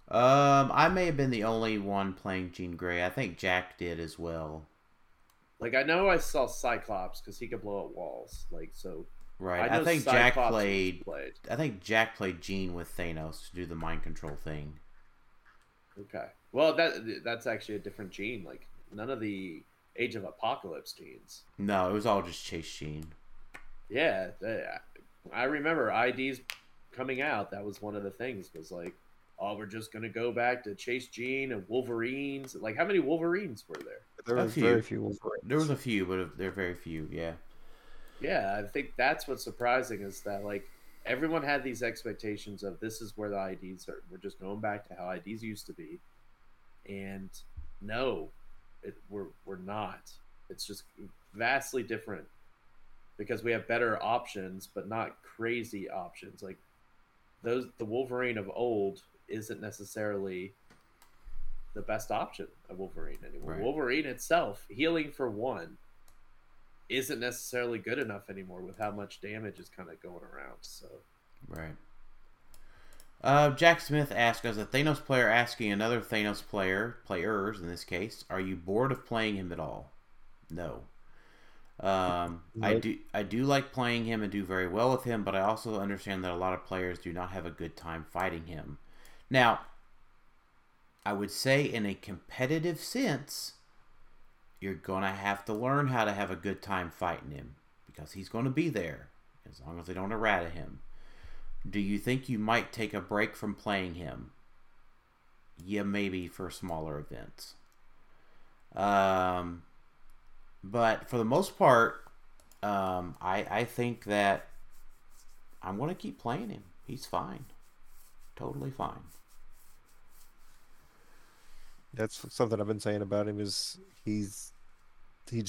I may have been the only one playing Jean Grey. I think Jack did as well. Like, I know I saw Cyclops, because he could blow up walls. Like, so... Right, I think Cyclops Jack played... I think Jack played Jean with Thanos to do the mind control thing. Okay. Well, that's actually a different Jean. Like, none of the... Age of Apocalypse teams. No, it was all just Chase Sheen. Yeah, I remember IDs coming out. That was one of the things, was like oh, we're just going to go back to Chase Jean and Wolverines. Like, how many Wolverines were there? There was very few Wolverines. There was a few, but there are very few, yeah. Yeah, I think that's what's surprising is that, like, everyone had these expectations of this is where the IDs are. We're just going back to how IDs used to be. And no, we're not. It's just vastly different because we have better options, but not crazy options. Like, the Wolverine of old isn't necessarily the best option of Wolverine anymore. Right. Wolverine itself, healing for one, isn't necessarily good enough anymore with how much damage is kind of going around. So, right. Jack Smith asked, as a Thanos player asking another Thanos players in this case, are you bored of playing him at all? No. Right. I do like playing him and do very well with him, but I also understand that a lot of players do not have a good time fighting him. Now, I would say in a competitive sense, you're going to have to learn how to have a good time fighting him because he's going to be there as long as they don't errata him. Do you think you might take a break from playing him? Yeah, maybe for smaller events. But for the most part, I think that I'm going to keep playing him. He's fine. Totally fine. That's something I've been saying about him is he's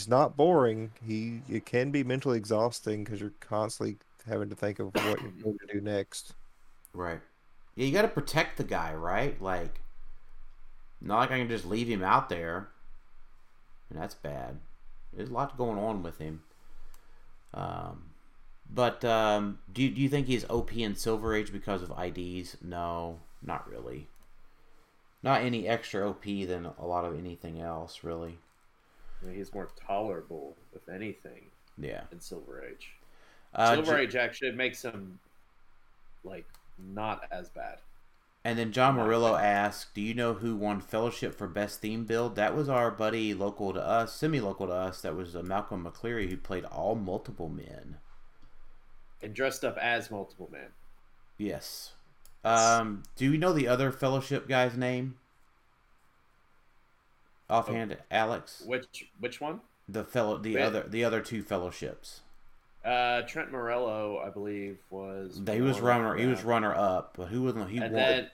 not boring. It can be mentally exhausting because you're constantly having to think of what you're going to do next. Right. Yeah, you got to protect the guy, right? Like, not like I can just leave him out there. And that's bad. There's a lot going on with him. But do you think he's OP in Silver Age because of IDs? No, not really. Not any extra OP than a lot of anything else, really. I mean, he's more tolerable, if anything. Yeah. In Silver Age. Silver Age actually makes him, like, not as bad. And then John Murillo asked, do you know who won Fellowship for Best Theme Build? That was our buddy local to us, semi-local to us. That was Malcolm McCleary, who played all multiple men. And dressed up as multiple men. Yes. Do you know the other Fellowship guy's name? Offhand, Alex? Which one? The other two Fellowships. Trent Morello, I believe, was... He was runner-up, but who was... He won. Then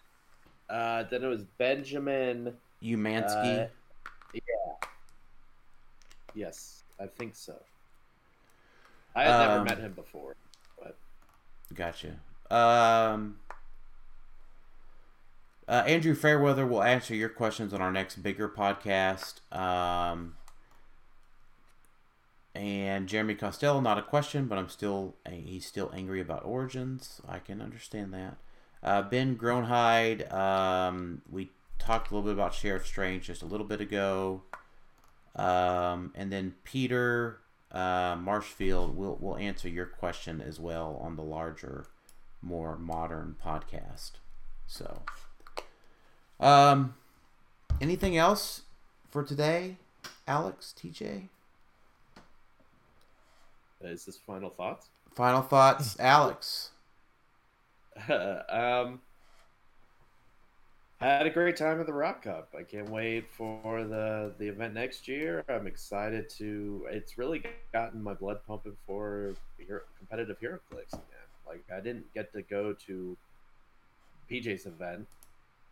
it was Benjamin... Umansky? Yeah. Yes, I think so. I had never met him before, but... Gotcha. Andrew Fairweather will answer your questions on our next bigger podcast. And Jeremy Costello, not a question, but he's still angry about Origins. I can understand that. Ben Groenhide, we talked a little bit about Sheriff Strange just a little bit ago. And then Peter Marshfield will answer your question as well on the larger, more modern podcast. So, anything else for today, Alex, TJ? Is this final thoughts? Final thoughts, Alex. I had a great time at the Rock Cup. I can't wait for the event next year. I'm excited to. It's really gotten my blood pumping for competitive HeroClix again. Like, I didn't get to go to PJ's event,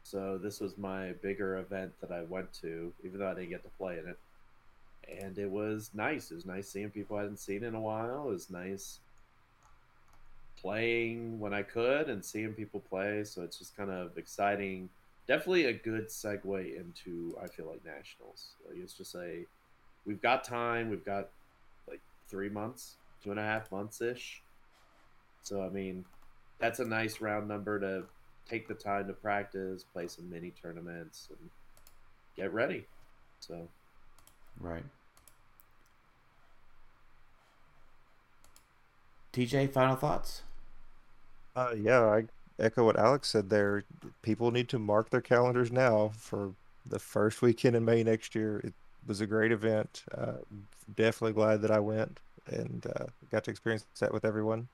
so this was my bigger event that I went to, even though I didn't get to play in it. And it was nice. It was nice seeing people I hadn't seen in a while. It was nice playing when I could and seeing people play. So it's just kind of exciting. Definitely a good segue into, I feel like, Nationals. Like, it's just we've got time. We've got like 3 months, 2.5 months-ish. So, I mean, that's a nice round number to take the time to practice, play some mini tournaments, and get ready. So. Right. TJ, final thoughts? Yeah, I echo what Alex said there. People need to mark their calendars now for the first weekend in May next year. It was a great event. Definitely glad that I went and got to experience that with everyone.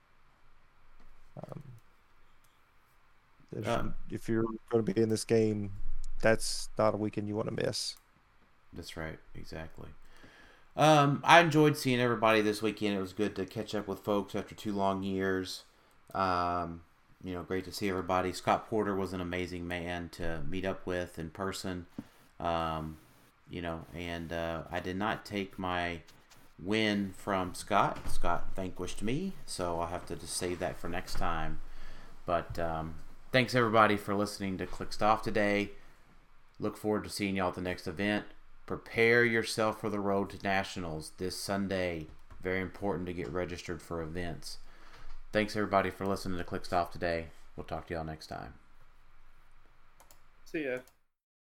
If you're going to be in this game, that's not a weekend you want to miss. That's right. Exactly. I enjoyed seeing everybody this weekend. It was good to catch up with folks after 2 long years. You know, great to see everybody. Scott Porter was an amazing man to meet up with in person. You know, and I did not take my win from Scott. Scott vanquished me, so I'll have to just save that for next time. But thanks everybody for listening to Clixed Off today. Look forward to seeing y'all at the next event. Prepare yourself for the road to nationals this Sunday. Very important to get registered for events. Thanks everybody for listening to Clixed Off today. We'll talk to y'all next time. See ya.